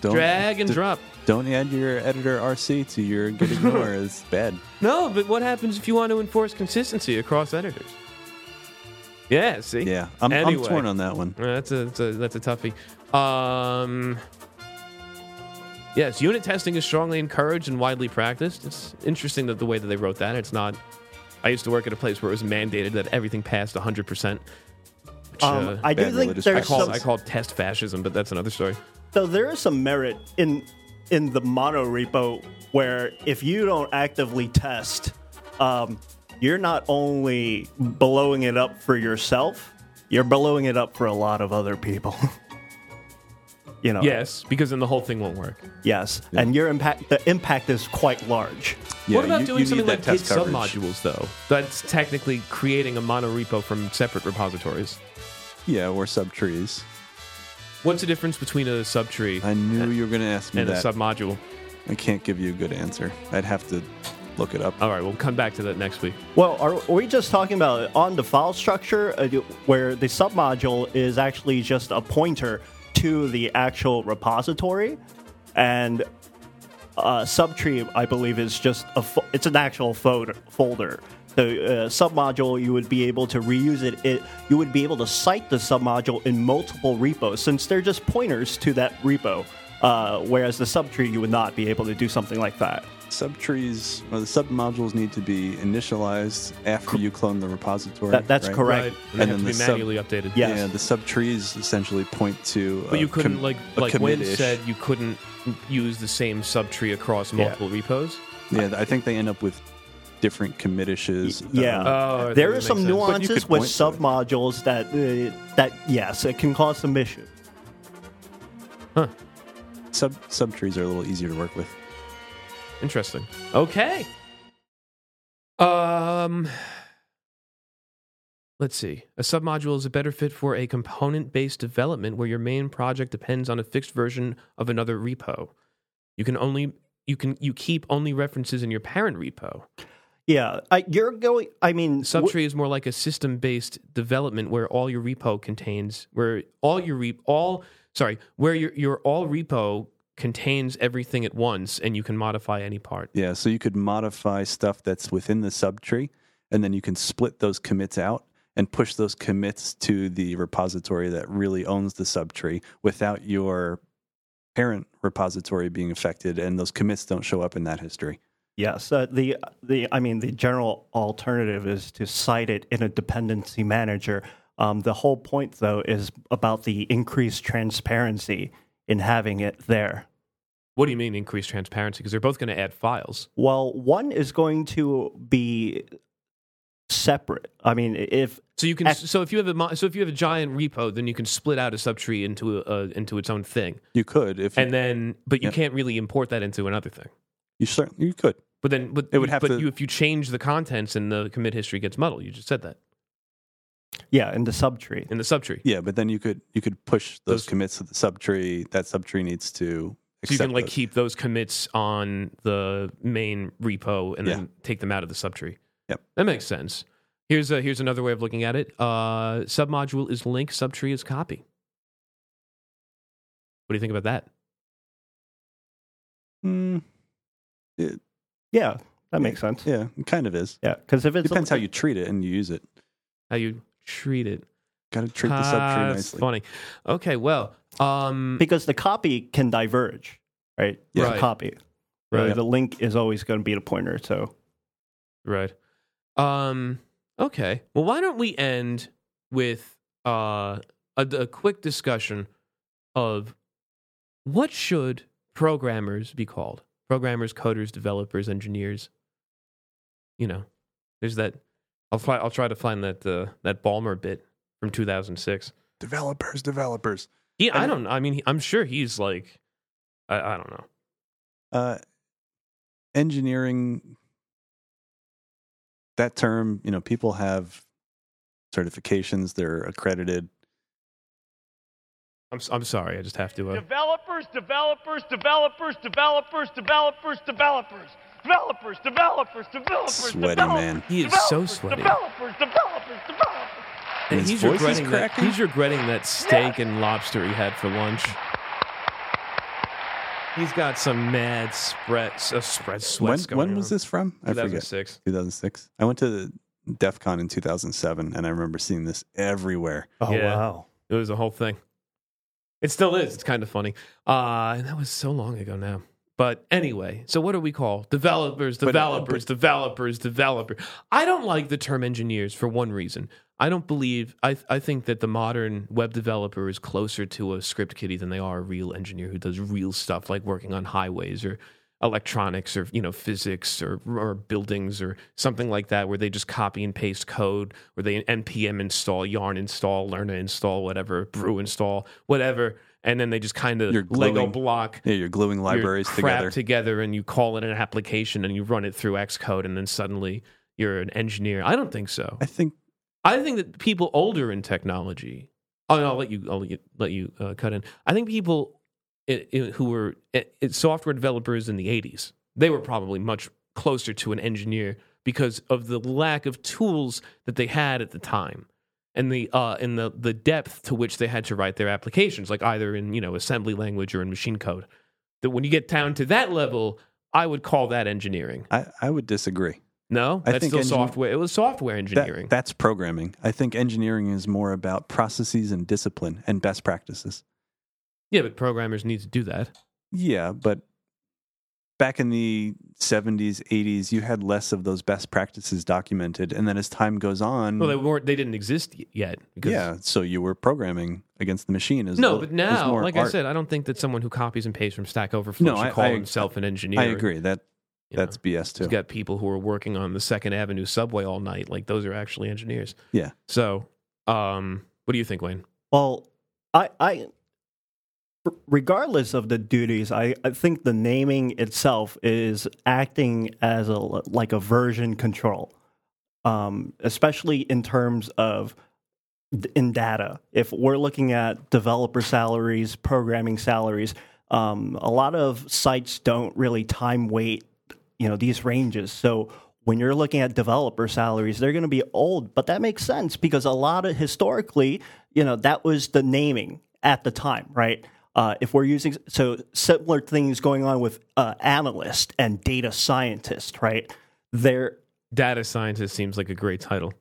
don't drag and d- drop. Don't add your editor R C to your git ignore. It's bad. No, but what happens if you want to enforce consistency across editors? Yeah, see. Yeah, I'm, anyway. I'm torn on that one. That's a that's a, that's a toughie. Um, yes, unit testing is strongly encouraged and widely practiced. It's interesting that the way that they wrote that. It's not. I used to work at a place where it was mandated that everything passed one hundred percent. Which, um, uh, I do think there's I call, some... I call it test fascism, but that's another story. So there is some merit in in the mono repo where if you don't actively test, um, you're not only blowing it up for yourself, you're blowing it up for a lot of other people. You know. Yes, because then the whole thing won't work. Yes, yeah. And your impact the impact is quite large. Yeah, what about you, doing you something like Git submodules, though? That's technically creating a mono repo from separate repositories. Yeah, or subtrees. What's the difference between a subtree? I knew and, you were going to ask me and that. And a submodule. I can't give you a good answer. I'd have to look it up. All right, we'll come back to that next week. Well, are we just talking about on the file structure uh, where the submodule is actually just a pointer to the actual repository, and uh, subtree, I believe, is just a fo- it's an actual folder. folder. The uh, submodule, you would be able to reuse it. it. You would be able to cite the submodule in multiple repos, since they're just pointers to that repo. Uh, whereas the subtree, you would not be able to do something like that. Subtrees, well, the submodules need to be initialized after you clone the repository. That, that's right? correct. Right. And, and then to be the manually sub, updated. Yes. Yeah, the subtrees essentially point to. But a, you couldn't, com, like, like Wayne said, you couldn't use the same subtree across multiple yeah. repos. Yeah, I think they end up with different committishes. Yeah, um, oh, there are some sense. nuances with submodules that uh, that yes, it can cause some issues. Huh. Sub subtrees are a little easier to work with. Interesting. Okay. Um, let's see. A submodule is a better fit for a component-based development where your main project depends on a fixed version of another repo. You can only you can you keep only references in your parent repo. Yeah, I, you're going. I mean, subtree wh- is more like a system-based development where all your repo contains where all your re- all sorry where your your all repo. contains everything at once, and you can modify any part. Yeah, so you could modify stuff that's within the subtree, and then you can split those commits out and push those commits to the repository that really owns the subtree without your parent repository being affected, and those commits don't show up in that history. Yes, uh, the the I mean, the general alternative is to cite it in a dependency manager. Um, the whole point, though, is about the increased transparency in having it there. What do you mean increased transparency? Because they're both going to add files. Well, one is going to be separate. I mean, if so, you can. At, so if you have a so if you have a giant repo, then you can split out a subtree into a, into its own thing. You could, if and you, then, but you yeah. can't really import that into another thing. You certainly you could, but then, but it would have. But to, you, if you change the contents and the commit history gets muddled, you just said that. Yeah, in the subtree. In the subtree. Yeah, but then you could you could push those, those commits to the subtree. That subtree needs to accept. So you can like those. keep those commits on the main repo and yeah. then take them out of the subtree. Yep, that makes sense. Here's a, here's another way of looking at it. Uh, submodule is link, subtree is copy. What do you think about that? Mm, it, yeah, that yeah, makes sense. Yeah, it kind of is. Yeah, because if it depends a, how you treat it and you use it. How you treat it. Got to treat the subtree ah, nicely. That's funny. Okay, well. Um, because the copy can diverge, right? Yeah. Right. The copy. Right. Yep. The link is always going to be the pointer, so. Right. Um, okay. Well, why don't we end with uh, a, a quick discussion of what should programmers be called? Programmers, coders, developers, engineers. You know, there's that. I'll try. I'll try to find that uh, that Ballmer bit from two thousand six. Developers, developers. Yeah, I don't. I mean, I'm sure he's like, I, I don't know. Uh, engineering. That term, you know, people have certifications. They're accredited. I'm I'm sorry. I just have to. Uh... Developers, developers, developers, developers, developers, developers. Developers, developers, developers, sweaty developers, man. He is so sweaty. Developers, developers, developers. And his he's voice regretting is that. He's regretting that steak yes. and lobster he had for lunch. He's got some mad spread, uh, spread sweats when, going on. When was on. this from? I two thousand six. Forget. two thousand six. I went to the DEF CON in two thousand seven, and I remember seeing this everywhere. Oh yeah. Wow! It was a whole thing. It still is. It's kind of funny. Uh, and that was so long ago now. But anyway, so what do we call developers, developers, developers, developers? I don't like the term engineers for one reason. I don't believe, I I think that the modern web developer is closer to a script kiddie than they are a real engineer who does real stuff like working on highways or electronics or, you know, physics or, or buildings or something like that where they just copy and paste code, where they N P M install, yarn install, Lerna install, whatever, brew install, whatever. And then they just kind of gluing, Lego block. Yeah, you're gluing libraries your crap together. together, and you call it an application, and you run it through Xcode, and then suddenly you're an engineer. I don't think so. I think, I think that people older in technology. Oh, I'll let you. I'll let you, let you uh, cut in. I think people it, it, who were it, it, software developers in the eighties, they were probably much closer to an engineer because of the lack of tools that they had at the time, and the uh, and the the depth to which they had to write their applications, like either in you know assembly language or in machine code. That when you get down to that level, I would call that engineering. I, I would disagree. No, that's I think still engin- software. It was software engineering. That, that's programming. I think engineering is more about processes and discipline and best practices. Yeah, but programmers need to do that. Yeah, but back in the seventies, eighties, you had less of those best practices documented, and then as time goes on, well, they weren't. They didn't exist yet. Yeah, so you were programming against the machine. As no, but now, like art. I said, I don't think that someone who copies and pastes from Stack Overflow no, should I, call I, himself an engineer. I agree that. You That's know. B S too. You've got people who are working on the Second Avenue subway all night. Like those are actually engineers. Yeah. So, um, what do you think, Wayne? Well, I, I regardless of the duties, I, I think the naming itself is acting as a like a version control, um, especially in terms of in data. If we're looking at developer salaries, programming salaries, um, a lot of sites don't really time weight. You know, these ranges. So when you're looking at developer salaries, they're going to be old, but that makes sense because a lot of historically, you know, that was the naming at the time, right? Uh, if we're using so similar things going on with uh, analyst and data scientist, right? They're data scientist seems like a great title.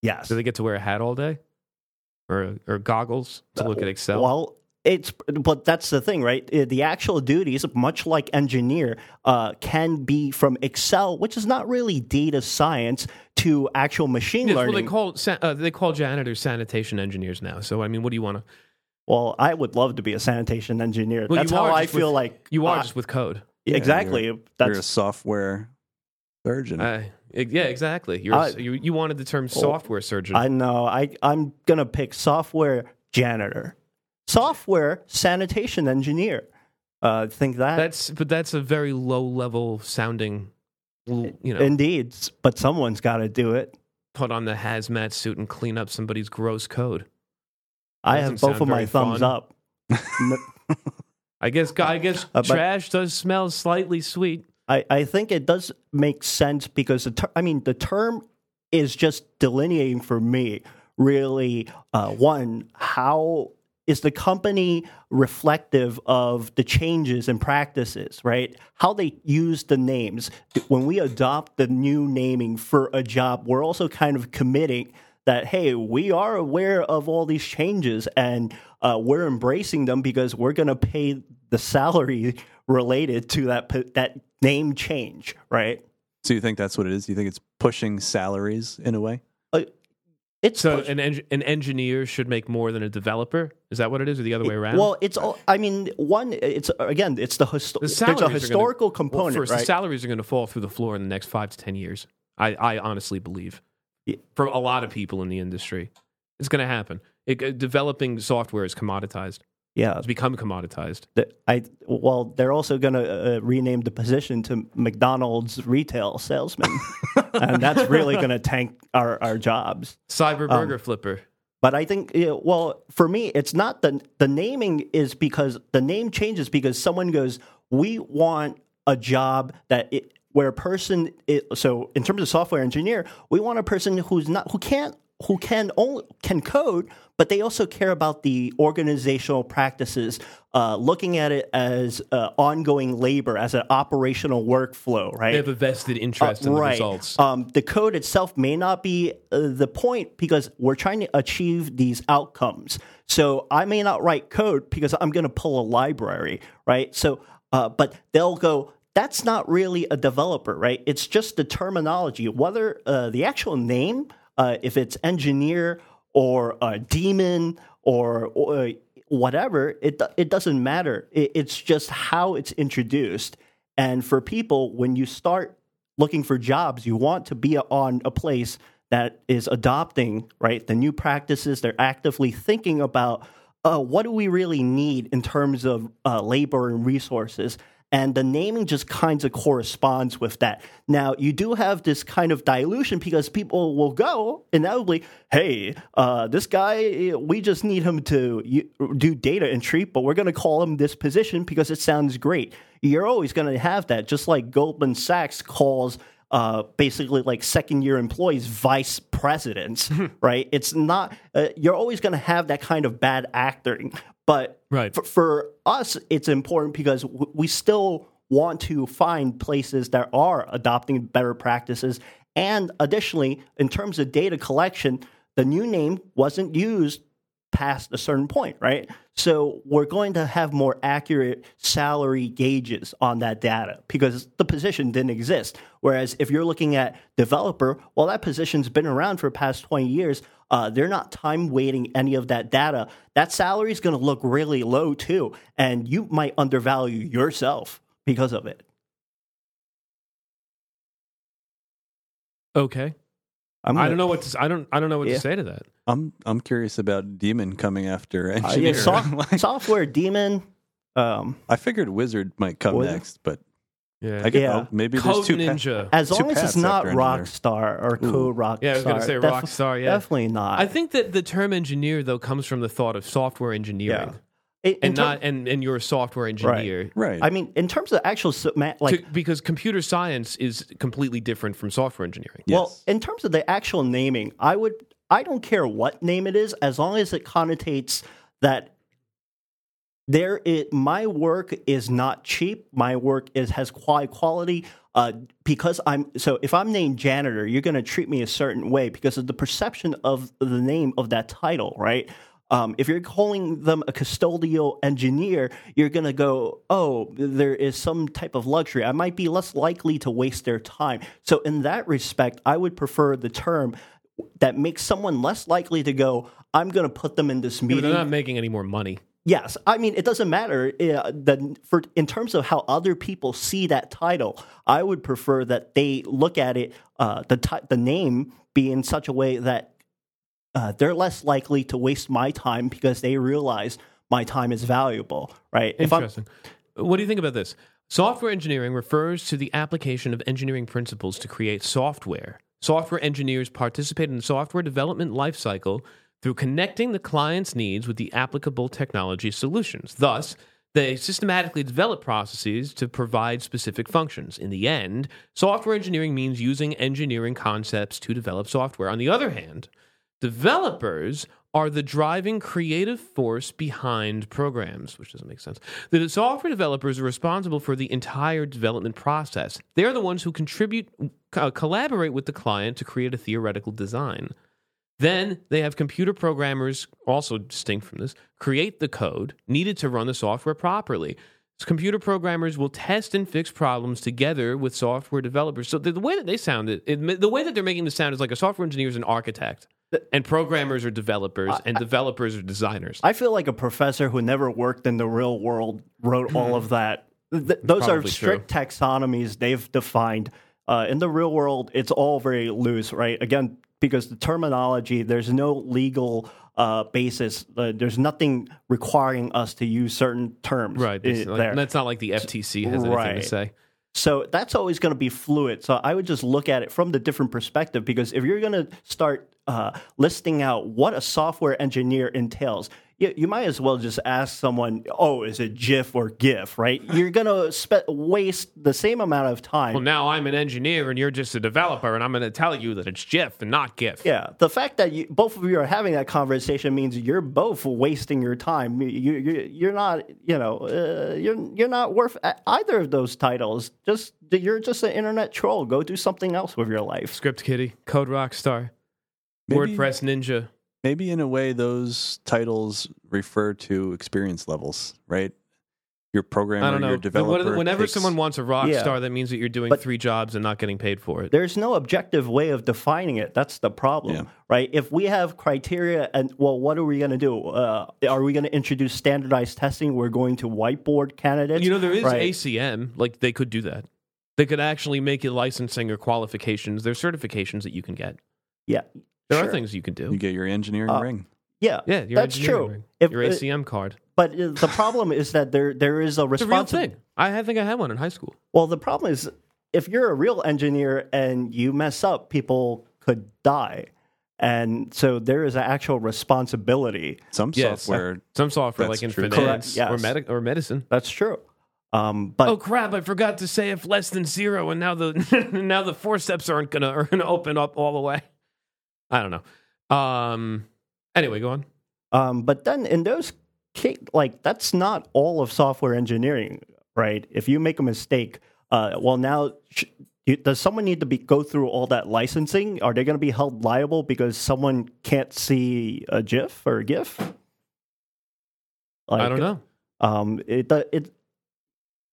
Yes. Do they get to wear a hat all day, or or goggles to look uh, at Excel? Well. It's but that's the thing, right? The actual duties, much like engineer, uh, can be from Excel, which is not really data science, to actual machine yes, learning. Well, they call uh, they call janitors sanitation engineers now. So I mean, what do you want to? Well, I would love to be a sanitation engineer. Well, that's how I feel with, like you are uh, just with code. Yeah, exactly. You're, that's, you're a software surgeon. I, yeah, exactly. You're uh, you you wanted the term well, software surgeon. I know. I I'm gonna pick software janitor. Software sanitation engineer. Uh, think that that's, but that's a very low level sounding, you know. Indeed, but someone's got to do it. Put on the hazmat suit and clean up somebody's gross code. That I have both of my thumbs fun. Up. I guess I guess uh, trash does smell slightly sweet. I, I think it does make sense because the ter- I mean the term is just delineating for me really uh, one how. Is the company reflective of the changes and practices, right? How they use the names. When we adopt the new naming for a job, we're also kind of committing that, hey, we are aware of all these changes and uh, we're embracing them because we're going to pay the salary related to that that name change, right? So you think that's what it is? You think it's pushing salaries in a way? Uh, It's so an en- an engineer should make more than a developer? Is that what it is, or the other way around? Well, it's all, I mean, one, it's again, it's the, histo- the there's a historical gonna, component, well, first, right? The salaries are going to fall through the floor in the next five to ten years, I, I honestly believe, yeah. For a lot of people in the industry. It's going to happen. It, uh, developing software is commoditized. Yeah. It's become commoditized. The, I Well, they're also going to uh, rename the position to McDonald's retail salesman. And that's really going to tank our, our jobs. Cyber burger um, flipper. But I think, you know, well, for me, it's not the, the naming is because the name changes because someone goes, we want a job that it, where a person, it, so in terms of software engineer, we want a person who's not, who can't, who can only, can code, but they also care about the organizational practices, uh, looking at it as uh, ongoing labor, as an operational workflow, right? They have a vested interest uh, in right. the results. Um, the code itself may not be uh, the point because we're trying to achieve these outcomes. So I may not write code because I'm going to pull a library, right? So, uh, but they'll go, that's not really a developer, right? It's just the terminology. Whether uh, the actual name... Uh, if it's engineer or a demon or, or whatever, it it doesn't matter. It, it's just how it's introduced. And for people, when you start looking for jobs, you want to be on a place that is adopting right the new practices. They're actively thinking about uh, what do we really need in terms of uh, labor and resources. And the naming just kind of corresponds with that. Now, you do have this kind of dilution because people will go, inevitably, hey, uh, this guy, we just need him to do data entry, but we're going to call him this position because it sounds great. You're always going to have that, just like Goldman Sachs calls uh, basically like second-year employees vice presidents, right? It's not uh, – you're always going to have that kind of bad acting. But right. for, for us, it's important because w- we still want to find places that are adopting better practices. And additionally, in terms of data collection, the new name wasn't used past a certain point, right? So we're going to have more accurate salary gauges on that data because the position didn't exist. Whereas if you're looking at developer, well, that position's been around for the past twenty years. Uh, they're not time-weighting any of that data. That salary is going to look really low, too, and you might undervalue yourself because of it. Okay. I'm gonna, I don't know what to, I don't I don't know what yeah. to say to that. I'm I'm curious about Demon coming after engineer. Uh, yeah, soft, like, software Demon. Um, I figured Wizard might come Wizard? next, but yeah, I guess yeah. maybe Code there's two Ninja. Pa- as long two as it's not Rockstar or co-Rockstar. Yeah, I was going to say def- Rockstar. Yeah, definitely not. I think that the term engineer though comes from the thought of software engineering. Yeah. In, in and ter- not and, and you're a software engineer, right? right. I mean, in terms of actual like to, because computer science is completely different from software engineering. Yes. Well, in terms of the actual naming, I would I don't care what name it is as long as it connotates that there is, my work is not cheap. My work is has high quality uh, because I'm so if I'm named janitor, you're going to treat me a certain way because of the perception of the name of that title, right? Um, if you're calling them a custodial engineer, you're going to go, oh, there is some type of luxury. I might be less likely to waste their time. So in that respect, I would prefer the term that makes someone less likely to go, I'm going to put them in this meeting. They're not making any more money. Yes. I mean, it doesn't matter. Uh, the, for, in terms of how other people see that title, I would prefer that they look at it, uh, the t- the name be in such a way that Uh, they're less likely to waste my time because they realize my time is valuable, right? Interesting. What do you think about this? Software engineering refers to the application of engineering principles to create software. Software engineers participate in the software development lifecycle through connecting the client's needs with the applicable technology solutions. Thus, they systematically develop processes to provide specific functions. In the end, software engineering means using engineering concepts to develop software. On the other hand, developers are the driving creative force behind programs, which doesn't make sense. The software developers are responsible for the entire development process. They're the ones who contribute, uh, collaborate with the client to create a theoretical design. Then they have computer programmers, also distinct from this, create the code needed to run the software properly. Computer programmers will test and fix problems together with software developers. So the, the way that they sound it, it, the way that they're making this sound is like a software engineer is an architect, and programmers are developers, and developers are designers. I feel like a professor who never worked in the real world wrote all of that. Th- those Probably are strict true. taxonomies they've defined. Uh, in the real world, it's all very loose, right? Again, because the terminology, there's no legal uh, basis. Uh, there's nothing requiring us to use certain terms. Right. That's uh, like, not like the F T C has anything right. to say. So that's always going to be fluid. So I would just look at it from the different perspective because if you're going to start uh, listing out what a software engineer entails, you, you might as well just ask someone, oh, is it GIF or GIF, right? You're going to spe- waste the same amount of time. Well, now I'm an engineer and you're just a developer and I'm going to tell you that it's GIF and not GIF. Yeah, the fact that you, both of you are having that conversation means you're both wasting your time. You, you, you're not, you know, uh, you're, you're not worth either of those titles. Just You're just an internet troll. Go do something else with your life. Script Kitty, Code Rockstar. Maybe, WordPress Ninja. Maybe in a way those titles refer to experience levels, right? Your programmer, I don't know. your developer. Whenever takes, someone wants a rock yeah. star, that means that you're doing but three jobs and not getting paid for it. There's no objective way of defining it. That's the problem, yeah. right? If we have criteria, and well, what are we going to do? Uh, are we going to introduce standardized testing? We're going to whiteboard candidates? You know, there is right? A C M. Like, they could do that. They could actually make it licensing or qualifications. There's certifications that you can get. Yeah. There sure. are things you can do. You get your engineering uh, ring. Yeah, yeah, your that's true. Ring, if, your A C M uh, card. But the problem is that there there is a responsibility. I think I had one in high school. Well, the problem is, if you're a real engineer and you mess up, people could die. And so there is an actual responsibility. Some yes, software. Uh, some software, like in finance yes. or, med- or medicine. That's true. Um, but oh, crap, I forgot to say if less than zero, and now the now the forceps aren't going are to open up all the way. I don't know. Um, anyway, go on. Um, but then in those cases, like, that's not all of software engineering, right? If you make a mistake, uh, well, now... Sh- Does someone need to be, go through all that licensing? Are they going to be held liable because someone can't see a GIF or a GIF? Like, I don't know. Um, it, it,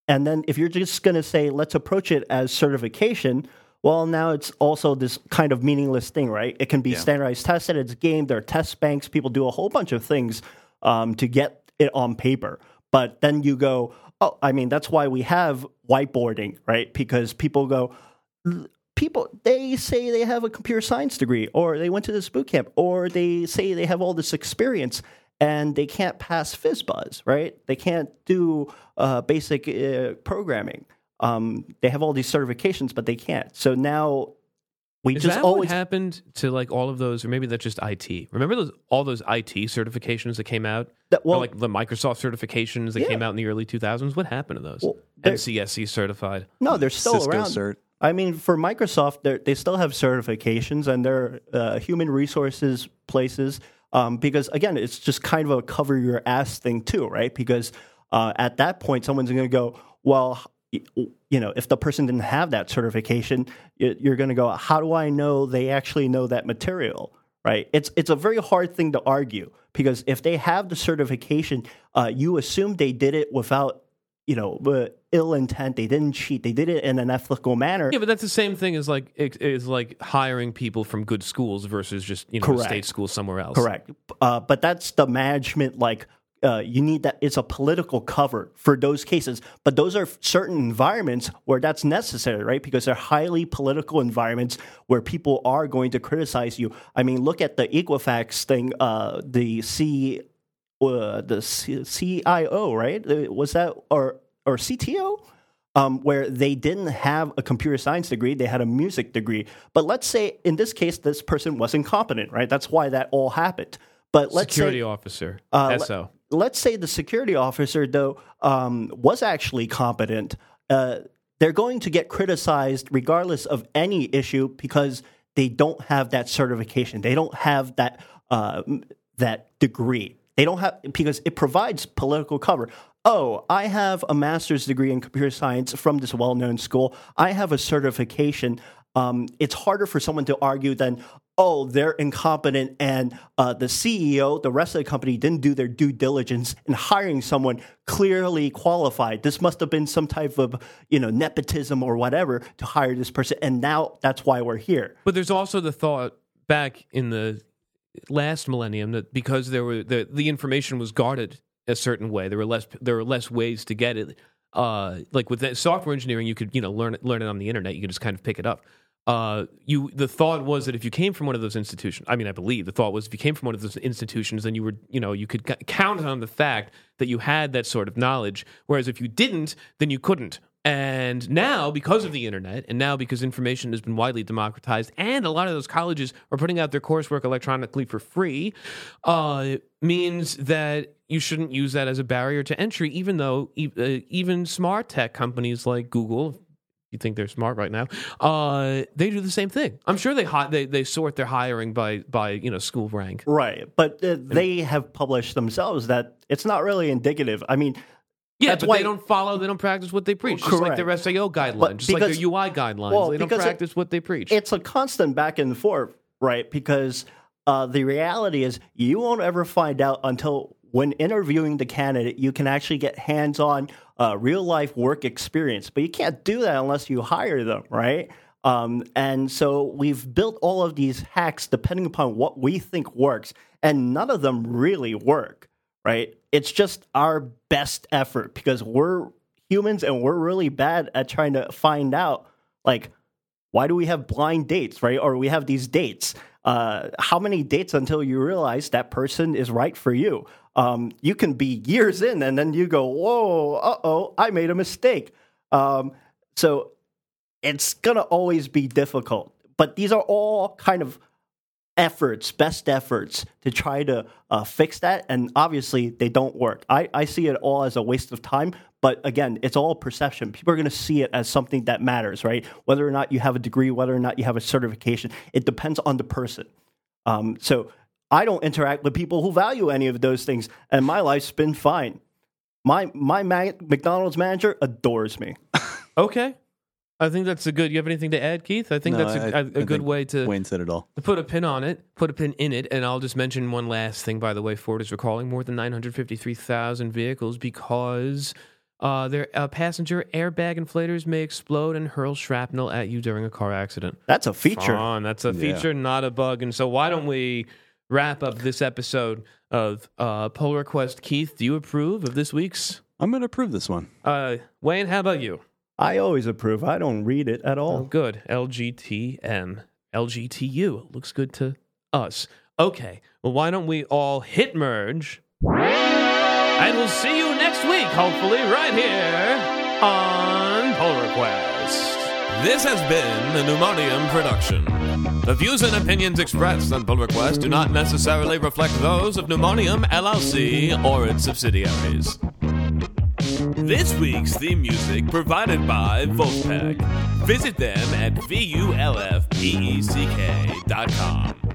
and then if you're just going to say, let's approach it as certification, well, now it's also this kind of meaningless thing, right? It can be yeah. standardized tested. It's gamed. There are test banks. People do a whole bunch of things um, to get it on paper. But then you go... Oh, I mean, that's why we have whiteboarding, right? Because people go, people, they say they have a computer science degree, or they went to this boot camp, or they say they have all this experience, and they can't pass FizzBuzz, right? They can't do uh, basic uh, programming. Um, they have all these certifications, but they can't. So now we Is just that always... what happened to, like, all of those, or maybe that's just I T? Remember those all those I T certifications that came out? That, well, or like the Microsoft certifications that yeah. came out in the early two thousands? What happened to those? Well, N C S C certified. No, they're still Cisco around. Cert. I mean, for Microsoft, they still have certifications, and they're uh, human resources places um, because, again, it's just kind of a cover-your-ass thing too, right? Because uh, at that point, someone's going to go, well... you know, if the person didn't have that certification, you're going to go, how do I know they actually know that material, right? It's it's a very hard thing to argue because if they have the certification, uh, you assume they did it without, you know, ill intent. They didn't cheat. They did it in an ethical manner. Yeah, but that's the same thing as like is like hiring people from good schools versus just, you know, Correct. state school somewhere else. Correct. Uh, but that's the management, like, Uh, you need that. It's a political cover for those cases, but those are certain environments where that's necessary, right? Because they're highly political environments where people are going to criticize you. I mean, look at the Equifax thing. Uh, the C, uh, the C- CIO, right? Was that or or C T O? Um, where they didn't have a computer science degree, they had a music degree. But let's say in this case, this person was incompetent, right? That's why that all happened. But let's security say, officer, uh, S O. Let's say the security officer, though, um, was actually competent. Uh, they're going to get criticized regardless of any issue because they don't have that certification. They don't have that uh, that degree. They don't have because it provides political cover. Oh, I have a master's degree in computer science from this well-known school. I have a certification. Um, it's harder for someone to argue than, oh, they're incompetent and uh, the C E O, the rest of the company didn't do their due diligence in hiring someone clearly qualified. This must have been some type of, you know, nepotism or whatever to hire this person. And now that's why we're here. But there's also the thought back in the last millennium that because there were the, the information was guarded a certain way, there were less there were less ways to get it. Uh, like with that software engineering, you could, you know, learn it, learn it on the internet. You could just kind of pick it up. Uh, you the thought was that if you came from one of those institutions, I mean, I believe the thought was if you came from one of those institutions, then you were, you know, you could c- count on the fact that you had that sort of knowledge. Whereas if you didn't, then you couldn't. And now, because of the internet, and now because information has been widely democratized, and a lot of those colleges are putting out their coursework electronically for free, uh, means that you shouldn't use that as a barrier to entry, even though e- uh, even smart tech companies like Google... You think they're smart right now? Uh, they do the same thing. I'm sure they hi- they they sort their hiring by by you know school rank, right? But uh, they have published themselves that it's not really indicative. I mean, yeah, that's but why they don't follow, they don't practice what they preach. Correct. Just like their S A O guidelines, but just because, like their U I guidelines, well, they don't practice it, what they preach. It's a constant back and forth, right? Because uh, the reality is, you won't ever find out until when interviewing the candidate, you can actually get hands-on. Uh, real-life work experience, but you can't do that unless you hire them, right? Um, and so we've built all of these hacks depending upon what we think works, and none of them really work, right? It's just our best effort because we're humans and we're really bad at trying to find out, like, why do we have blind dates, right? Or we have these dates. Uh, how many dates until you realize that person is right for you? Um, you can be years in, and then you go, whoa, uh-oh, I made a mistake. Um, so it's going to always be difficult. But these are all kind of efforts, best efforts, to try to uh, fix that. And obviously, they don't work. I, I see it all as a waste of time. But again, it's all perception. People are going to see it as something that matters, right? Whether or not you have a degree, whether or not you have a certification, it depends on the person. Um, so I don't interact with people who value any of those things, and my life's been fine. My my Mac, McDonald's manager adores me. Okay. I think that's a good... You have anything to add, Keith? I think no, that's a, I, a, a I good way to... Wayne said it all. To put a pin on it, put a pin in it, and I'll just mention one last thing, by the way. Ford is recalling more than nine hundred fifty-three thousand vehicles because... Uh, their uh, passenger airbag inflators may explode and hurl shrapnel at you during a car accident. That's a feature. Fun. That's a feature, yeah. Not a bug. And so why don't we wrap up this episode of uh, Pull Request. Keith, do you approve of this week's? I'm going to approve this one. Uh, Wayne, how about you? I always approve. I don't read it at all. Oh, good. L G T M. L G T U. It looks good to us. Okay. Well, why don't we all hit merge? And we'll see you next week, hopefully, right here on Pull Request. This has been a Pneumonium production. The views and opinions expressed on Pull Request do not necessarily reflect those of Pneumonium L L C or its subsidiaries. This week's theme music provided by Wolfpack. Visit them at vulfpeck dot com.